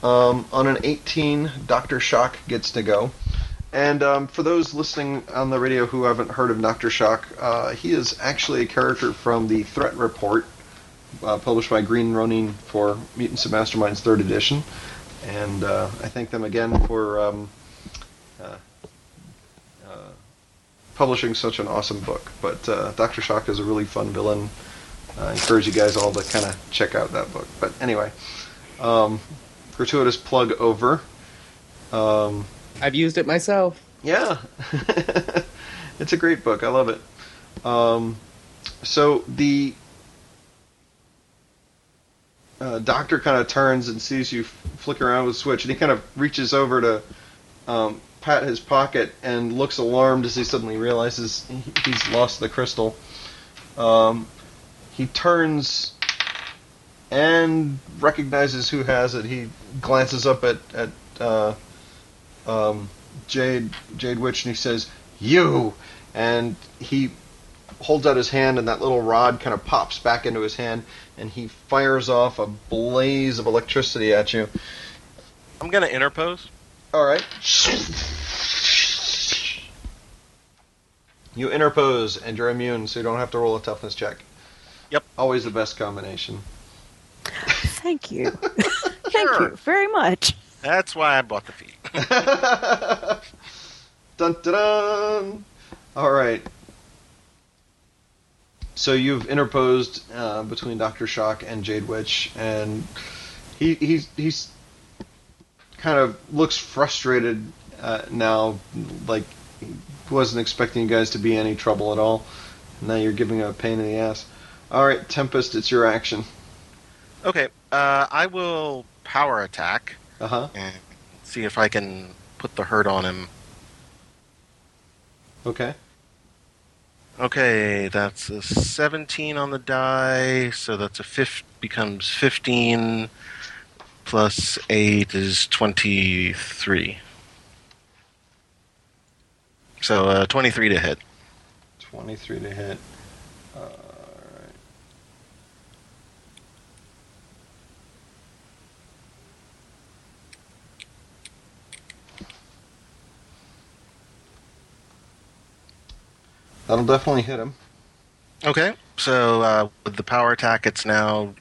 On an 18, Doctor Shock gets to go. And for those listening on the radio who haven't heard of Doctor Shock, he is actually a character from the Threat Report, published by Green Ronin for Mutants and Masterminds 3rd edition. And I thank them again for publishing such an awesome book. But Dr. Shock is a really fun villain. I encourage you guys all to kind of check out that book. But anyway, gratuitous plug over. I've used it myself. Yeah. It's a great book. I love it. So the... doctor kind of turns and sees you flick around with the switch, and he kind of reaches over to pat his pocket and looks alarmed as he suddenly realizes he's lost the crystal. He turns and recognizes who has it. He glances up at Jade Witch, and he says, "You!" And he holds out his hand, and that little rod kind of pops back into his hand, and he fires off a blaze of electricity at you. I'm going to interpose. All right. You interpose, and you're immune, so you don't have to roll a toughness check. Yep. Always the best combination. Thank you. Thank you very much. That's why I bought the feet. Dun, dun, dun. All right. So you've interposed between Dr. Shock and Jade Witch, and he's kind of looks frustrated now, like he wasn't expecting you guys to be any trouble at all. Now you're giving him a pain in the ass. All right, Tempest, it's your action. Okay, I will power attack. And see if I can put the hurt on him. Okay. Okay, that's a 17 on the die, so that's a becomes 15 plus 8 is 23. So 23 to hit. 23 to hit. All right. That'll definitely hit him. Okay, so with the power attack, it's now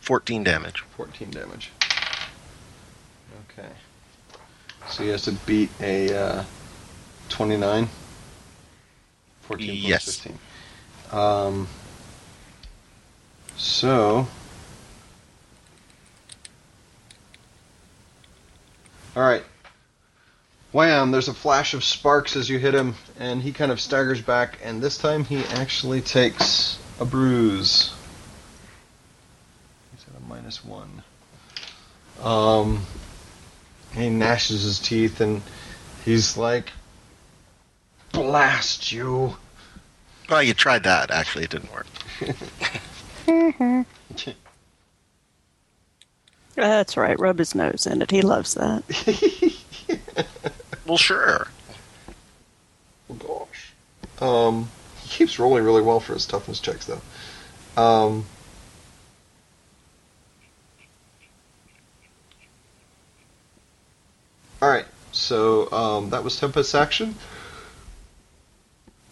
14 damage. 14 damage. Okay. So he has to beat a 29? 14 plus yes. 15. So... All right. Wham! There's a flash of sparks as you hit him, and he kind of staggers back, and this time he actually takes a bruise. He's at a -1. He gnashes his teeth, and he's like, "Blast you!" Well, you tried that. Actually, it didn't work. That's right. Rub his nose in it. He loves that. Well, sure. Oh, gosh. He keeps rolling really well for his toughness checks, though. Alright, so that was Tempest's action.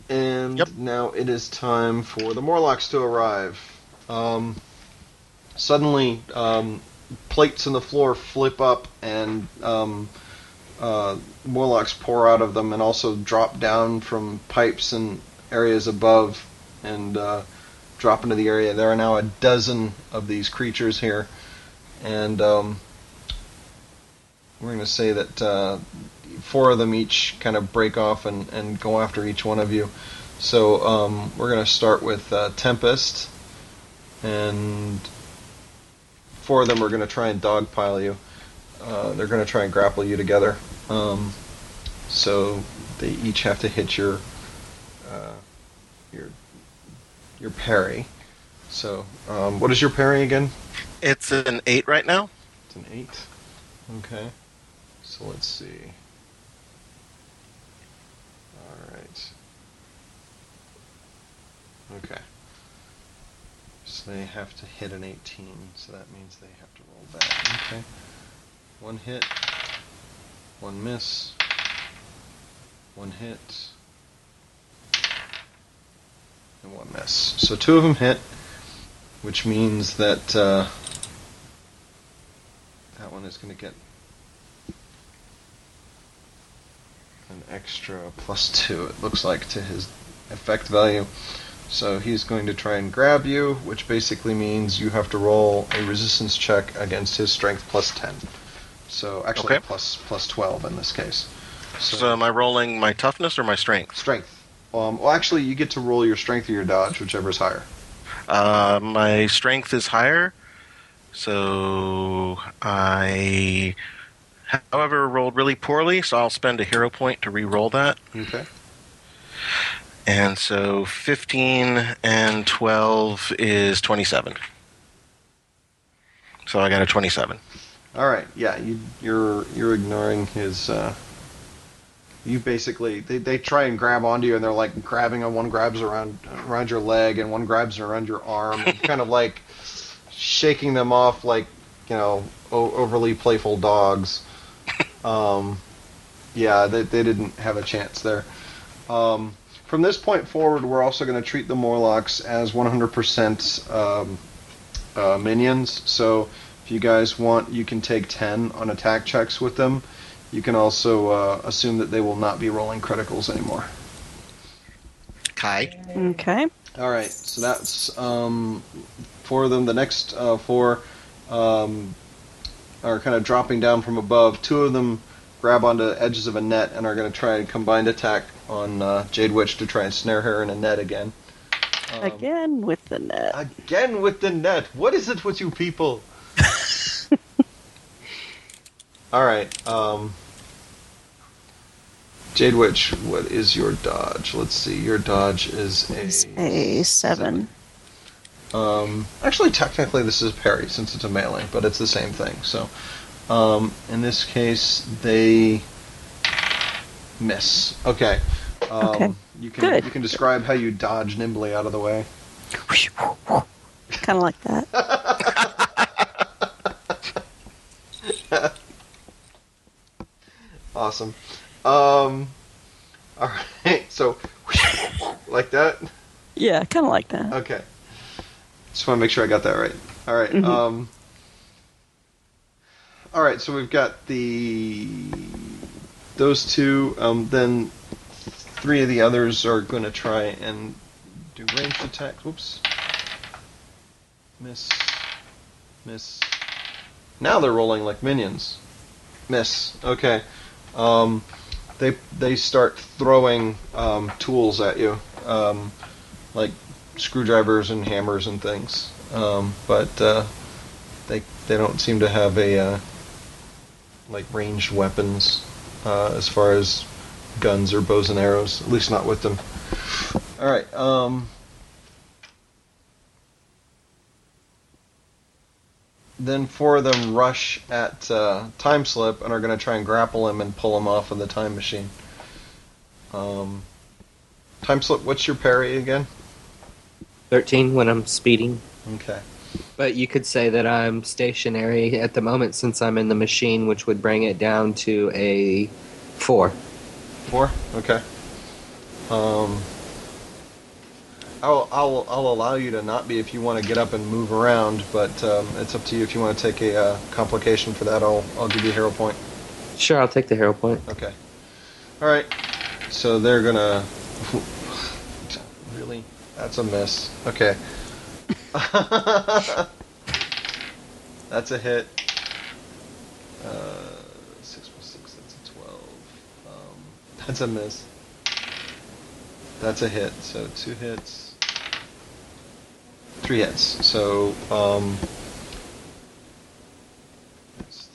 And now it is time for the Morlocks to arrive. Suddenly, plates in the floor flip up, and... Morlocks pour out of them and also drop down from pipes and areas above and drop into the area. There are now a dozen of these creatures here, and we're going to say that 4 of them each kind of break off and go after each one of you. So we're going to start with Tempest, and 4 of them are going to try and dogpile you. They're going to try and grapple you together. So they each have to hit your parry. So what is your parry again? It's an 8 right now. It's an 8. Okay. So let's see. All right. Okay. So they have to hit an 18. So that means they have to roll that. Okay. 1 hit. 1 miss. 1 hit. And 1 miss. So 2 of them hit, which means that that one is going to get an extra +2, it looks like, to his effect value. So he's going to try and grab you, which basically means you have to roll a resistance check against his strength +10. So actually plus 12 in this case. So am I rolling my toughness or my strength? Strength. Well, actually, you get to roll your strength or your dodge, whichever is higher. My strength is higher, so I, however, rolled really poorly, so I'll spend a hero point to re-roll that. Okay. And so 15 and 12 is 27. So I got a 27. All right. Yeah, you're ignoring his. You basically they try and grab onto you, and they're like grabbing, and one grabs around your leg, and one grabs around your arm, and kind of like shaking them off, like, you know, overly playful dogs. Yeah, they didn't have a chance there. From this point forward, we're also going to treat the Morlocks as 100% minions. So if you guys want, you can take 10 on attack checks with them. You can also assume that they will not be rolling criticals anymore. Okay. Okay. All right. So that's for them. The next four are kind of dropping down from above. Two of them grab onto the edges of a net and are going to try a combined attack on Jade Witch to try and snare her in a net again. Again with the net. Again with the net. What is it with you people? All right. Jade Witch, what is your dodge? Let's see. Your dodge is a 7. Actually, technically, this is parry since it's a melee, but it's the same thing. So, in this case, they miss. Okay. Okay. You can describe how you dodge nimbly out of the way. Kind of like that. Awesome. All right. So, like that? Yeah, kind of like that. Okay. Just want to make sure I got that right. All right. Mm-hmm. All right. So we've got those two. Then three of the others are going to try and do ranged attacks. Whoops. Miss. Miss. Now they're rolling like minions. Miss. Okay. They start throwing tools at you, like screwdrivers and hammers and things, but they don't seem to have a like ranged weapons as far as guns or bows and arrows, at least not with them. All right. Then four of them rush at Timeslip and are going to try and grapple him and pull him off of the time machine. Timeslip, what's your parry again? 13 when I'm speeding. Okay. But you could say that I'm stationary at the moment since I'm in the machine, which would bring it down to a 4. 4? Okay. I'll allow you to not be if you want to get up and move around, but it's up to you if you want to take a complication for that. I'll give you a hero point. Sure, I'll take the hero point. Okay. All right. So they're gonna. Really? That's a miss. Okay. That's a hit. 6 plus 6. That's a 12. That's a miss. That's a hit. So 2 hits. 3 hits. So, that's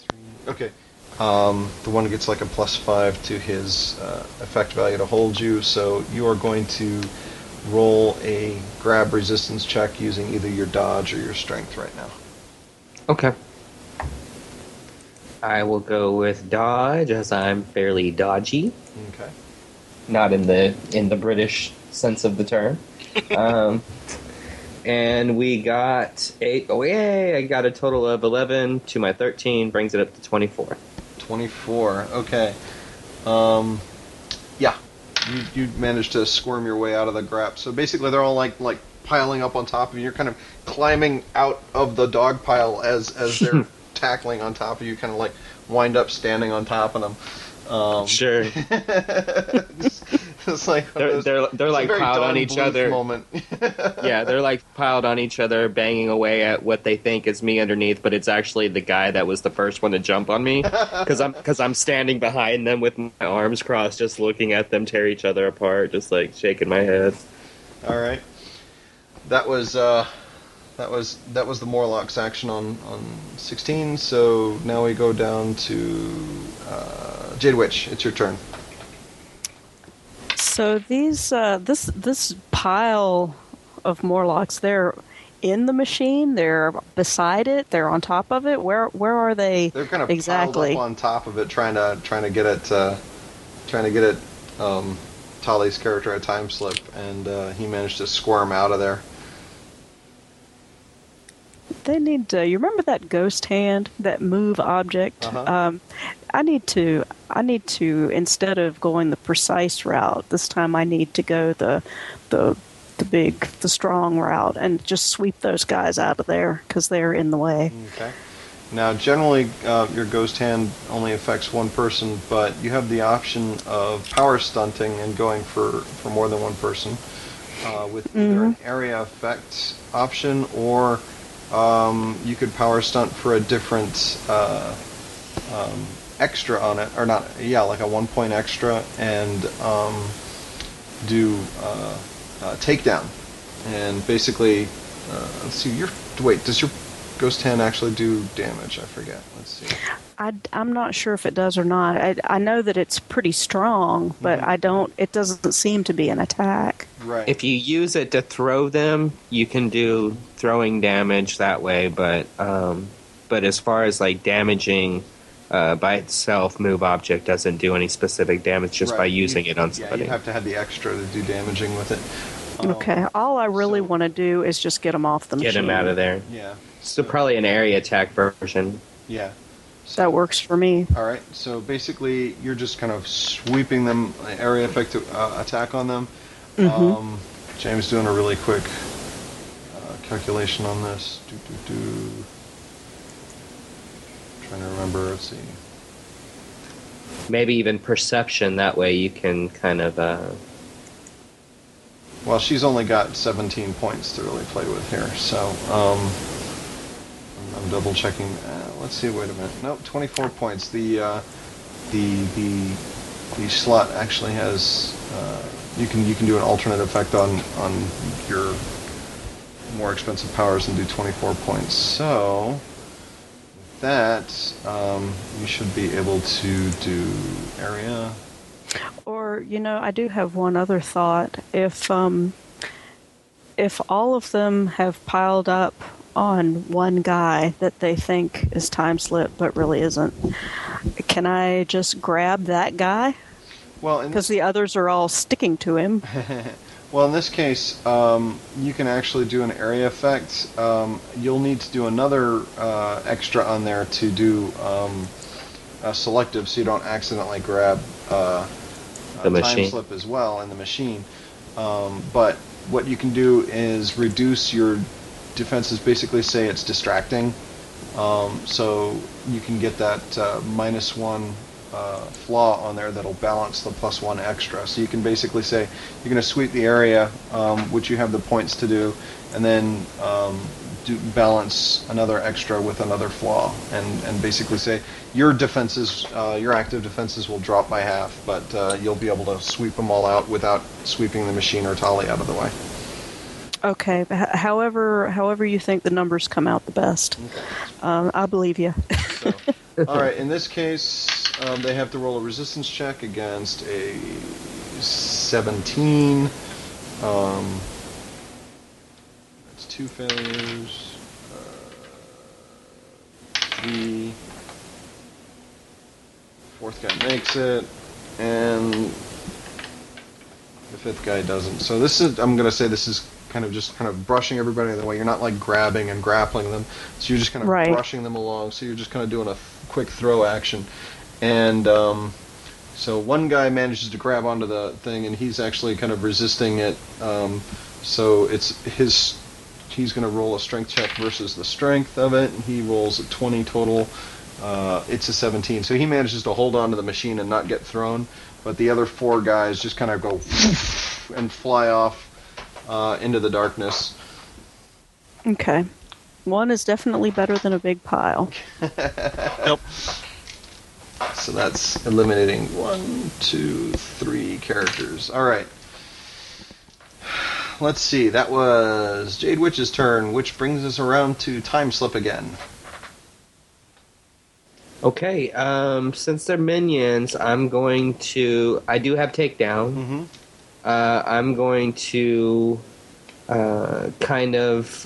3. Okay. The one gets like a +5 to his effect value to hold you, so you are going to roll a grab resistance check using either your dodge or your strength right now. Okay. I will go with dodge, as I'm fairly dodgy. Okay. Not in the British sense of the term. And we got 8. Oh, yay! I got a total of 11 to my 13, brings it up to 24. 24, okay. Yeah, you managed to squirm your way out of the grap. So basically they're all like piling up on top of you. You're kind of climbing out of the dog pile as they're tackling on top of you, kind of like wind up standing on top of them. Sure. It's like they're like piled on each other. Moment. Yeah, they're like piled on each other, banging away at what they think is me underneath, but it's actually the guy that was the first one to jump on me because I'm standing behind them with my arms crossed, just looking at them tear each other apart, just like shaking my head. All right, that was the Morlocks action on 16. So now we go down to Jade Witch. It's your turn. So these this pile of Morlocks, they're in the machine, they're beside it, they're on top of it. Where are they? They're kind of exactly piled up on top of it, trying to get it Tali's character at Timeslip, and he managed to squirm out of there. They need to. You remember that ghost hand, that move object? Uh-huh. I need to. Instead of going the precise route, this time I need to go the strong route and just sweep those guys out of there because they're in the way. Okay. Now, generally, your ghost hand only affects one person, but you have the option of power stunting and going for more than one person with either an area effect option, or you could power stunt for a different extra on it, or not? Yeah, like a 1 point extra, and do takedown. And basically, let's see. Does your ghost hand actually do damage? I forget. Let's see. I'm not sure if it does or not. I know that it's pretty strong, but I don't. It doesn't seem to be an attack. Right. If you use it to throw them, you can do throwing damage that way. But as far as like damaging by itself, move object doesn't do any specific damage just by using it on somebody. Yeah, you have to have the extra to do damaging with it. Okay. All I really want to do is just get them off the machine. Get them out of there. Yeah. So probably an area attack version. Yeah. So, that works for me. All right. So basically, you're just kind of sweeping them, area effect attack on them. James doing a really quick calculation on this. Trying to remember. Let's see. Maybe even perception. That way you can kind of... Well, she's only got 17 points to really play with here. So I'm double checking. Let's see. Wait a minute. Nope. 24 points. The slot actually has... You can do an alternate effect on your more expensive powers and do 24 points. So that you should be able to do area. Or I do have one other thought. If all of them have piled up on one guy that they think is Timeslip but really isn't, can I just grab that guy? Well, because the others are all sticking to him. Well, in this case, you can actually do an area effect. You'll need to do another extra on there to do a selective, so you don't accidentally grab the Timeslip as well in the machine. But what you can do is reduce your defenses. Basically, say it's distracting, so you can get that -1. Flaw on there that'll balance the +1 extra. So you can basically say you're going to sweep the area, which you have the points to do, and then do balance another extra with another flaw, and basically say your defenses, your active defenses will drop by half, but you'll be able to sweep them all out without sweeping the machine or Tali out of the way. Okay. However you think the numbers come out the best. Okay. I believe you. So, all right. In this case. They have to roll a resistance check against a 17. That's 2 failures. 3. Fourth guy makes it, and the fifth guy doesn't. So I'm going to say this is kind of just kind of brushing everybody out of the way. You're not like grabbing and grappling them. So you're just kind of brushing them along. So you're just kind of doing a quick throw action. And so one guy manages to grab onto the thing, and he's actually kind of resisting it. So it's he's going to roll a strength check versus the strength of it. He rolls a 20 total. It's a 17. So he manages to hold onto the machine and not get thrown. But the other 4 guys just kind of go and fly off into the darkness. Okay. One is definitely better than a big pile. Nope. So that's eliminating 1, 2, 3 characters. All right. Let's see. That was Jade Witch's turn, which brings us around to Timeslip again. Okay. Since they're minions, I do have takedown. I'm going to kind of...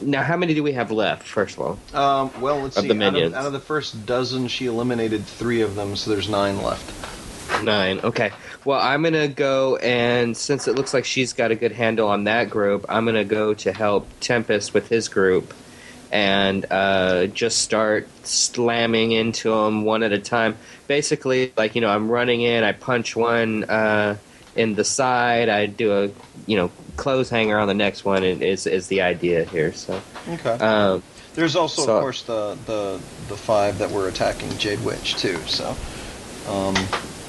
Now, how many do we have left, first of all? Well, let's see. Out of the first dozen, she eliminated 3 of them, so there's 9 left. 9, okay. Well, I'm going to go, and since it looks like she's got a good handle on that group, I'm going to go to help Tempest with his group and just start slamming into them one at a time. Basically, like, you know, I'm running in, I punch one in the side, I do a, you know, clothes hanger on the next one is the idea here. So okay. There's also, of course, the 5 that were attacking Jade Witch too. So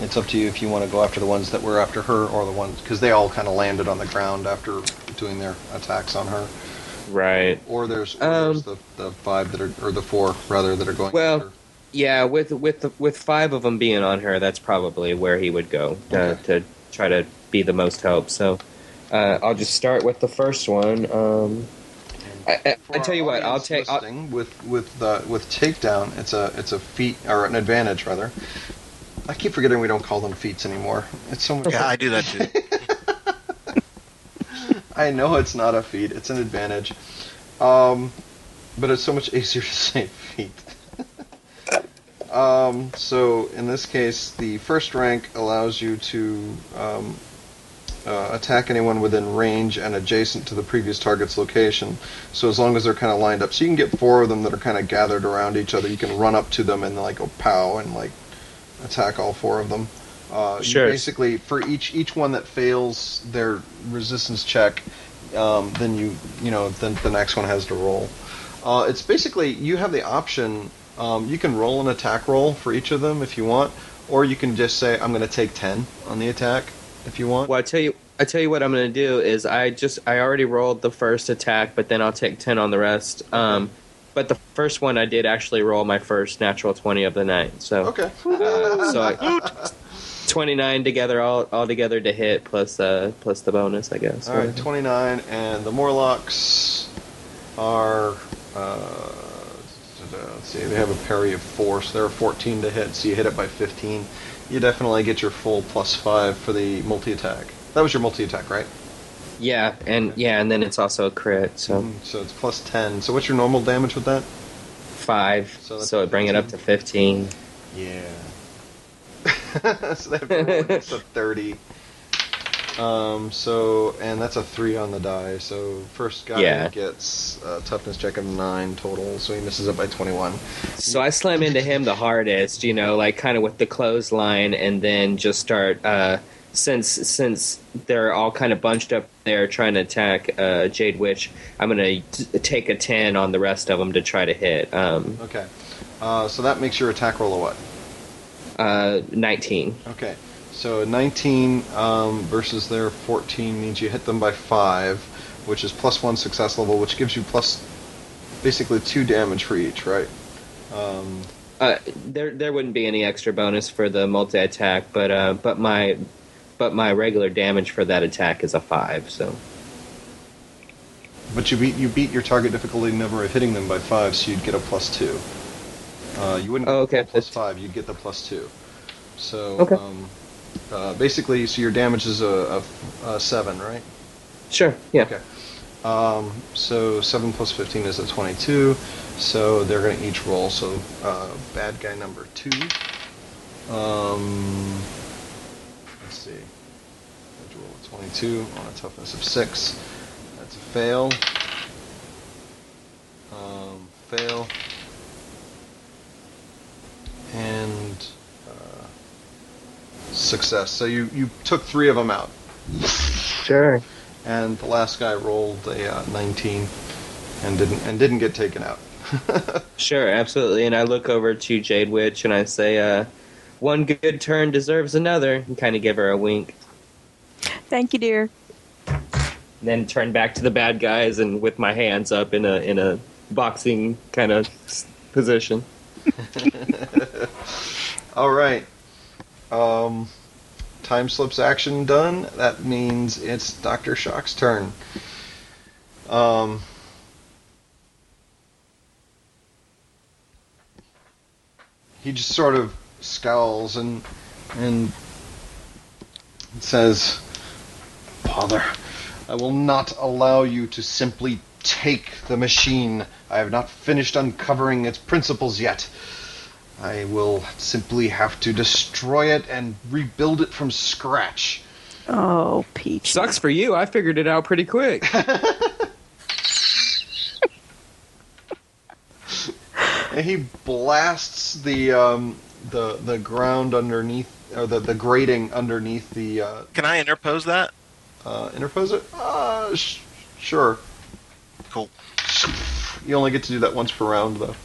it's up to you if you want to go after the ones that were after her or the ones because they all kind of landed on the ground after doing their attacks on her. Right. Or there's the 5 that are or the 4 rather that are going. Well, after her. Yeah, with 5 of them being on her, that's probably where he would go to try to be the most help. So. I'll just start with the first one. I tell you what, I'll take with takedown. It's a feat or an advantage rather. I keep forgetting we don't call them feats anymore. It's so much. Yeah, I do that too. I know it's not a feat; it's an advantage. But it's so much easier to say feat. So in this case, the first rank allows you to. Attack anyone within range and adjacent to the previous target's location. So as long as they're kind of lined up, so you can get 4 of them that are kind of gathered around each other. You can run up to them and like go pow and like attack all 4 of them. Sure. You basically, for each one that fails their resistance check, then you know the next one has to roll. It's basically you have the option. You can roll an attack roll for each of them if you want, or you can just say I'm going to take 10 on the attack. If you want. Well, I tell you what I'm going to do is I already rolled the first attack, but then I'll take 10 on the rest. But the first one I did actually roll my first natural 20 of the night. So okay. So I 29 together all together to hit plus the bonus, I guess. All right, 29, and the Morlocks are let's see, they have a parry of 4, so they're 14 to hit. So you hit it by 15. You definitely get your full +5 for the multi-attack. That was your multi-attack, right? Yeah, and then it's also a crit. So so it's +10. So what's your normal damage with that? 5. So it bring it up to 15. Yeah. So that's a 30. And that's a 3 on the die. So first guy gets a toughness check of 9 total, so he misses it by 21. So I slam into him the hardest, you know, like kind of with the clothesline, and then just start since they're all kind of bunched up there trying to attack Jade Witch. I'm gonna take a 10 on the rest of them to try to hit. Okay. So that makes your attack roll a what? 19. Okay. So 19 versus their 14 means you hit them by 5, which is +1 success level, which gives you basically 2 damage for each, right? There wouldn't be any extra bonus for the multi attack, but my regular damage for that attack is a 5. So, but you beat your target difficulty number of hitting them by 5, so you'd get a +2. You wouldn't get the +5; you'd get the +2. So. Okay. Basically, so your damage is a 7, right? Sure, yeah. Okay. So 7 plus 15 is a 22, so they're going to each roll. So bad guy number 2. Let's see. Let's roll a 22 on a toughness of 6. That's a fail. Fail. And... success. So you took 3 of them out. Sure. And the last guy rolled a 19 and didn't get taken out. Sure, absolutely. And I look over to Jade Witch and I say, "One good turn deserves another," and kind of give her a wink. Thank you, dear. And then turn back to the bad guys and with my hands up in a boxing kind of position. All right. Timeslip's action done. That means it's Dr. Shock's turn. He just sort of scowls and says, Father, I will not allow you to simply take the machine. I have not finished uncovering its principles yet. I will simply have to destroy it and rebuild it from scratch. Oh, Peach. Sucks for you. I figured it out pretty quick. And he blasts the ground underneath, or the grating underneath the... Can I interpose that? Interpose it? Sure. Cool. You only get to do that once per round, though.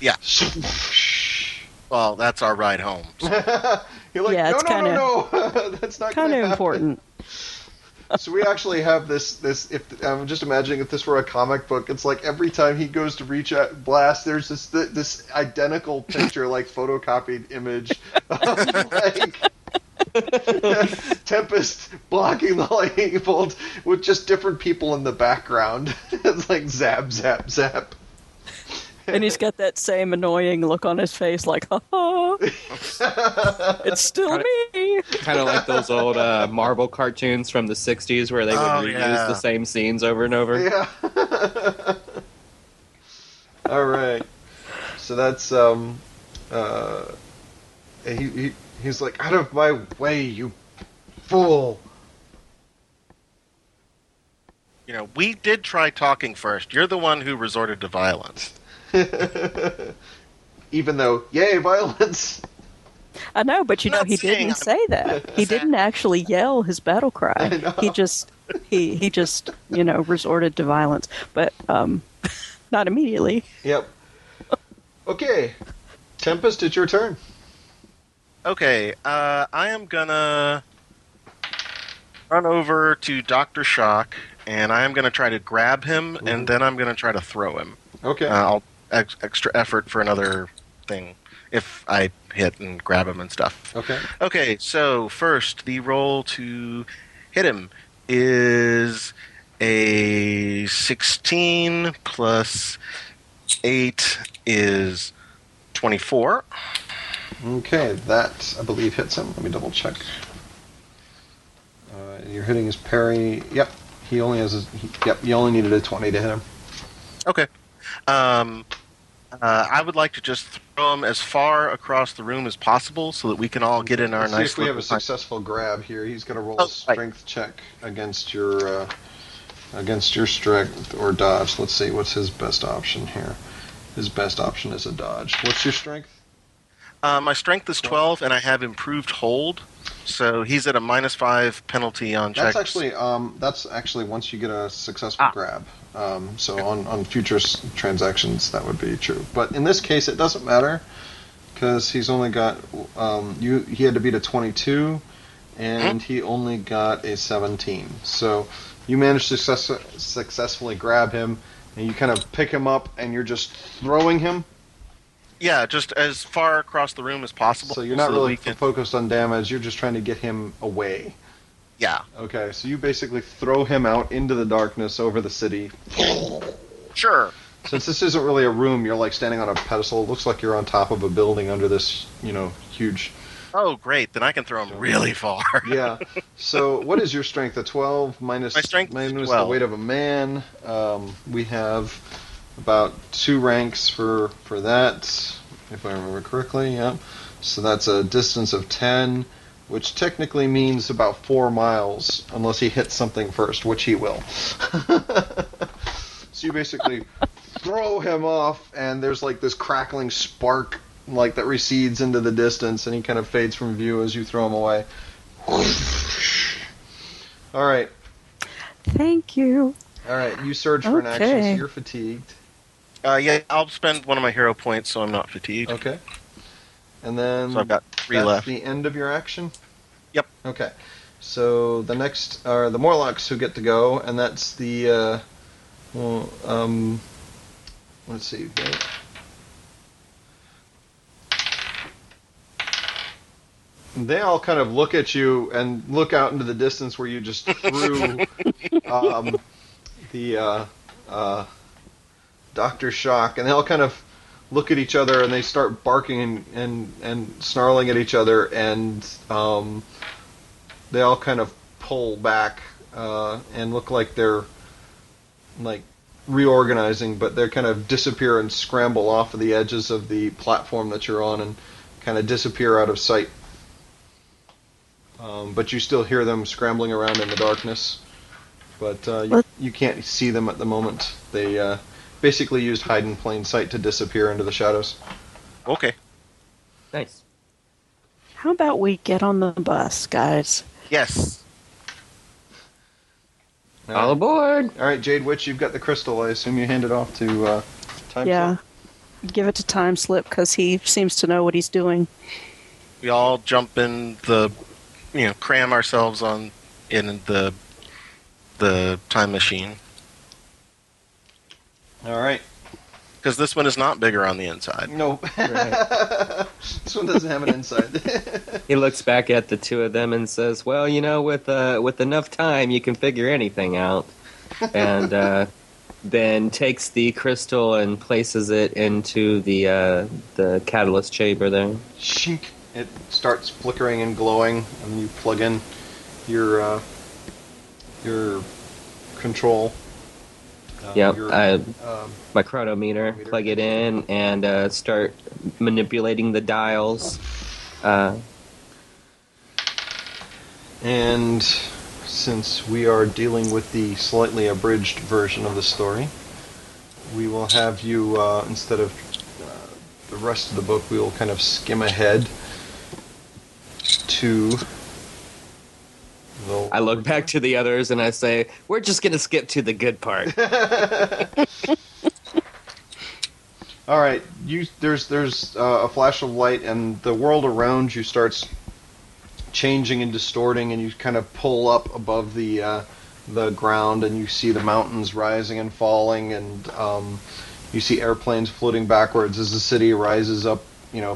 Yeah. Well, that's our ride home. So. You're like, yeah, no. That's not kind of important. So we actually have this. If I'm just imagining, if this were a comic book, it's like every time he goes to reach out, blast, there's this identical picture, like photocopied image, of, like Tempest blocking the lightning bolt with just different people in the background. It's like zap, zap, zap. And he's got that same annoying look on his face, like, ha-ha, it's still me. Kind of like those old Marvel cartoons from the 60s where they would reuse the same scenes over and over. Yeah. All right. So that's, he's like, out of my way, you fool. You know, we did try talking first. You're the one who resorted to violence. Even though, yay, violence! I know, but you know, he didn't say that. He didn't actually yell his battle cry. He just, he just, you know, resorted to violence, but not immediately. Yep. Okay, Tempest, it's your turn. Okay, I am gonna run over to Doctor Shock, and I am gonna try to grab him, ooh, and then I'm gonna try to throw him. Okay. I'll extra effort for another thing if I hit and grab him and stuff. Okay. Okay, so first, the roll to hit him is a 16 plus 8 is 24. Okay, that, I believe, hits him. Let me double check. You're hitting his parry. Yep, he only has you only needed a 20 to hit him. Okay. I would like to just throw him as far across the room as possible so that we can all get in our nice... If we have a successful grab here, he's going to roll a strength check against your strength or dodge. Let's see, what's his best option here? His best option is a dodge. What's your strength? My strength is 12, and I have improved hold, so he's at a -5 penalty on checks. That's actually once you get a successful grab. So on future transactions, that would be true. But in this case, it doesn't matter because he's only got he had to beat a 22, and he only got a 17. So you managed to successfully grab him, and you kind of pick him up, and you're just throwing him. Yeah, just as far across the room as possible. So you're not really focused on damage. You're just trying to get him away. Yeah. Okay, so you basically throw him out into the darkness over the city. Sure. Since this isn't really a room, you're like standing on a pedestal. It looks like you're on top of a building under this, you know, huge... Oh, great. Then I can throw him really far. Yeah. So what is your strength? A 12 minus... My strength minus 12. The weight of a man. We have about 2 ranks for that, if I remember correctly. Yeah. So that's a distance of 10... which technically means about 4 miles, unless he hits something first, which he will. So you basically throw him off, and there's like this crackling spark, like that recedes into the distance, and he kind of fades from view as you throw him away. All right. Thank you. All right, you surge for an action, so you're fatigued. Yeah, I'll spend one of my hero points, so I'm not fatigued. Okay. And then so I've got 3 that's left. The end of your action? Yep. Okay. So the next are the Morlocks who get to go, and that's the... let's see. They all kind of look at you and look out into the distance where you just threw the Dr. Shock, and they all kind of look at each other, and they start barking and snarling at each other, and they all kind of pull back and look like they're like reorganizing, but they kind of disappear and scramble off of the edges of the platform that you're on and kind of disappear out of sight. But you still hear them scrambling around in the darkness, but you can't see them at the moment. They basically used hide in plain sight to disappear into the shadows. Okay. Nice. How about we get on the bus, guys? Yes. All aboard! All right, Jade Witch, you've got the crystal. I assume you hand it off to Timeslip. Yeah, give it to Timeslip because he seems to know what he's doing. We all jump in the, cram ourselves in the time machine. All right. Because this one is not bigger on the inside. No. Right. This one doesn't have an inside. He looks back at the two of them and says, well, with enough time, you can figure anything out. And then takes the crystal and places it into the catalyst chamber there. Shink. It starts flickering and glowing, and you plug in your control. My chronometer, plug it in, and start manipulating the dials. And since we are dealing with the slightly abridged version of the story, we will have you, instead of the rest of the book, we will kind of skim ahead to... I look back to the others and I say, we're just going to skip to the good part. All right. There's a flash of light and the world around you starts changing and distorting, and you kind of pull up above the ground and you see the mountains rising and falling, and you see airplanes floating backwards as the city rises up,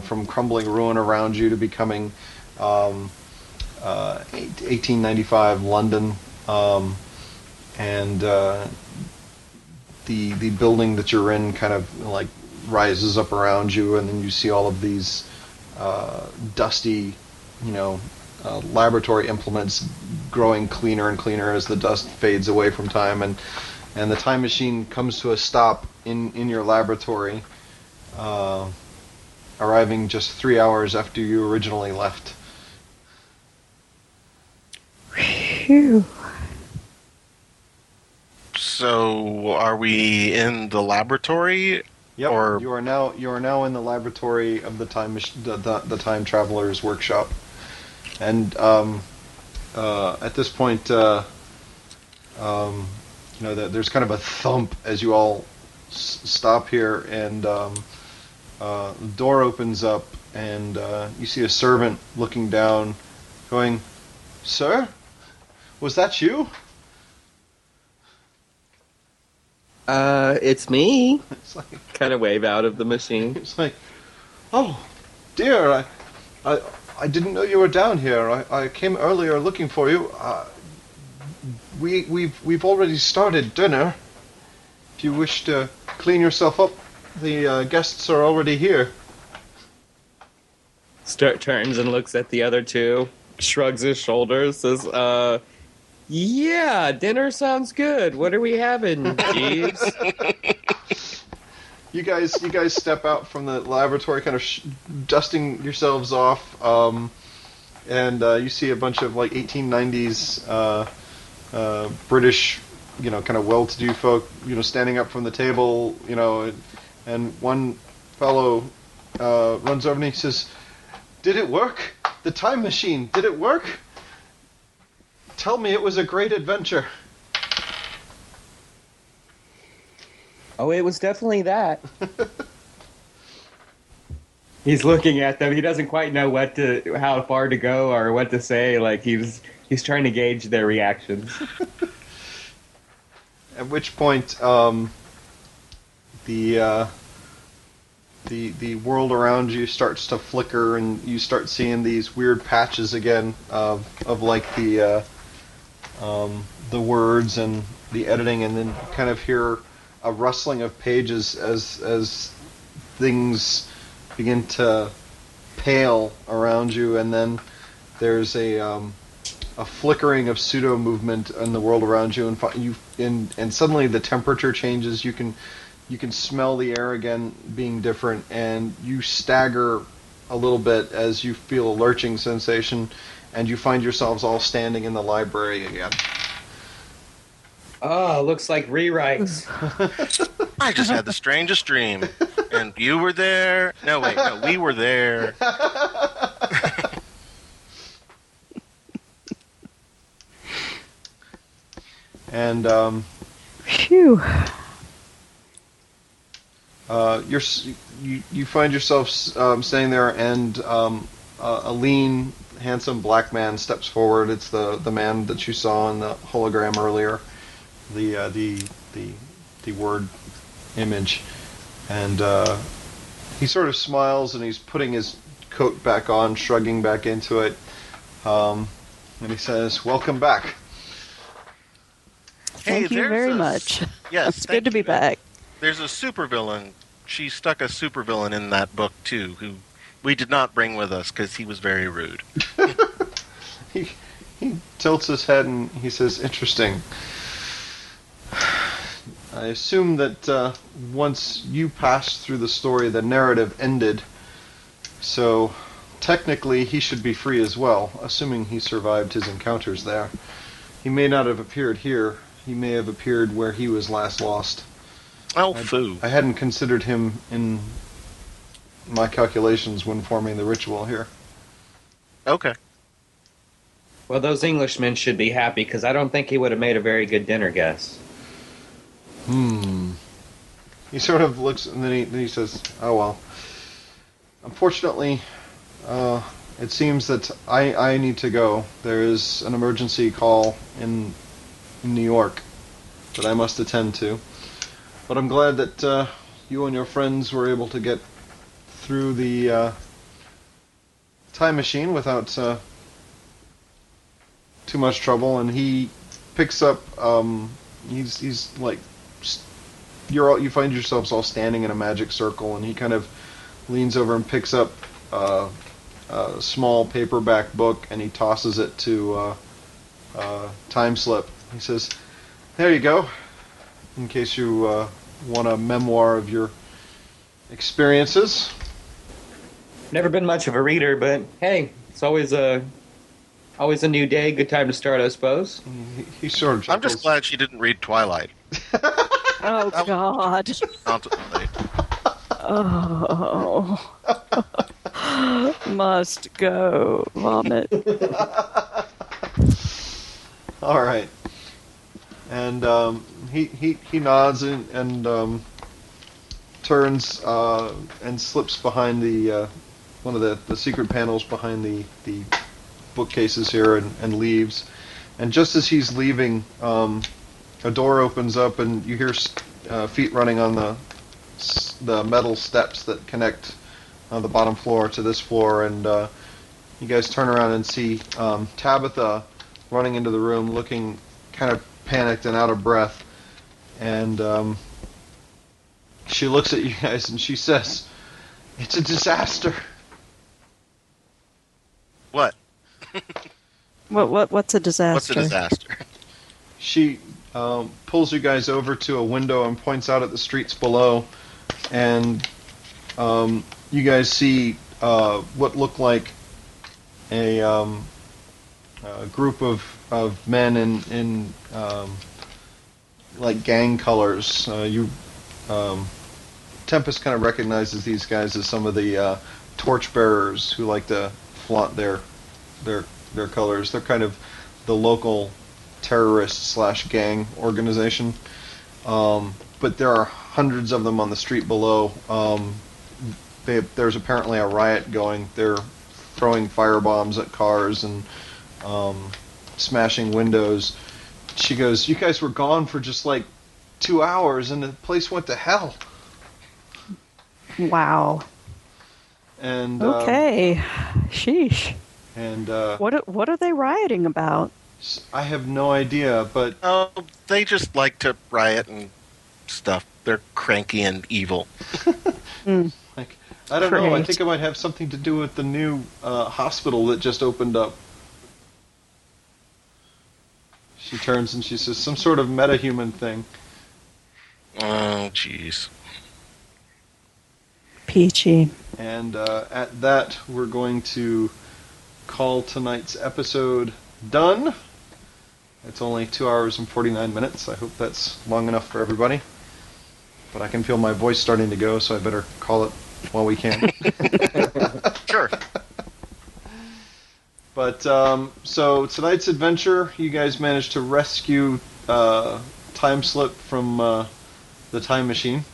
from crumbling ruin around you to becoming... 1895 London, and the building that you're in kind of like rises up around you, and then you see all of these dusty, laboratory implements growing cleaner and cleaner as the dust fades away from time, and the time machine comes to a stop in your laboratory, arriving just 3 hours after you originally left. So, are we in the laboratory? Yep. Or you are now in the laboratory of the time traveler's workshop, and at this point, there's kind of a thump as you all stop here, and the door opens up, and you see a servant looking down, going, "Sir? Was that you?" It's me. It's like, kind of wave out of the machine. It's like, oh, dear, I didn't know you were down here. I came earlier looking for you. We've already started dinner. If you wish to clean yourself up, the guests are already here. Stuart turns and looks at the other two, shrugs his shoulders, says, yeah, dinner sounds good. What are we having, Jeeves? You guys step out from the laboratory, kind of dusting yourselves off, and you see a bunch of like 1890s British, kind of well-to-do folk, standing up from the table, and one fellow runs over and he says, "Did it work? The time machine? Did it work? Tell me it was a great adventure." Oh, it was definitely that. He's looking at them. He doesn't quite know how far to go or what to say. Like he's trying to gauge their reactions. At which point, the world around you starts to flicker, and you start seeing these weird patches again of like the. The words and the editing, and then kind of hear a rustling of pages as things begin to pale around you, and then there's a flickering of pseudo movement in the world around you, and suddenly the temperature changes. You can smell the air again being different, and you stagger a little bit as you feel a lurching sensation, and you find yourselves all standing in the library again. Oh, looks like rewrites. I just had the strangest dream, and you were there. No, wait, no, we were there. And phew. You find yourself standing there, and a lean, handsome black man steps forward. It's the man that you saw in the hologram earlier, the word image, and he sort of smiles, and he's putting his coat back on, shrugging back into it, and he says, "Welcome back." Hey, thank you very much. Yes, it's good to be back. There's a supervillain. She stuck a supervillain in that book, too, who we did not bring with us because he was very rude. He tilts his head and he says, "Interesting. I assume that once you passed through the story, the narrative ended. So technically he should be free as well, assuming he survived his encounters there. He may not have appeared here. He may have appeared where he was last lost." Oh, foo. I hadn't considered him in my calculations when forming the ritual here. Okay. Well, those Englishmen should be happy, because I don't think he would have made a very good dinner guest. He sort of looks, and then he says, "Oh, well. Unfortunately, it seems that I need to go. There is an emergency call in New York that I must attend to. But I'm glad that you and your friends were able to get through the time machine without too much trouble." And he picks up, he's like, you find yourselves all standing in a magic circle, and he kind of leans over and picks up a small paperback book, and he tosses it to Timeslip. He says, "There you go, in case you want a memoir of your experiences." Never been much of a reader, but hey, it's always a new day, good time to start, I suppose. He sort of chuckles. I'm just glad she didn't read Twilight. Oh, God. Oh. Must go. Vomit. All right. And he nods and turns and slips behind the one of the secret panels behind the bookcases here, and leaves. And just as he's leaving, a door opens up, and you hear feet running on the metal steps that connect the bottom floor to this floor. And you guys turn around and see Tabitha running into the room, looking kind of panicked and out of breath, and she looks at you guys and she says, "It's a disaster." What? What's a disaster? What's a disaster? She pulls you guys over to a window and points out at the streets below, and you guys see what look like a group of men in like gang colors. Tempest kind of recognizes these guys as some of the torchbearers who like to flaunt their colors. They're kind of the local terrorist/gang organization. But there are hundreds of them on the street below. There's apparently a riot going. They're throwing firebombs at cars and smashing windows. She goes, "You guys were gone for just like 2 hours and the place went to hell." Wow. And okay. Sheesh. And what are they rioting about? I have no idea, but they just like to riot and stuff. They're cranky and evil. Like, I don't know. I think it might have something to do with the new hospital that just opened up. She turns and she says, some sort of metahuman thing. Oh, jeez. Peachy. And at that, we're going to call tonight's episode done. It's only 2 hours and 49 minutes. I hope that's long enough for everybody. But I can feel my voice starting to go, so I better call it while we can. Sure. But, so tonight's adventure, you guys managed to rescue Timeslip from the Time Machine.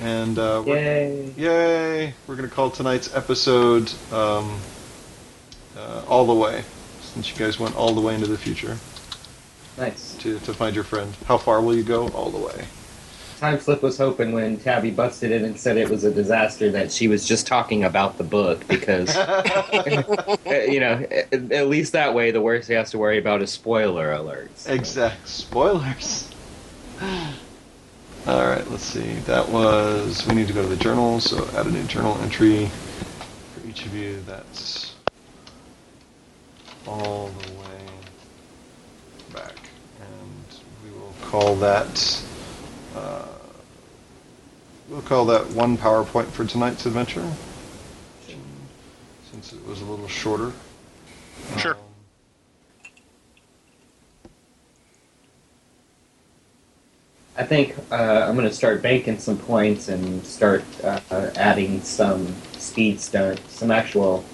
And we're going to call tonight's episode All the Way, since you guys went all the way into the future. Nice. To find your friend. How far will you go? All the way. Timeslip was hoping when Tabby busted in and said it was a disaster that she was just talking about the book, because, you know, at least that way the worst he has to worry about is spoiler alerts. Exact. Spoilers. All right, let's see. That was... We need to go to the journal, so add a new journal entry for each of you. That's all the way back. And we will call that... we'll call that one PowerPoint for tonight's adventure, since it was a little shorter. Sure. I think I'm going to start banking some points and start adding some speed stunt, some actual,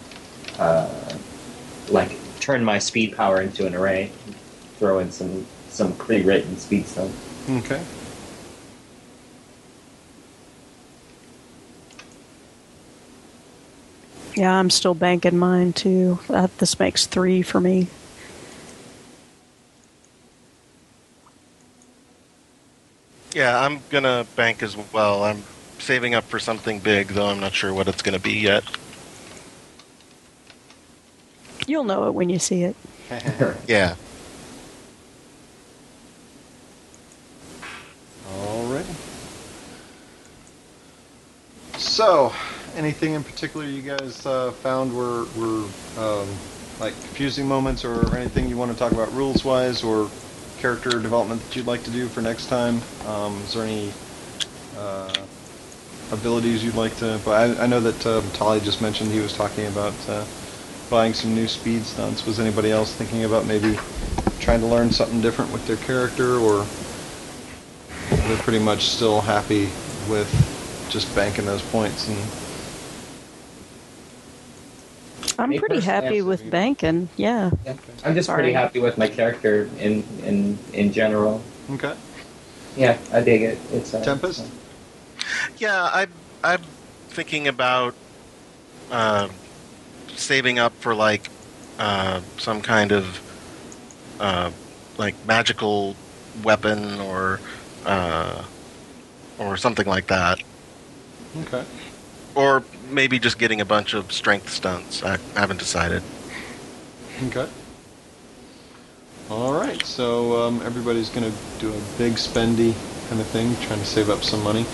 like, turn my speed power into an array, throw in some pre-written speed stunt. Okay. Yeah, I'm still banking mine, too. This makes 3 for me. Yeah, I'm going to bank as well. I'm saving up for something big, though I'm not sure what it's going to be yet. You'll know it when you see it. Yeah. All right. So... Anything in particular you guys found were like confusing moments, or anything you want to talk about rules-wise, or character development that you'd like to do for next time? Is there any abilities you'd like to? But I know that Tali just mentioned he was talking about buying some new speed stunts. Was anybody else thinking about maybe trying to learn something different with their character, or they're pretty much still happy with just banking those points and? I'm pretty happy with banking, yeah. I'm just pretty happy with my character in general. Okay. Yeah, I dig it. It's Tempest? Yeah, I'm thinking about saving up for, like, some kind of, like, magical weapon or something like that. Okay. Or maybe just getting a bunch of strength stunts. I haven't decided. Okay. All right. So everybody's going to do a big spendy kind of thing, trying to save up some money.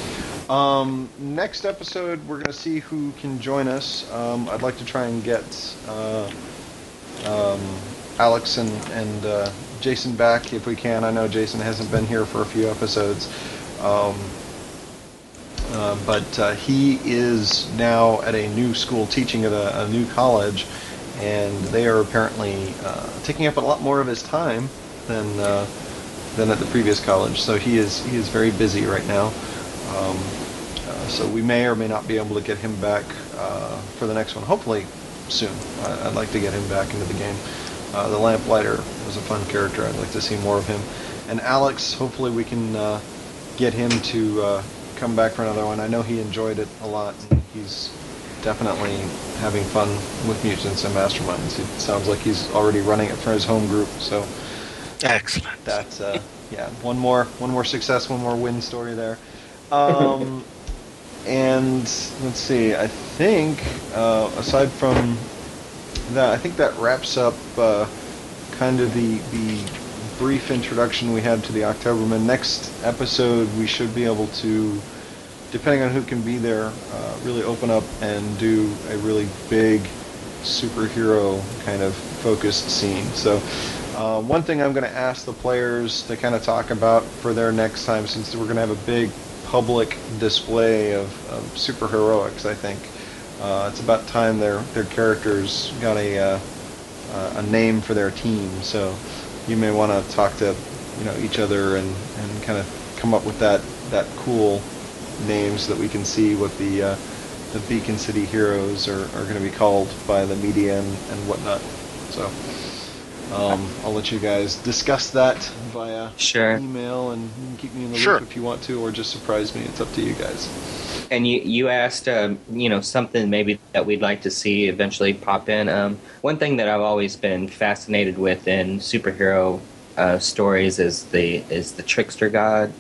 Next episode, we're going to see who can join us. I'd like to try and get Alex and Jason back if we can. I know Jason hasn't been here for a few episodes. But he is now at a new school teaching at a new college, and they are apparently taking up a lot more of his time than at the previous college. So he is very busy right now. So we may or may not be able to get him back for the next one. Hopefully soon. I'd like to get him back into the game. The Lamplighter was a fun character. I'd like to see more of him. And Alex, hopefully we can get him to... come back for another one. I know he enjoyed it a lot, and he's definitely having fun with Mutants and Masterminds. It sounds like he's already running it for his home group, so excellent. That's one more success, one more win story there. And let's see, I think aside from that, I think that wraps up kind of the brief introduction we had to the Oktobermen. Next episode, we should be able to, depending on who can be there, really open up and do a really big superhero kind of focused scene. So One thing I'm going to ask the players to kind of talk about for their next time, since we're going to have a big public display of superheroics, I think. It's about time their characters got a name for their team. So you may want to talk to each other and kind of come up with that cool name so that we can see what the Beacon City heroes are going to be called by the media and whatnot. So I'll let you guys discuss that via email, and you can keep me in the loop if you want to, or just surprise me. It's up to you guys. And you asked, something maybe that we'd like to see eventually pop in. One thing that I've always been fascinated with in superhero stories is the trickster god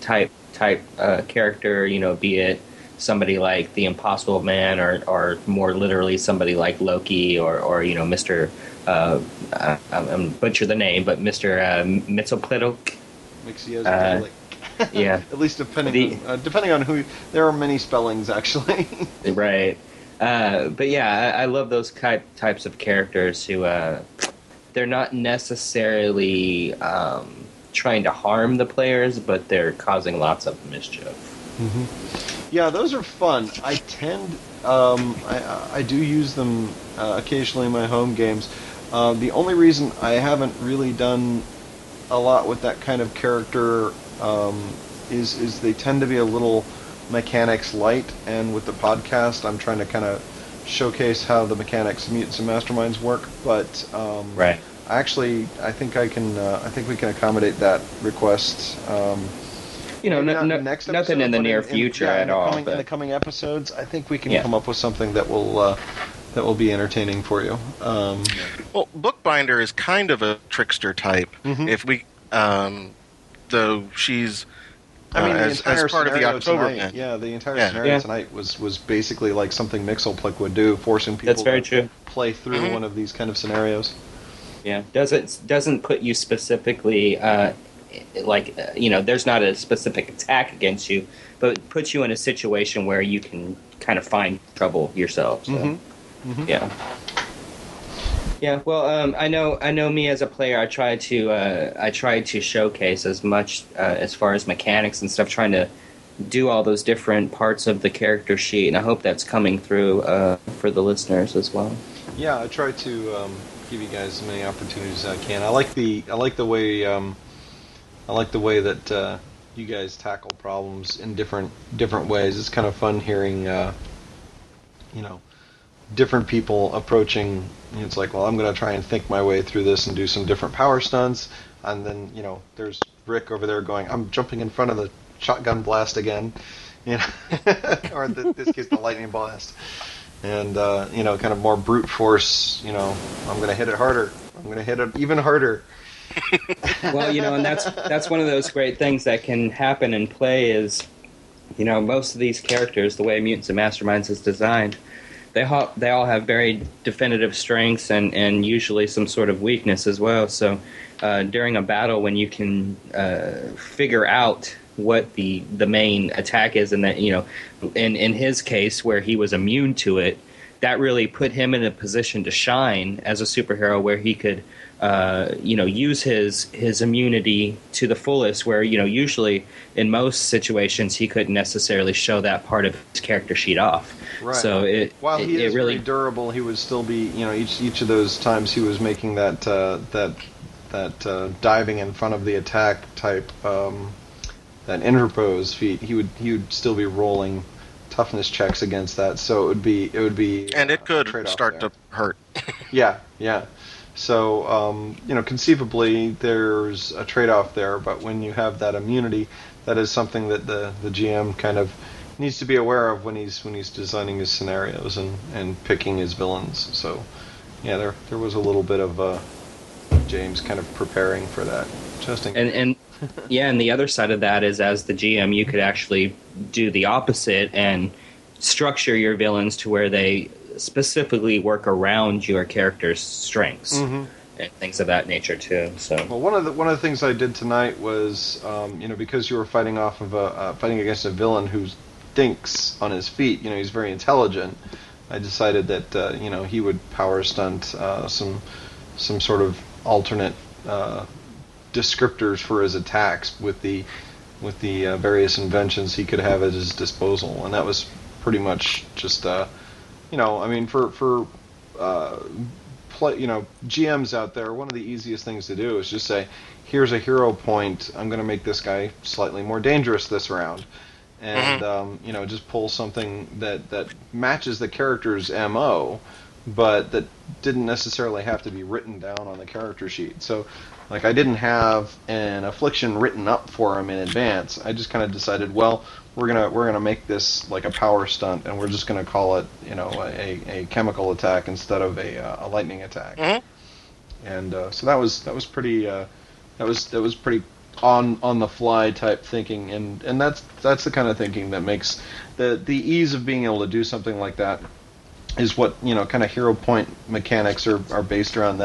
type character. Be it somebody like the Impossible Man, or more literally somebody like Loki, or Mr. I'm butcher the name, but Mr. Mixolydic. Yeah. At least depending on who, there are many spellings actually. Right. But yeah, I love those types of characters who they're not necessarily trying to harm the players, but they're causing lots of mischief. Mm-hmm. Yeah, those are fun. I tend I do use them occasionally in my home games. The only reason I haven't really done a lot with that kind of character is they tend to be a little mechanics light, and with the podcast I'm trying to kind of showcase how the mechanics of Mutants and Masterminds work, but I think we can accommodate that request. Nothing in the near future at all. In the coming episodes, I think we can come up with something that will be entertaining for you. Well, Bookbinder is kind of a trickster type. Mm-hmm. If we, though she's, as part of the Oktobermen. Yeah, the entire scenario tonight was basically like something Mixolydic would do, forcing people to play through one of these kind of scenarios. Yeah, doesn't put you specifically. There's not a specific attack against you, but it puts you in a situation where you can kind of find trouble yourself. So. Mm-hmm. Mm-hmm. Yeah. Well, I know. Me as a player, I try to showcase as much as far as mechanics and stuff, trying to do all those different parts of the character sheet, and I hope that's coming through for the listeners as well. Yeah, I try to give you guys as many opportunities as I can. I like the way. I like the way that you guys tackle problems in different ways. It's kind of fun hearing, different people approaching. It's like, well, I'm going to try and think my way through this and do some different power stunts. And then, there's Rick over there going, I'm jumping in front of the shotgun blast again. Or in this case, the lightning blast. And, kind of more brute force, I'm going to hit it harder. I'm going to hit it even harder. Well, and that's one of those great things that can happen in play is, most of these characters, the way Mutants and Masterminds is designed, they all have very definitive strengths and usually some sort of weakness as well. So during a battle, when you can figure out what the main attack is, and that in his case where he was immune to it, that really put him in a position to shine as a superhero where he could. Use his immunity to the fullest, where, usually in most situations he couldn't necessarily show that part of his character sheet off. Right. So while he is really durable, he would still be, each of those times he was making that diving in front of the attack type, that interpose feat, he would still be rolling toughness checks against that. So it would be and it could start to hurt. Yeah. So, conceivably, there's a trade-off there, but when you have that immunity, that is something that the GM kind of needs to be aware of when he's designing his scenarios and picking his villains. So, yeah, there was a little bit of James kind of preparing for that. And the other side of that is, as the GM, you could actually do the opposite and structure your villains to where they specifically work around your character's strengths and things of that nature too. So, well, one of the things I did tonight was, because you were fighting against a villain who thinks on his feet. He's very intelligent. I decided that he would power stunt some sort of alternate descriptors for his attacks with the various inventions he could have at his disposal, and that was pretty much just you know, I mean, for you know, GMs out there, one of the easiest things to do is just say, here's a hero point, I'm going to make this guy slightly more dangerous this round, and you know, just pull something that matches the character's MO, but that didn't necessarily have to be written down on the character sheet. So, like, I didn't have an affliction written up for him in advance. I just kind of decided, well, we're gonna make this like a power stunt, and we're just gonna call it, you know, a chemical attack instead of a lightning attack. And so that was pretty that was pretty on the fly type thinking, and that's the kind of thinking that makes the ease of being able to do something like that is what, you know, kind of hero point mechanics are based around,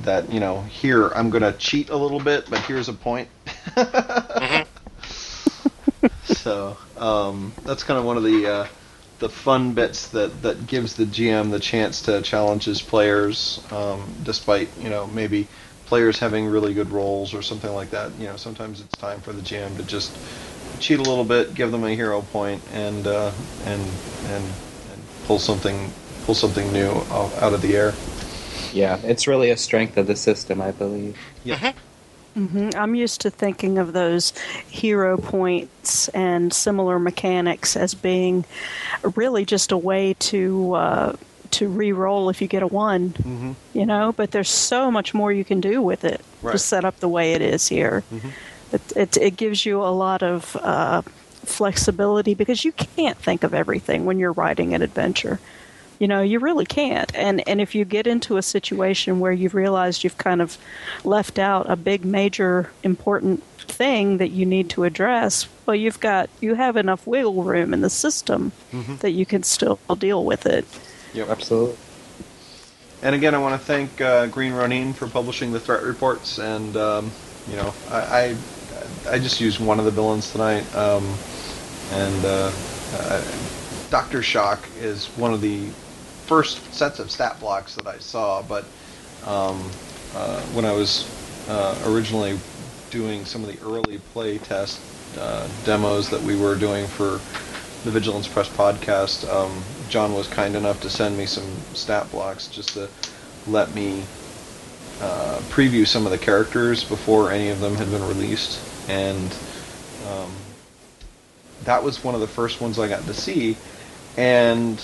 that you know, here I'm gonna cheat a little bit, but here's a point. So that's kind of one of the fun bits that gives the GM the chance to challenge his players, despite, you know, maybe players having really good roles or something like that. You know, sometimes it's time for the GM to just cheat a little bit, give them a hero point, and pull something new out of the air. Yeah, it's really a strength of the system, I believe. Yeah. I'm used to thinking of those hero points and similar mechanics as being really just a way to re-roll if you get a 1, you know, but there's so much more you can do with it, right, to set up the way it is here. It gives you a lot of flexibility, because you can't think of everything when you're writing an adventure. You know, you really can't. And if you get into a situation where you've realized you've kind of left out a big, major, important thing that you need to address, well, you have enough wiggle room in the system that you can still deal with it. Yep, absolutely. And again, I want to thank Green Ronin for publishing the threat reports. And you know, I just used one of the villains tonight, and Doctor Shock is one of the first sets of stat blocks that I saw. But when I was originally doing some of the early play test demos that we were doing for the Vigilance Press podcast, John was kind enough to send me some stat blocks just to let me preview some of the characters before any of them had been released, and that was one of the first ones I got to see, and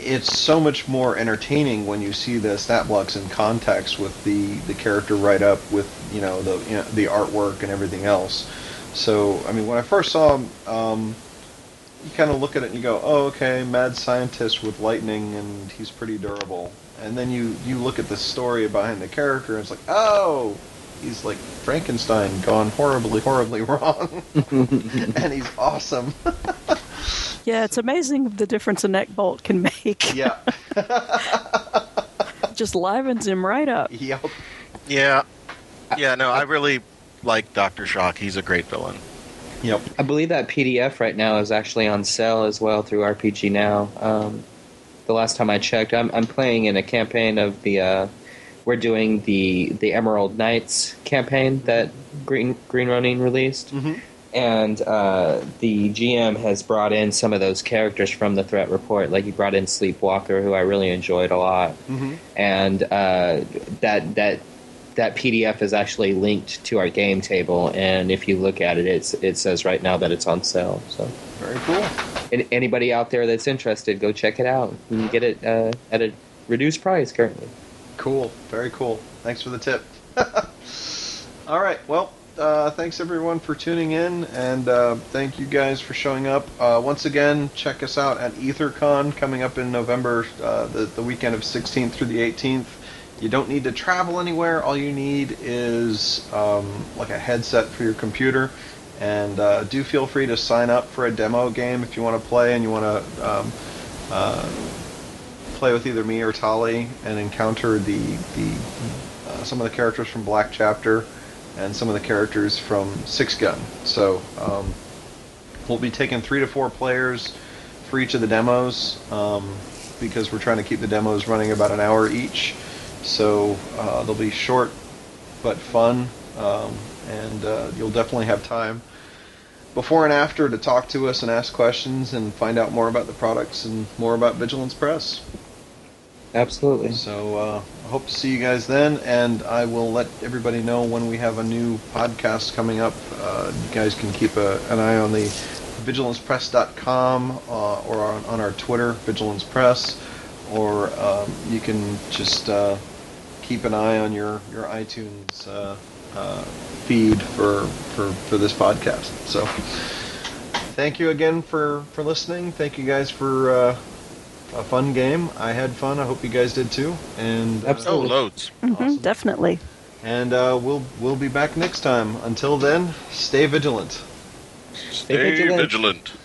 it's so much more entertaining when you see the stat blocks in context with the character write-up, with, you know, the artwork and everything else. So, I mean, when I first saw him, you kind of look at it and you go, oh, okay, mad scientist with lightning, and he's pretty durable. And then you look at the story behind the character, and it's like, oh, he's like Frankenstein gone horribly, horribly wrong. And he's awesome. Yeah, it's amazing the difference a neck bolt can make. Yeah. Just livens him right up. Yep. Yeah. Yeah, no, I really like Dr. Shock. He's a great villain. Yep. I believe that PDF right now is actually on sale as well through RPG Now. The last time I checked, I'm playing in a campaign of the we're doing the Emerald Knights campaign that Green Ronin released, and the GM has brought in some of those characters from the Threat Report. Like, he brought in Sleepwalker, who I really enjoyed a lot, and that PDF is actually linked to our game table, and if you look at it, it says right now that it's on sale. So very cool. And anybody out there that's interested, go check it out. You can get it at a reduced price currently. Cool. Very cool. Thanks for the tip. All right. Well, thanks everyone for tuning in, and thank you guys for showing up. Once again, check us out at EtherCon coming up in November, the weekend of 16th through the 18th. You don't need to travel anywhere. All you need is like a headset for your computer, and do feel free to sign up for a demo game if you want to play, and you want to play with either me or Tali and encounter the some of the characters from Black Chapter and some of the characters from Six Gun. So we'll be taking 3 to 4 players for each of the demos, because we're trying to keep the demos running about an hour each. So they'll be short but fun, and you'll definitely have time before and after to talk to us and ask questions and find out more about the products and more about Vigilance Press. Absolutely. So I hope to see you guys then, and I will let everybody know when we have a new podcast coming up. You guys can keep an eye on the VigilancePress.com or on our Twitter, Vigilance Press, or you can just keep an eye on your iTunes feed for this podcast. So thank you again for listening. Thank you guys for a fun game. I had fun. I hope you guys did too. And absolutely. Oh, loads. Mm-hmm, awesome. Definitely. And we'll be back next time. Until then, stay vigilant. Stay vigilant.